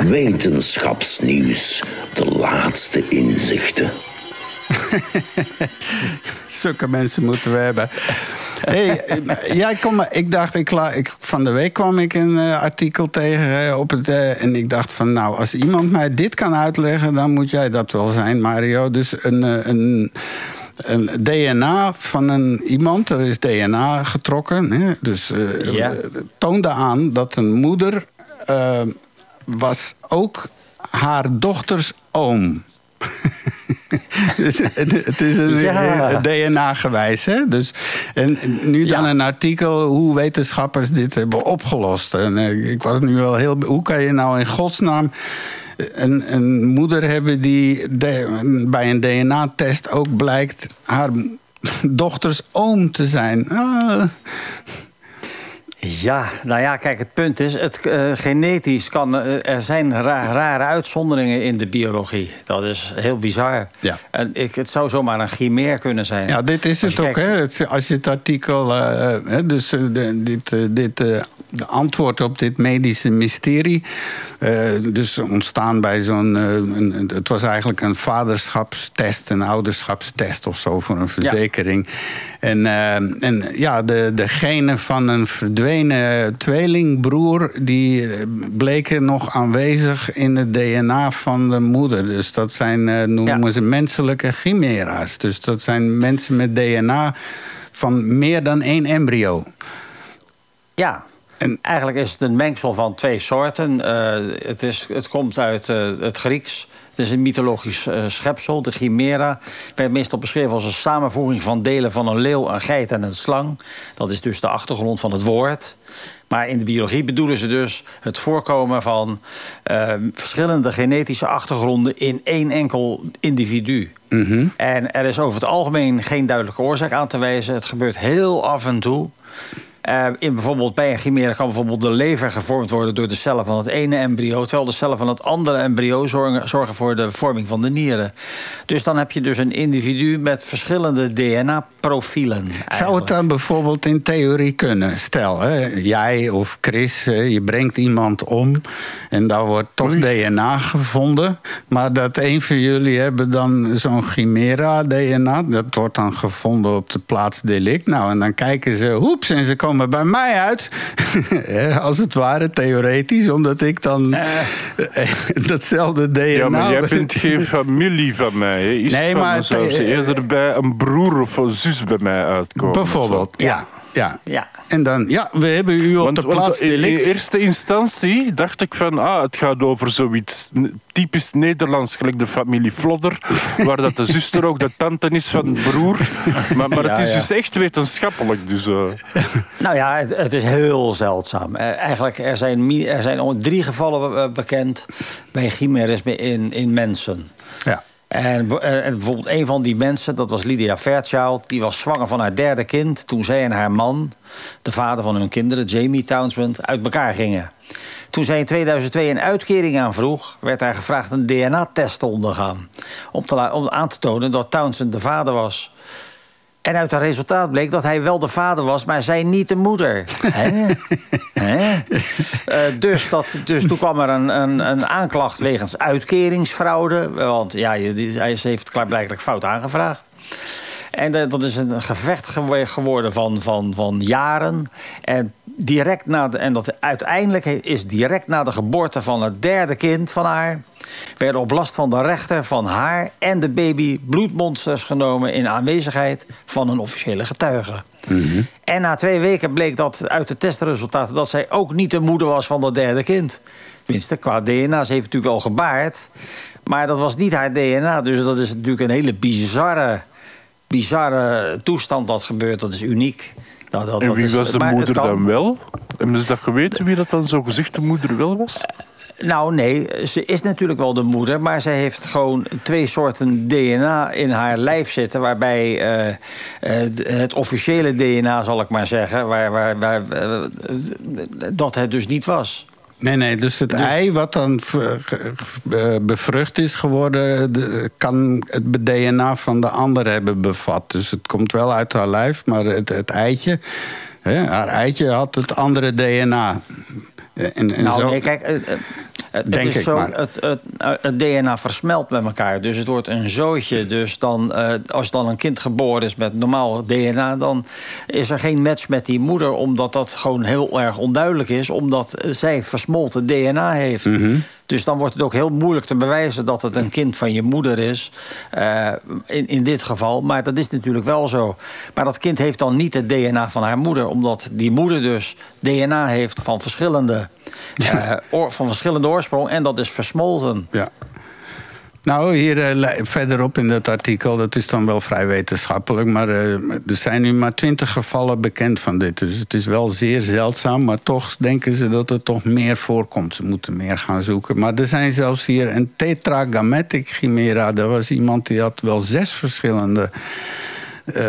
Wetenschapsnieuws, de laatste inzichten. Zulke mensen moeten we hebben. Hey, jij kom, ik dacht, ik, ik, van de week kwam ik een uh, artikel tegen op het, uh, en ik dacht van, nou, als iemand mij dit kan uitleggen, dan moet jij dat wel zijn, Mario. Dus een, uh, een, een D N A van een iemand, er is D N A getrokken, hè? Dus uh, ja. toonde aan dat een moeder uh, was ook haar dochters oom. Dus het is een ja. D N A-gewijs. Hè? Dus, en nu dan ja. een artikel hoe wetenschappers dit hebben opgelost. En, uh, ik was nu wel heel... Hoe kan je nou in godsnaam een, een moeder hebben die de, bij een D N A-test ook blijkt haar dochters oom te zijn. Ah. Ja, nou ja, kijk, het punt is, het, uh, genetisch kan, uh, er zijn ra- rare uitzonderingen in de biologie. Dat is heel bizar. Ja. En ik, het zou zomaar een chimère kunnen zijn. Ja, dit is het ook, hè? Als je het artikel, uh, dus uh, dit, uh, dit uh, de antwoord op dit medische mysterie, uh, dus ontstaan bij zo'n, uh, een, het was eigenlijk een vaderschapstest, een ouderschapstest of zo voor een verzekering. Ja. En, uh, en ja, de, de genen van een verdwenen Een tweelingbroer die bleken nog aanwezig in het D N A van de moeder. Dus dat zijn, noemen ja. ze menselijke chimera's. Dus dat zijn mensen met D N A van meer dan één embryo. Ja, en eigenlijk is het een mengsel van twee soorten. Uh, het, is, het komt uit uh, het Grieks. Het is een mythologisch uh, schepsel, de chimera. Werd meestal beschreven als een samenvoeging van delen van een leeuw, een geit en een slang. Dat is dus de achtergrond van het woord. Maar in de biologie bedoelen ze dus het voorkomen van uh, verschillende genetische achtergronden in één enkel individu. Mm-hmm. En er is over het algemeen geen duidelijke oorzaak aan te wijzen. Het gebeurt heel af en toe. Uh, in bijvoorbeeld bij een chimera kan bijvoorbeeld de lever gevormd worden door de cellen van het ene embryo, terwijl de cellen van het andere embryo zorgen, zorgen voor de vorming van de nieren. Dus dan heb je dus een individu met verschillende D N A-profielen. Eigenlijk. Zou het dan bijvoorbeeld in theorie kunnen? Stel, hè, jij of Chris, je brengt iemand om en daar wordt toch Oei. D N A gevonden, maar dat een van jullie hebben dan zo'n chimera-D N A, dat wordt dan gevonden op de plaats delict. Nou, en dan kijken ze, hoeps, en ze komen maar bij mij uit, als het ware theoretisch, omdat ik dan uh. datzelfde D N A... Ja, maar jij bent geen familie van mij. Is nee, maar... Mezelf. Ze eerder bij een broer of een zus bij mij uitkomen. Bijvoorbeeld, ja. Ja. ja. En dan, ja, we hebben u op want, de plaats... In, in eerste instantie dacht ik van... Ah, het gaat over zoiets typisch Nederlands, gelijk de familie Flodder. Waar dat de zuster ook de tante is van de broer. Maar, maar het is ja, ja. dus echt wetenschappelijk. Dus, uh. Nou ja, het, het is heel zeldzaam. Uh, eigenlijk, er zijn, er zijn drie gevallen bekend bij chimerisme in, in mensen. Ja. En, en bijvoorbeeld een van die mensen, dat was Lydia Fairchild, die was zwanger van haar derde kind toen zij en haar man, de vader van hun kinderen, Jamie Townsend, uit elkaar gingen. Toen zij in tweeduizend twee een uitkering aanvroeg, werd haar gevraagd een D N A-test te ondergaan. Om, te la- om aan te tonen dat Townsend de vader was. En uit haar resultaat bleek dat hij wel de vader was, maar zij niet de moeder. Hè? Hè? Uh, dus, dat, dus toen kwam er een, een, een aanklacht wegens uitkeringsfraude. Want ja, ze heeft klaarblijkelijk fout aangevraagd. En uh, dat is een gevecht ge- geworden van, van, van jaren. En, direct na de, en dat uiteindelijk is direct na de geboorte van het derde kind van haar... werden op last van de rechter van haar en de baby bloedmonsters genomen... in aanwezigheid van een officiële getuige. Mm-hmm. En na twee weken bleek dat uit de testresultaten... dat zij ook niet de moeder was van dat derde kind. Tenminste, qua D N A, ze heeft natuurlijk al gebaard. Maar dat was niet haar D N A, dus dat is natuurlijk een hele bizarre... bizarre toestand dat gebeurt, dat is uniek. Dat, dat, en wie dat is, was de moeder kan... dan wel? En is dat geweten wie dat dan zo gezegd de moeder wel was? Nou, nee, ze is natuurlijk wel de moeder... maar zij heeft gewoon twee soorten D N A in haar lijf zitten... waarbij uh, uh, het officiële D N A, zal ik maar zeggen... Waar, waar, waar, uh, dat het dus niet was. Nee, nee, dus het dus... ei wat dan bevrucht is geworden... kan het D N A van de ander hebben bevat. Dus het komt wel uit haar lijf, maar het, het eitje... Hè, haar eitje had het andere D N A... En, en nou, zo... nee, kijk, het, het, Denk is ik zo, maar. Het, het, het D N A versmelt met elkaar. Dus het wordt een zootje. Dus dan, uh, als dan een kind geboren is met normaal D N A... dan is er geen match met die moeder... omdat dat gewoon heel erg onduidelijk is... omdat zij versmolten D N A heeft. Mm-hmm. Dus dan wordt het ook heel moeilijk te bewijzen... dat het een kind van je moeder is, uh, in, in dit geval. Maar dat is natuurlijk wel zo. Maar dat kind heeft dan niet het D N A van haar moeder... omdat die moeder dus D N A heeft van verschillende, uh, or, van verschillende oorsprong... en dat is versmolten. Ja. Nou, hier uh, verderop in dat artikel, dat is dan wel vrij wetenschappelijk, maar uh, er zijn nu maar twintig gevallen bekend van dit. Dus het is wel zeer zeldzaam, maar toch denken ze dat er toch meer voorkomt. Ze moeten meer gaan zoeken. Maar er zijn zelfs hier een tetragametic chimera. Er was iemand die had wel zes verschillende... Uh,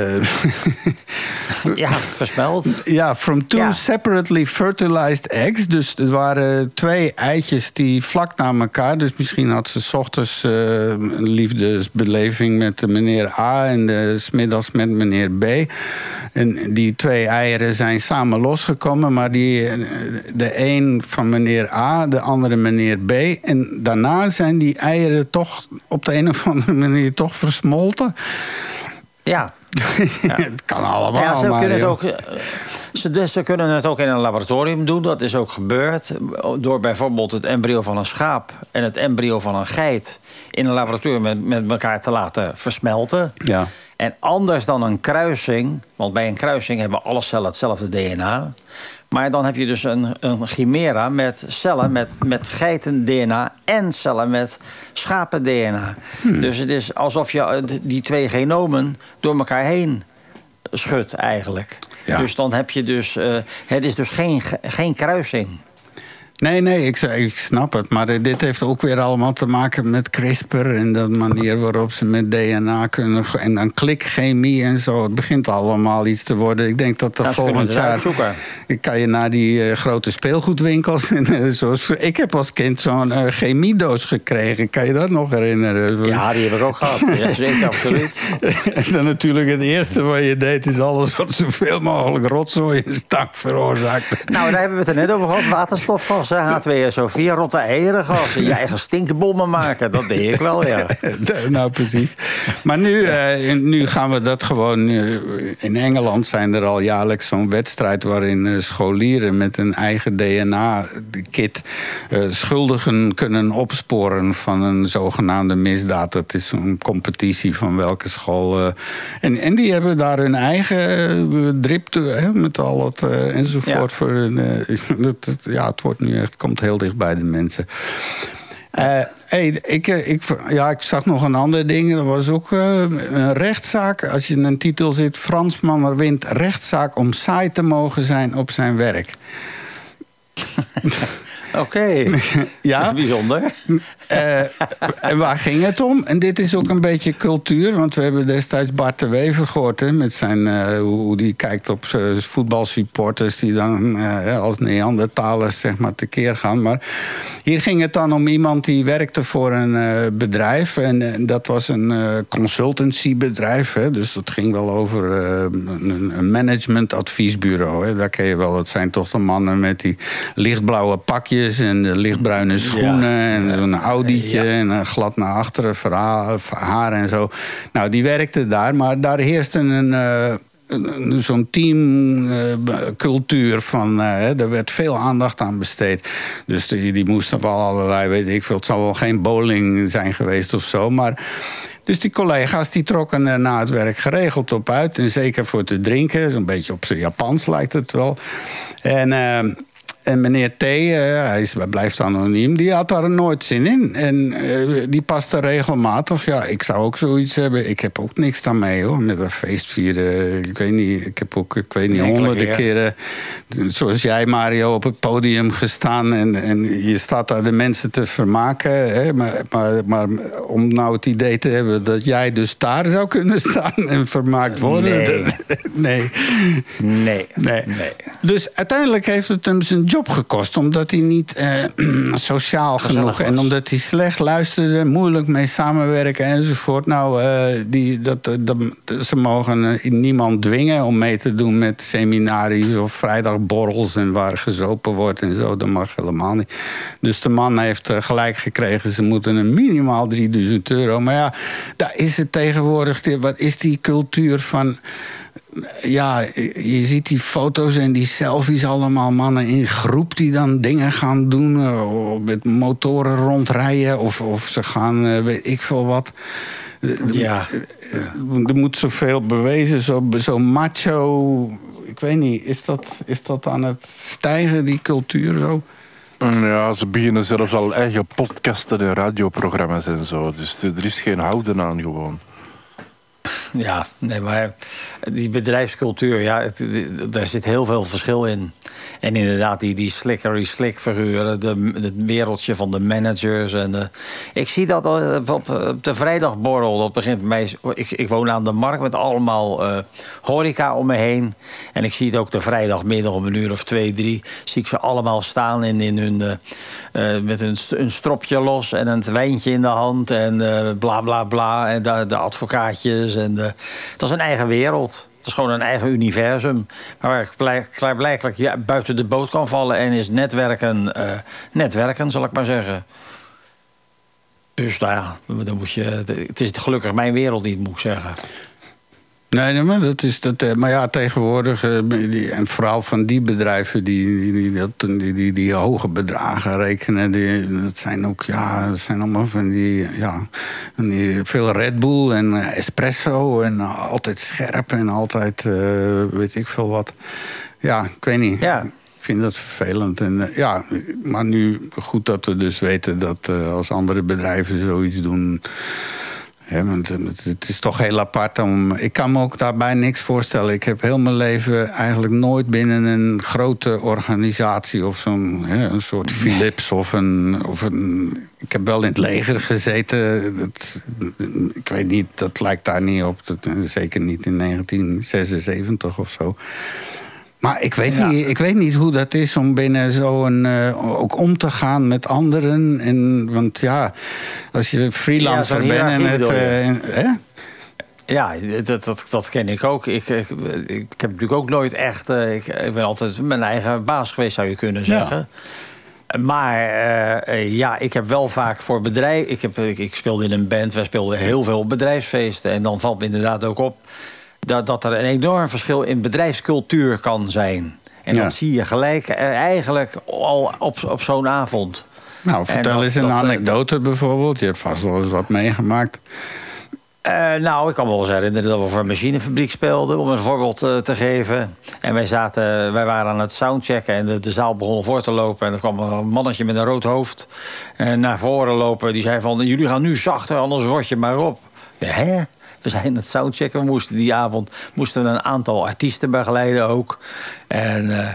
ja, versmeld. Ja, from two ja. separately fertilized eggs. Dus er waren twee eitjes die vlak na elkaar... dus misschien had ze 's ochtends uh, een liefdesbeleving met de meneer A... en de 's middags met meneer B. En die twee eieren zijn samen losgekomen... maar die, de een van meneer A, de andere meneer B... en daarna zijn die eieren toch op de een of andere manier toch versmolten... Ja. ja, het kan allemaal. Ja, ze, kunnen het ook, ze, ze kunnen het ook in een laboratorium doen. Dat is ook gebeurd. Door bijvoorbeeld het embryo van een schaap en het embryo van een geit... in een laboratorium met, met elkaar te laten versmelten. Ja. En anders dan een kruising... want bij een kruising hebben alle cellen hetzelfde D N A... maar dan heb je dus een, een chimera met cellen met, met geiten-D N A... en cellen met schapen-D N A. Hmm. Dus het is alsof je die twee genomen door elkaar heen schudt eigenlijk. Ja. Dus dan heb je dus... Uh, het is dus geen, geen kruising. Nee, nee, ik, ik snap het. Maar dit heeft ook weer allemaal te maken met CRISPR... en de manier waarop ze met D N A kunnen... en dan klikchemie en zo. Het begint allemaal iets te worden. Ik denk dat er ja, volgend jaar... Ik kan je naar die uh, grote speelgoedwinkels... en, uh, zoals, ik heb als kind zo'n uh, chemiedoos gekregen. Kan je dat nog herinneren? Ja, die hebben we ook gehad. Ja, zeker, absoluut. En dan natuurlijk het eerste wat je deed... is alles wat zoveel mogelijk rotzooi en stank veroorzaakt. Nou, daar hebben we het er net over gehad. Waterstofgas. H twee S O vier, rotte eieren, gassen. Je eigen stinkbommen maken, dat deed ik wel, ja. Nou, precies. Maar nu, uh, nu gaan we dat gewoon... Uh, in Engeland zijn er al jaarlijks zo'n wedstrijd... waarin uh, scholieren met een eigen D N A-kit... Uh, schuldigen kunnen opsporen van een zogenaamde misdaad. Dat is een competitie van welke school. Uh, en, en die hebben daar hun eigen uh, drip toe, hè, met al dat uh, enzovoort. Ja. Voor hun, uh, dat, dat, ja, het wordt nu... Het komt heel dicht bij de mensen. Uh, hey, ik, ik, ja, ik zag nog een ander ding. Er was ook uh, een rechtszaak. Als je in een titel zit... Fransman er wint rechtszaak om saai te mogen zijn op zijn werk. Oké, okay. Ja? Dat is bijzonder. Uh, en waar ging het om? En dit is ook een beetje cultuur. Want we hebben destijds Bart de Wever gehoord. Hè, met zijn, uh, hoe hij kijkt op uh, voetbalsupporters... die dan uh, als Neandertalers zeg maar, tekeer gaan. Maar hier ging het dan om iemand die werkte voor een uh, bedrijf. En uh, dat was een uh, consultancybedrijf. Hè, dus dat ging wel over uh, een, een managementadviesbureau. Hè, daar ken je wel. Dat zijn toch de mannen met die lichtblauwe pakjes... en de lichtbruine schoenen ja. en zo'n oude... Audietje ja. en glad naar achteren, haar en zo. Nou, die werkte daar, maar daar heerste een... Uh... zo'n teamcultuur van... Hè, er werd veel aandacht aan besteed. Dus die, die moesten wel allerlei... weet ik veel, het zou wel geen bowling zijn geweest of zo, maar... Dus die collega's die trokken er na het werk geregeld op uit... en zeker voor te drinken, zo'n beetje op zijn Japans lijkt het wel. En... Uh, En meneer T, uh, hij, is, hij blijft anoniem, die had daar nooit zin in. En uh, die paste regelmatig. Ja, ik zou ook zoiets hebben. Ik heb ook niks daarmee, hoor. Met dat feestvieren. Ik weet niet, ik heb ook ik weet niet, honderden keren... zoals jij, Mario, op het podium gestaan. En, en je staat daar de mensen te vermaken. Hè? Maar, maar, maar om nou het idee te hebben dat jij dus daar zou kunnen staan... en vermaakt worden. Nee. nee. nee. nee. nee. Dus uiteindelijk heeft het hem zijn job opgekost, omdat hij niet eh, sociaal genoeg was. En omdat hij slecht luisterde, moeilijk mee samenwerken enzovoort. Nou, eh, die, dat, dat, ze mogen niemand dwingen om mee te doen met seminaries of vrijdagborrels en waar gezopen wordt en zo. Dat mag helemaal niet. Dus de man heeft gelijk gekregen, ze moeten een minimaal drieduizend euro. Maar ja, daar is het tegenwoordig. Wat is die cultuur van... Ja, je ziet die foto's en die selfies allemaal. Mannen in groep die dan dingen gaan doen. Uh, met motoren rondrijden. Of, of ze gaan, uh, weet ik veel wat. Ja. Er moet zoveel bewezen. Zo, zo macho. Ik weet niet, is dat, is dat aan het stijgen, die cultuur zo? Ja, ze beginnen zelfs al eigen podcasten en radioprogramma's en zo. Dus er is geen houden aan gewoon. Ja, nee, maar die bedrijfscultuur, ja, het, het, daar zit heel veel verschil in. En inderdaad, die, die slickery-slick figuren, de, het wereldje van de managers. En de, ik zie dat op, op, op de vrijdagborrel, dat begint bij mij. Ik, ik woon aan de markt met allemaal uh, horeca om me heen. En ik zie het ook de vrijdagmiddag om een uur of twee, drie. Zie ik ze allemaal staan in, in hun, uh, met hun, hun stropje los en een wijntje in de hand. En uh, bla, bla, bla. En de, de advocaatjes. En de, dat is een eigen wereld. Het is gewoon een eigen universum waar ik klaarblijkelijk ja, buiten de boot kan vallen. En is netwerken, uh, netwerken zal ik maar zeggen. Dus nou ja, dan moet je, het is gelukkig mijn wereld niet, moet ik zeggen. Nee, maar, dat is dat, maar ja, tegenwoordig, en vooral van die bedrijven die, die, die, die, die, die hoge bedragen rekenen, die, dat zijn ook, ja, dat zijn allemaal van die, ja, van die veel Red Bull en espresso en altijd scherp en altijd, uh, weet ik veel wat. Ja, ik weet niet. Ja. Ik vind dat vervelend. En, uh, ja, maar nu, goed dat we dus weten dat uh, als andere bedrijven zoiets doen. Ja, want het is toch heel apart. Om, ik kan me ook daarbij niks voorstellen. Ik heb heel mijn leven eigenlijk nooit binnen een grote organisatie of zo'n ja, een soort Philips of een, of een... Ik heb wel in het leger gezeten. Dat, ik weet niet, dat lijkt daar niet op. Dat, zeker niet in negentien zesenzeventig of zo. Maar ik weet, ja. niet, ik weet niet hoe dat is om binnen zo'n... Uh, ook om te gaan met anderen. En, want ja, als je freelancer ja, bent en het... Uh, en, hè? Ja, dat, dat, dat ken ik ook. Ik, ik, ik heb natuurlijk ook nooit echt... Uh, ik, ik ben altijd mijn eigen baas geweest, zou je kunnen zeggen. Ja. Maar uh, ja, ik heb wel vaak voor bedrijven... Ik, heb, ik, ik speelde in een band, wij speelden heel veel bedrijfsfeesten. En dan valt me inderdaad ook op... Dat, dat er een enorm verschil in bedrijfscultuur kan zijn. En ja. dat zie je gelijk eigenlijk al op, op zo'n avond. Nou, vertel dat, eens een dat, anekdote dat, bijvoorbeeld. Je hebt vast wel eens wat meegemaakt. Uh, nou, ik kan me wel eens herinneren dat we voor een machinefabriek speelden. Om een voorbeeld uh, te geven. En wij, zaten, wij waren aan het soundchecken. En de, de zaal begon voor te lopen. En er kwam een mannetje met een rood hoofd uh, naar voren lopen. Die zei van, jullie gaan nu zachter, anders rot je maar op. Hè? We zijn het soundchecken. We moesten die avond moesten we een aantal artiesten begeleiden ook. En uh,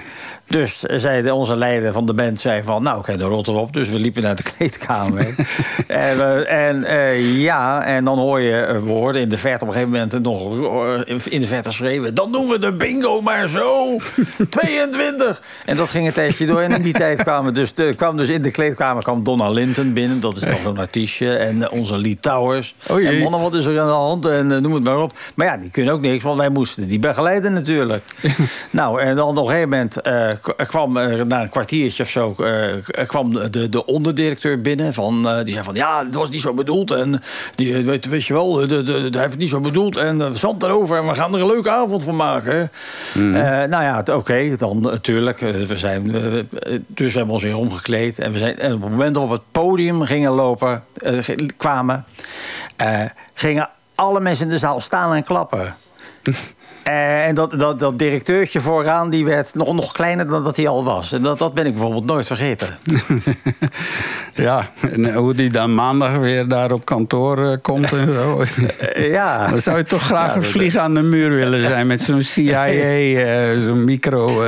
dus zei onze leider van de band zei van... nou, oké, de rot erop. Dus we liepen naar de kleedkamer. en uh, en uh, ja, en dan hoor je woorden in de verte op een gegeven moment... nog in de verte schreeuwen... dan doen we de bingo maar zo. tweeëntwintig. En dat ging een tijdje door. En in die tijd kwamen dus, de, kwam dus in de kleedkamer kwam Donna Linton binnen. Dat is dan zo'n artiestje. En onze Lee Towers. Oh en mannen, wat is er aan de hand? En uh, noem het maar op. Maar ja, die kunnen ook niks. Want wij moesten die begeleiden natuurlijk. Nou, en dan op een gegeven moment... Uh, kwam er na een kwartiertje of zo uh, kwam de, de onderdirecteur binnen. Van, uh, die zei van, ja, het was niet zo bedoeld. En die, weet, weet je wel, de, de, de, hij heeft het niet zo bedoeld. En uh, zand erover en we gaan er een leuke avond van maken. Mm-hmm. Uh, nou ja, oké, okay, dan natuurlijk. Uh, we zijn, uh, dus hebben we ons weer omgekleed. En, we zijn, en op het moment dat we op het podium gingen lopen, uh, kwamen... Uh, gingen alle mensen in de zaal staan en klappen. En dat, dat, dat directeurtje vooraan, die werd nog, nog kleiner dan dat hij al was. En dat, dat ben ik bijvoorbeeld nooit vergeten. Ja, en hoe die dan maandag weer daar op kantoor komt en zo. Ja. Dan zou je toch graag ja, een vlieg aan de muur willen zijn... met zo'n C I A, zo'n micro...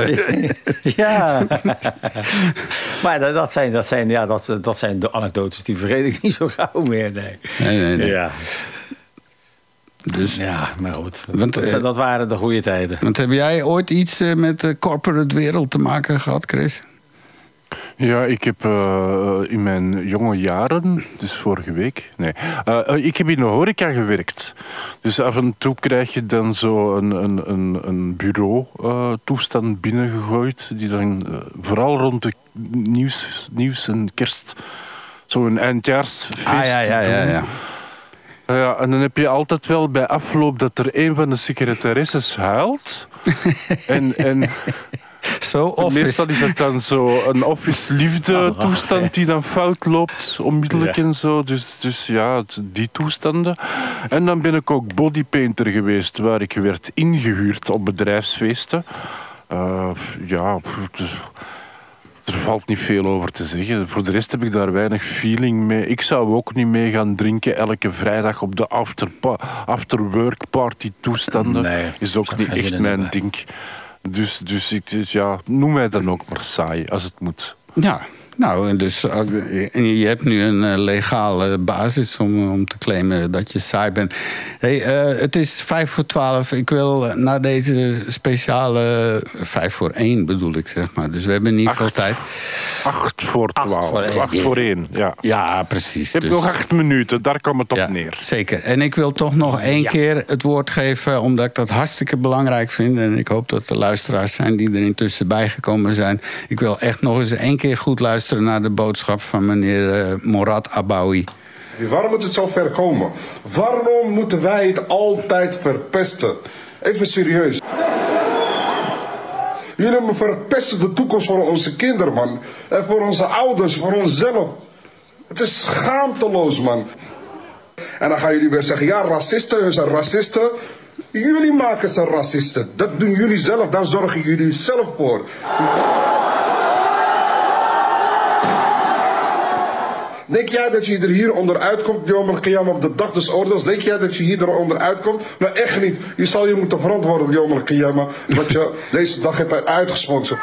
Ja. Maar dat, dat, zijn, dat, zijn, ja, dat, dat zijn de anekdotes, die vergeet ik niet zo gauw meer. Nee, nee, nee. nee. Ja. Dus, ja, maar goed. Want, dat, dat waren de goede tijden. Want heb jij ooit iets met de corporate wereld te maken gehad, Chris? Ja, ik heb uh, in mijn jonge jaren, dus vorige week... Nee, uh, ik heb in de horeca gewerkt. Dus af en toe krijg je dan zo een, een, een bureau-toestand uh, binnengegooid... die dan uh, vooral rond de nieuws, nieuws en kerst zo'n eindjaarsfeest ah, ja, ja, ja, ja, ja. Ja, en dan heb je altijd wel bij afloop dat er een van de secretaresses huilt. en, en zo office. Meestal is het dan zo een office-liefde toestand die dan fout loopt, onmiddellijk ja. en zo. Dus, dus ja, die toestanden. En dan ben ik ook bodypainter geweest, waar ik werd ingehuurd op bedrijfsfeesten. Uh, ja... Er valt niet veel over te zeggen. Voor de rest heb ik daar weinig feeling mee. Ik zou ook niet mee gaan drinken elke vrijdag op de afterpa- afterwork party toestanden. Nee, is ook niet echt mijn ding. Dus, dus ik, ja, noem mij dan ook maar saai, als het moet. Ja, nou, dus, en je hebt nu een legale basis om, om te claimen dat je saai bent. Hey, uh, het is vijf voor twaalf. Ik wil na deze speciale... Vijf voor één bedoel ik, zeg maar. Dus we hebben niet acht, veel tijd. Acht voor twaalf. Acht voor, acht voor één, ja. Ja, precies. Je hebt dus nog acht minuten, daar komt het op ja, neer. Zeker. En ik wil toch nog één ja. keer het woord geven... omdat ik dat hartstikke belangrijk vind. En ik hoop dat de luisteraars zijn die er intussen bijgekomen zijn. Ik wil echt nog eens één keer goed luisteren... naar de boodschap van meneer uh, Murat Abawi. Waarom moet het zo ver komen? Waarom moeten wij het altijd verpesten? Even serieus. Jullie verpesten de toekomst voor onze kinderen, man. En voor onze ouders, voor onszelf. Het is schaamteloos, man. En dan gaan jullie weer zeggen, ja, racisten, we zijn racisten. Jullie maken ze racisten. Dat doen jullie zelf, daar zorgen jullie zelf voor. Denk jij dat je er hier onderuit komt, Yawm al-Qiyamah, op de dag des oordeels? Denk jij dat je hier onderuit komt? Nou, echt niet. Je zal je moeten verantwoorden, Yawm al-Qiyamah, wat je deze dag hebt uitgesproken.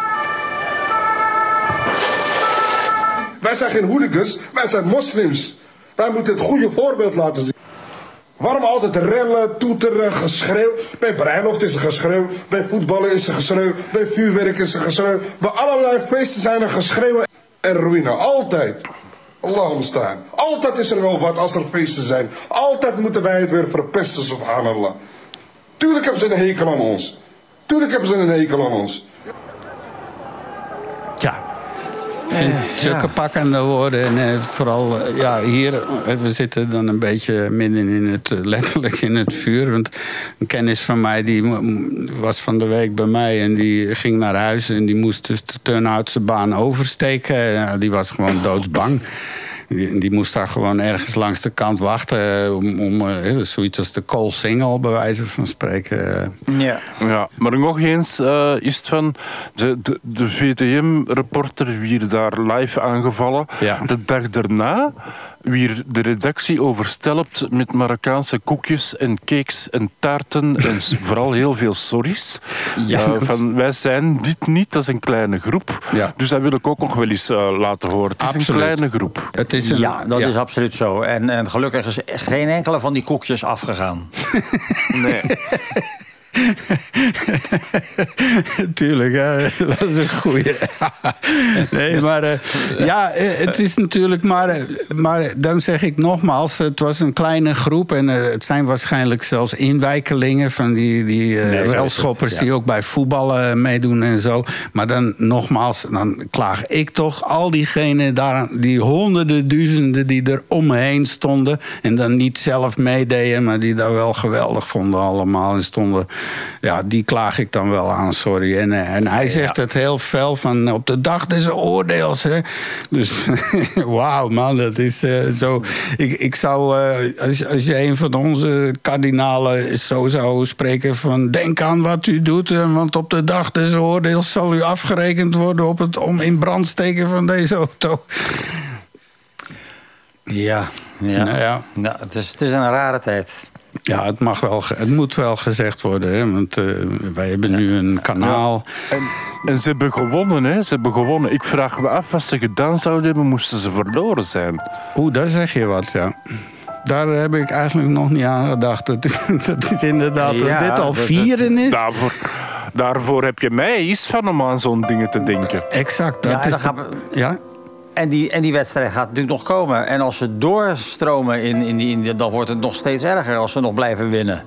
Wij zijn geen hooligans, wij zijn moslims. Wij moeten het goede voorbeeld laten zien. Waarom altijd rellen, toeteren, geschreeuw? Bij bruiloft is er geschreeuw, bij voetballen is er geschreeuw, bij vuurwerk is er geschreeuw. Bij allerlei feesten zijn er geschreeuwen en ruïne, altijd. Allahum staan. Altijd is er wel wat als er feesten zijn. Altijd moeten wij het weer verpesten, subhanallah. Tuurlijk hebben ze een hekel aan ons. Tuurlijk hebben ze een hekel aan ons. Ja. Ik vind zulke pakkende woorden. En vooral, ja, hier, we zitten dan een beetje midden in het, letterlijk in het vuur. Want een kennis van mij, die was van de week bij mij en die ging naar huis. En die moest dus de Turnhoutse baan oversteken. Ja, die was gewoon doodsbang. Die, die moest daar gewoon ergens langs de kant wachten... om, om uh, zoiets als de koolsingel, bij wijze van spreken. Ja, ja maar nog eens uh, is het van... de, de, de V T M-reporter werd daar live aangevallen. Ja. De dag daarna... wie de redactie overstelpt met Marokkaanse koekjes en cakes en taarten en vooral heel veel sorry's. Ja, uh, van, wij zijn dit niet, dat is een kleine groep. Ja. Dus dat wil ik ook nog wel eens uh, laten horen. Het is absoluut. Een kleine groep. Het is een, ja, dat ja. is absoluut zo. En, en gelukkig is geen enkele van die koekjes afgegaan. Nee. Tuurlijk, hè? Dat is een goeie. Nee, maar uh, ja, het is natuurlijk maar... Maar dan zeg ik nogmaals, het was een kleine groep... en uh, het zijn waarschijnlijk zelfs inwijkelingen... van die, die uh, nee, welschoppers het, ja. die ook bij voetballen uh, meedoen en zo. Maar dan nogmaals, dan klaag ik toch al diegenen... daar, die honderden, duizenden die er omheen stonden... en dan niet zelf meededen, maar die daar wel geweldig vonden allemaal... en stonden... Ja, die klaag ik dan wel aan, sorry. En, en hij zegt ja. het heel fel van op de dag des oordeels. Hè? Dus wauw, man, dat is uh, zo... Ik, ik zou, uh, als, als je een van onze kardinalen zo zou spreken van... denk aan wat u doet, want op de dag des oordeels zal u afgerekend worden... op het om in brand steken van deze auto. Ja, ja. Nou, ja. Nou, het is, het is een rare tijd. Ja, het, mag wel, het moet wel gezegd worden, hè? Want uh, wij hebben nu een kanaal. Ja. En, en ze hebben gewonnen, hè? Ze hebben gewonnen. Ik vraag me af, als ze gedaan zouden hebben, moesten ze verloren zijn. Oeh, daar zeg je wat, ja. Daar heb ik eigenlijk nog niet aan gedacht. Dat is, dat is inderdaad, als ja, dit al vieren is... Daarvoor, daarvoor heb je mij iets van om aan zo'n dingen te denken. Exact, dat ja, is... Gaan we... Ja? En die, en die wedstrijd gaat natuurlijk nog komen. En als ze doorstromen, in, in die, in die, dan wordt het nog steeds erger als ze nog blijven winnen.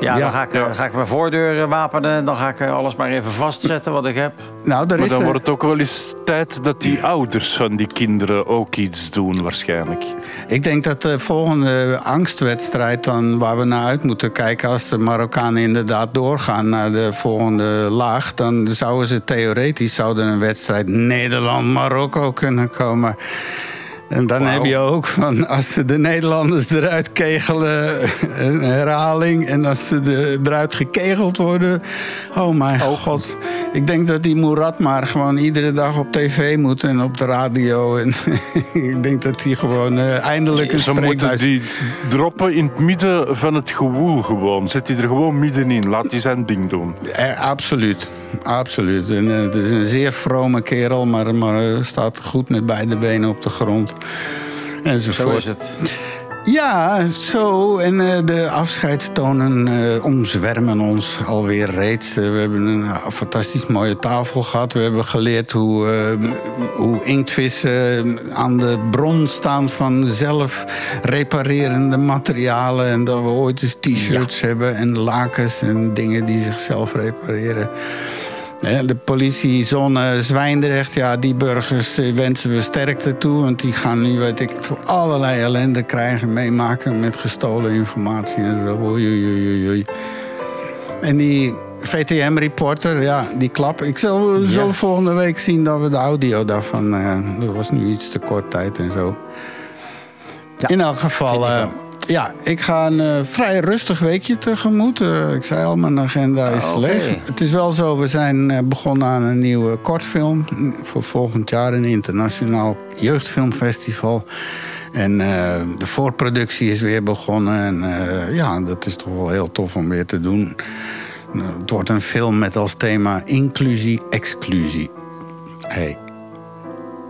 Ja, ja. dan ga ik, ja. ga ik mijn voordeur wapenen. Dan ga ik alles maar even vastzetten wat ik heb. Nou, maar dan een... wordt het ook wel eens tijd dat die ouders van die kinderen ook iets doen waarschijnlijk. Ik denk dat de volgende angstwedstrijd dan waar we naar uit moeten kijken... als de Marokkanen inderdaad doorgaan naar de volgende laag... dan zouden ze theoretisch zouden een wedstrijd Nederland-Marokko kunnen komen... En dan wow. heb je ook van als ze de Nederlanders eruit kegelen, een herhaling. En als ze de, eruit gekegeld worden, oh mijn oh. god. Ik denk dat die Murat maar gewoon iedere dag op tv moet en op de radio. En ik denk dat hij gewoon uh, eindelijk een spreekhuis... Ze moeten die droppen in het midden van het gewoel gewoon. Zet hij er gewoon middenin. Laat hij zijn ding doen. Eh, absoluut. Absoluut. En, uh, het is een zeer vrome kerel, maar, maar uh, staat goed met beide benen op de grond. Enzovoort. Zo is het. Ja, zo. En uh, de afscheidstonen uh, omzwermen ons alweer reeds. Uh, we hebben een uh, fantastisch mooie tafel gehad. We hebben geleerd hoe, uh, hoe inktvissen aan de bron staan van zelfreparerende materialen. En dat we ooit eens t-shirts ja. hebben en lakens en dingen die zichzelf repareren. De politiezone Zwijndrecht, ja, die burgers wensen we sterkte toe. Want die gaan nu, weet ik, allerlei ellende krijgen, meemaken met gestolen informatie en zo. Oei, oei, oei. En die V T M-reporter, ja, die klap. Ik zal ja. zo volgende week zien dat we de audio daarvan... Uh, er was nu iets te kort tijd en zo. Ja, in elk geval... Ja, ik ga een uh, vrij rustig weekje tegemoet. Uh, ik zei al, mijn agenda is oh, okay. leeg. Het is wel zo, we zijn uh, begonnen aan een nieuwe kortfilm. Voor volgend jaar een internationaal jeugdfilmfestival. En uh, de voorproductie is weer begonnen. En uh, ja, dat is toch wel heel tof om weer te doen. Uh, het wordt een film met als thema inclusie-exclusie. Hey.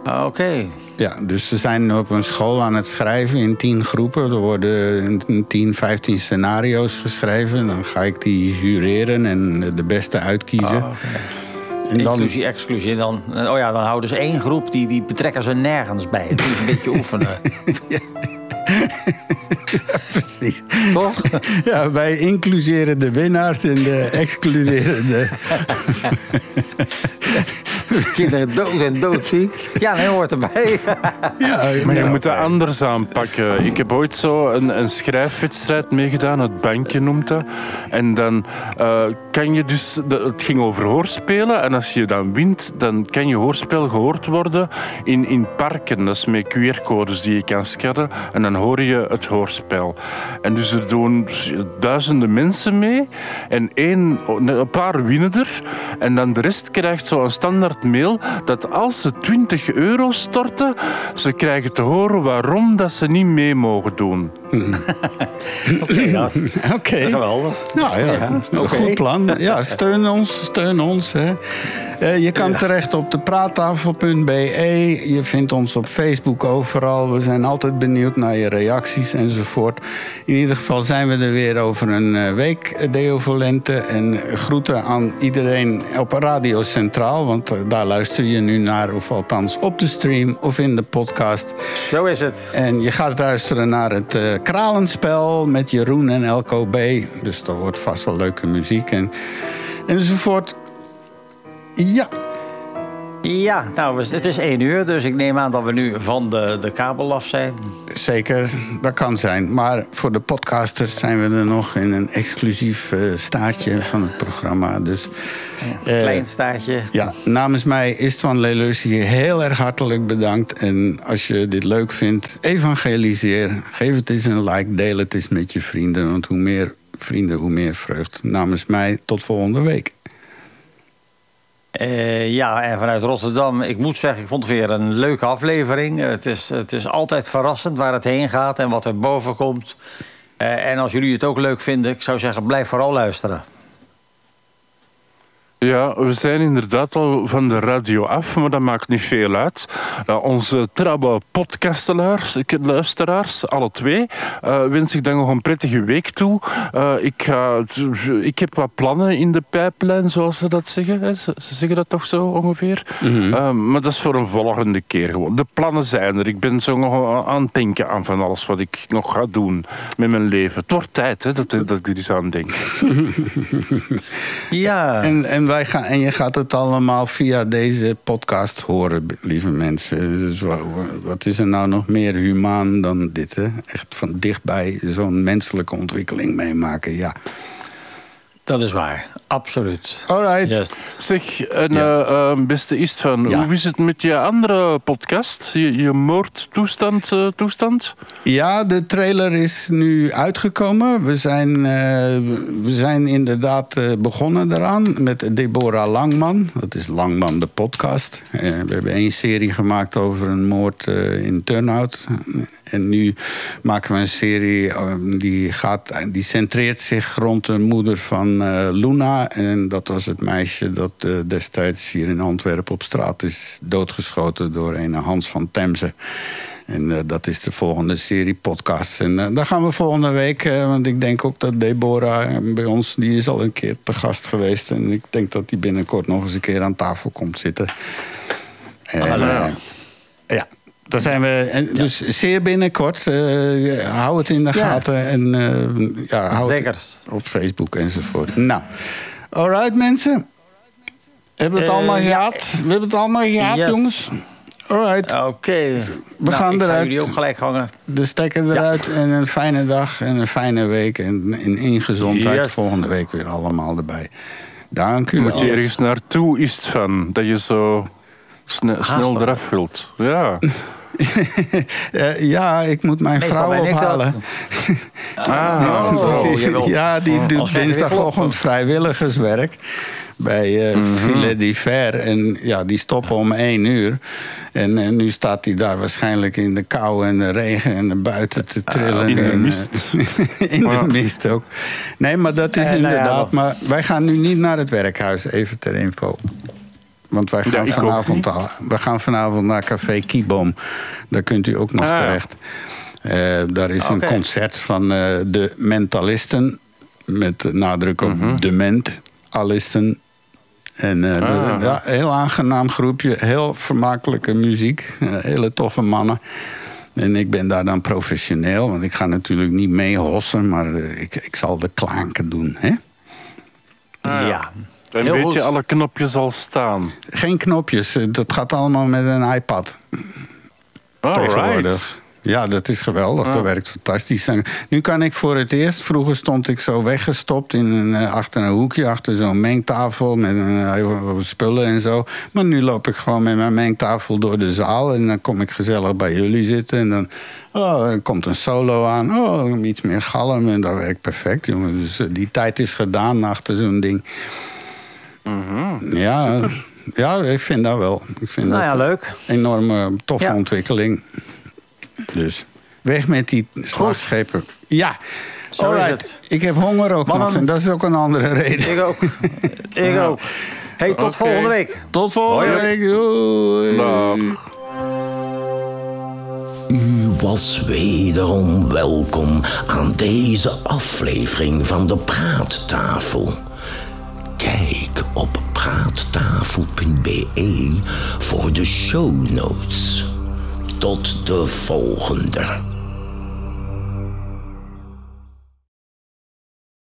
Oké. Okay. Ja, dus ze zijn op een school aan het schrijven in tien groepen. Er worden tien, vijftien scenario's geschreven. Dan ga ik die jureren en de beste uitkiezen. Oh, okay. en dan... Inclusie, exclusie. Dan, oh ja, dan houden ze één groep, die, die betrekken ze nergens bij. Het is een beetje oefenen. Ja. Ja, precies. Toch? Ja, wij incluseren de winnaars en de excluderen de... Kinderen dood en doodziek. Ja, dat hoort erbij. Ja, maar je moet dat anders aanpakken. Ik heb ooit zo een, een schrijfwedstrijd meegedaan, het bankje noemt dat. En dan uh, kan je dus... De, het ging over hoorspelen. En als je dan wint, dan kan je hoorspel gehoord worden in, in parken. Dat is met Q R-codes die je kan scannen. En dan hoor je het hoorspel. En dus er doen duizenden mensen mee. En één, een paar winnen er. En dan de rest krijgt zo'n standaard mail dat als ze twintig euro storten, ze krijgen te horen waarom dat ze niet mee mogen doen. Hmm. Oké, okay, ja. okay. geweldig. Ja, ja. ja okay. Goed plan. Ja, steun ons, steun ons. Hè. Uh, je kan terecht op de praattafel punt b e. Je vindt ons op Facebook overal. We zijn altijd benieuwd naar je reacties enzovoort. In ieder geval zijn we er weer over een week, Deo Volente. En groeten aan iedereen op Radio Centraal, want daar luister je nu naar, of althans op de stream of in de podcast. Zo is het. En je gaat luisteren naar het uh, Kralenspel met Jeroen en Elko B. Dus dat wordt vast wel leuke muziek en, enzovoort. Ja. Ja, nou, het is één uur, dus ik neem aan dat we nu van de, de kabel af zijn. Zeker, dat kan zijn. Maar voor de podcasters zijn we er nog in een exclusief uh, staartje van het programma. Dus, ja, een klein staartje. Uh, ja, namens mij, Istvan Lelus, hier heel erg hartelijk bedankt. En als je dit leuk vindt, evangeliseer. Geef het eens een like, deel het eens met je vrienden. Want hoe meer vrienden, hoe meer vreugd. Namens mij, tot volgende week. Uh, ja, en vanuit Rotterdam, ik moet zeggen, ik vond het weer een leuke aflevering. Het is, het is altijd verrassend waar het heen gaat en wat er boven komt. Uh, en als jullie het ook leuk vinden, ik zou zeggen, blijf vooral luisteren. Ja, we zijn inderdaad al van de radio af, maar dat maakt niet veel uit. Uh, onze trouwe podcastluisteraars, alle twee, uh, wens ik dan nog een prettige week toe. Uh, ik, uh, ik heb wat plannen in de pijplijn, zoals ze dat zeggen. Ze, ze zeggen dat toch zo ongeveer? Mm-hmm. Uh, maar dat is voor een volgende keer gewoon. De plannen zijn er. Ik ben zo nog aan het denken aan van alles wat ik nog ga doen met mijn leven. Het wordt tijd, hè, dat, dat ik er eens aan denk. Ja. En, en Wij gaan, en je gaat het allemaal via deze podcast horen, lieve mensen. Dus wat is er nou nog meer humaan dan dit, hè? Echt van dichtbij zo'n menselijke ontwikkeling meemaken, ja. Dat is waar, absoluut. Alright. Yes. Zeg, en, ja. uh, uh, beste Istvan, ja. hoe is het met je andere podcast? Je, je moordtoestand? Uh, toestand? Ja, de trailer is nu uitgekomen. We zijn, uh, we zijn inderdaad uh, begonnen eraan met Deborah Langman. Dat is Langman de podcast. Uh, we hebben één serie gemaakt over een moord uh, in Turnhout. En nu maken we een serie die, gaat, die centreert zich rond de moeder van uh, Luna. En dat was het meisje dat uh, destijds hier in Antwerpen op straat is doodgeschoten door een Hans van Temse. En uh, dat is de volgende serie podcasts. En uh, daar gaan we volgende week, uh, want ik denk ook dat Deborah bij ons... die is al een keer te gast geweest. En ik denk dat die binnenkort nog eens een keer aan tafel komt zitten. En, uh, ja. ja. Daar zijn we, dus ja. zeer binnenkort. Uh, hou het in de ja. gaten en uh, ja, hou Zeker. het op Facebook enzovoort. Nou, alright mensen. Hebben we het uh, allemaal gehad? Ja. We hebben het allemaal gehad, yes. jongens. Alright. Oké. Okay. We nou, gaan ik eruit. Ga jullie ook gelijk hangen. De stekker eruit ja. en een fijne dag en een fijne week. En in gezondheid yes. volgende week weer allemaal erbij. Dank u wel. Moet je ergens naartoe is van dat je zo sne- snel eraf vult. Ja. ja, ik moet mijn Meestal vrouw ophalen. Ah, oh, ja, die doet dinsdagochtend vrijwilligerswerk bij uh, mm-hmm. Ville d'Hiver. En ja, die stoppen om één uur. En, en nu staat hij daar waarschijnlijk in de kou en de regen en buiten te trillen. Ah, in de mist. in de mist ook. Nee, maar dat is eh, inderdaad. Nou ja, maar wij gaan nu niet naar het werkhuis, even ter info. Want wij gaan, ja, vanavond, wij gaan vanavond naar Café Kieboom. Daar kunt u ook nog ah, terecht. Uh, daar is okay. een concert van uh, de mentalisten. Met nadruk op mm-hmm. de mentalisten. En uh, ah, de, ja, heel aangenaam groepje. Heel vermakelijke muziek. Uh, hele toffe mannen. En ik ben daar dan professioneel. Want ik ga natuurlijk niet mee hossen. Maar uh, ik, ik zal de klanken doen. Hè? Ah, ja. En weet goed. je, alle knopjes al staan. Geen knopjes, dat gaat allemaal met een iPad. All Tegenwoordig. Right. Ja, dat is geweldig, ja. dat werkt fantastisch. En nu kan ik voor het eerst, vroeger stond ik zo weggestopt... in een, achter een hoekje, achter zo'n mengtafel met een, spullen en zo. Maar nu loop ik gewoon met mijn mengtafel door de zaal... en dan kom ik gezellig bij jullie zitten en dan... Oh, er komt een solo aan. Oh, iets meer galm en dat werkt perfect, jongen. Dus die tijd is gedaan achter zo'n ding... Mm-hmm. Ja, super. ja, ik vind dat wel. Ik vind nou ja, dat leuk. Een enorme toffe ja. ontwikkeling. Dus weg met die slagschepen. Ja, Zo alright. Ik heb honger ook Mannen. nog. En dat is ook een andere reden. Ik ook. Ik ja. ook. Hey, tot okay. volgende week. Tot volgende Hoi. week. Doei. Dag. U was wederom welkom aan deze aflevering van de Praattafel. Kijk op praattafel punt b e voor de show notes. Tot de volgende.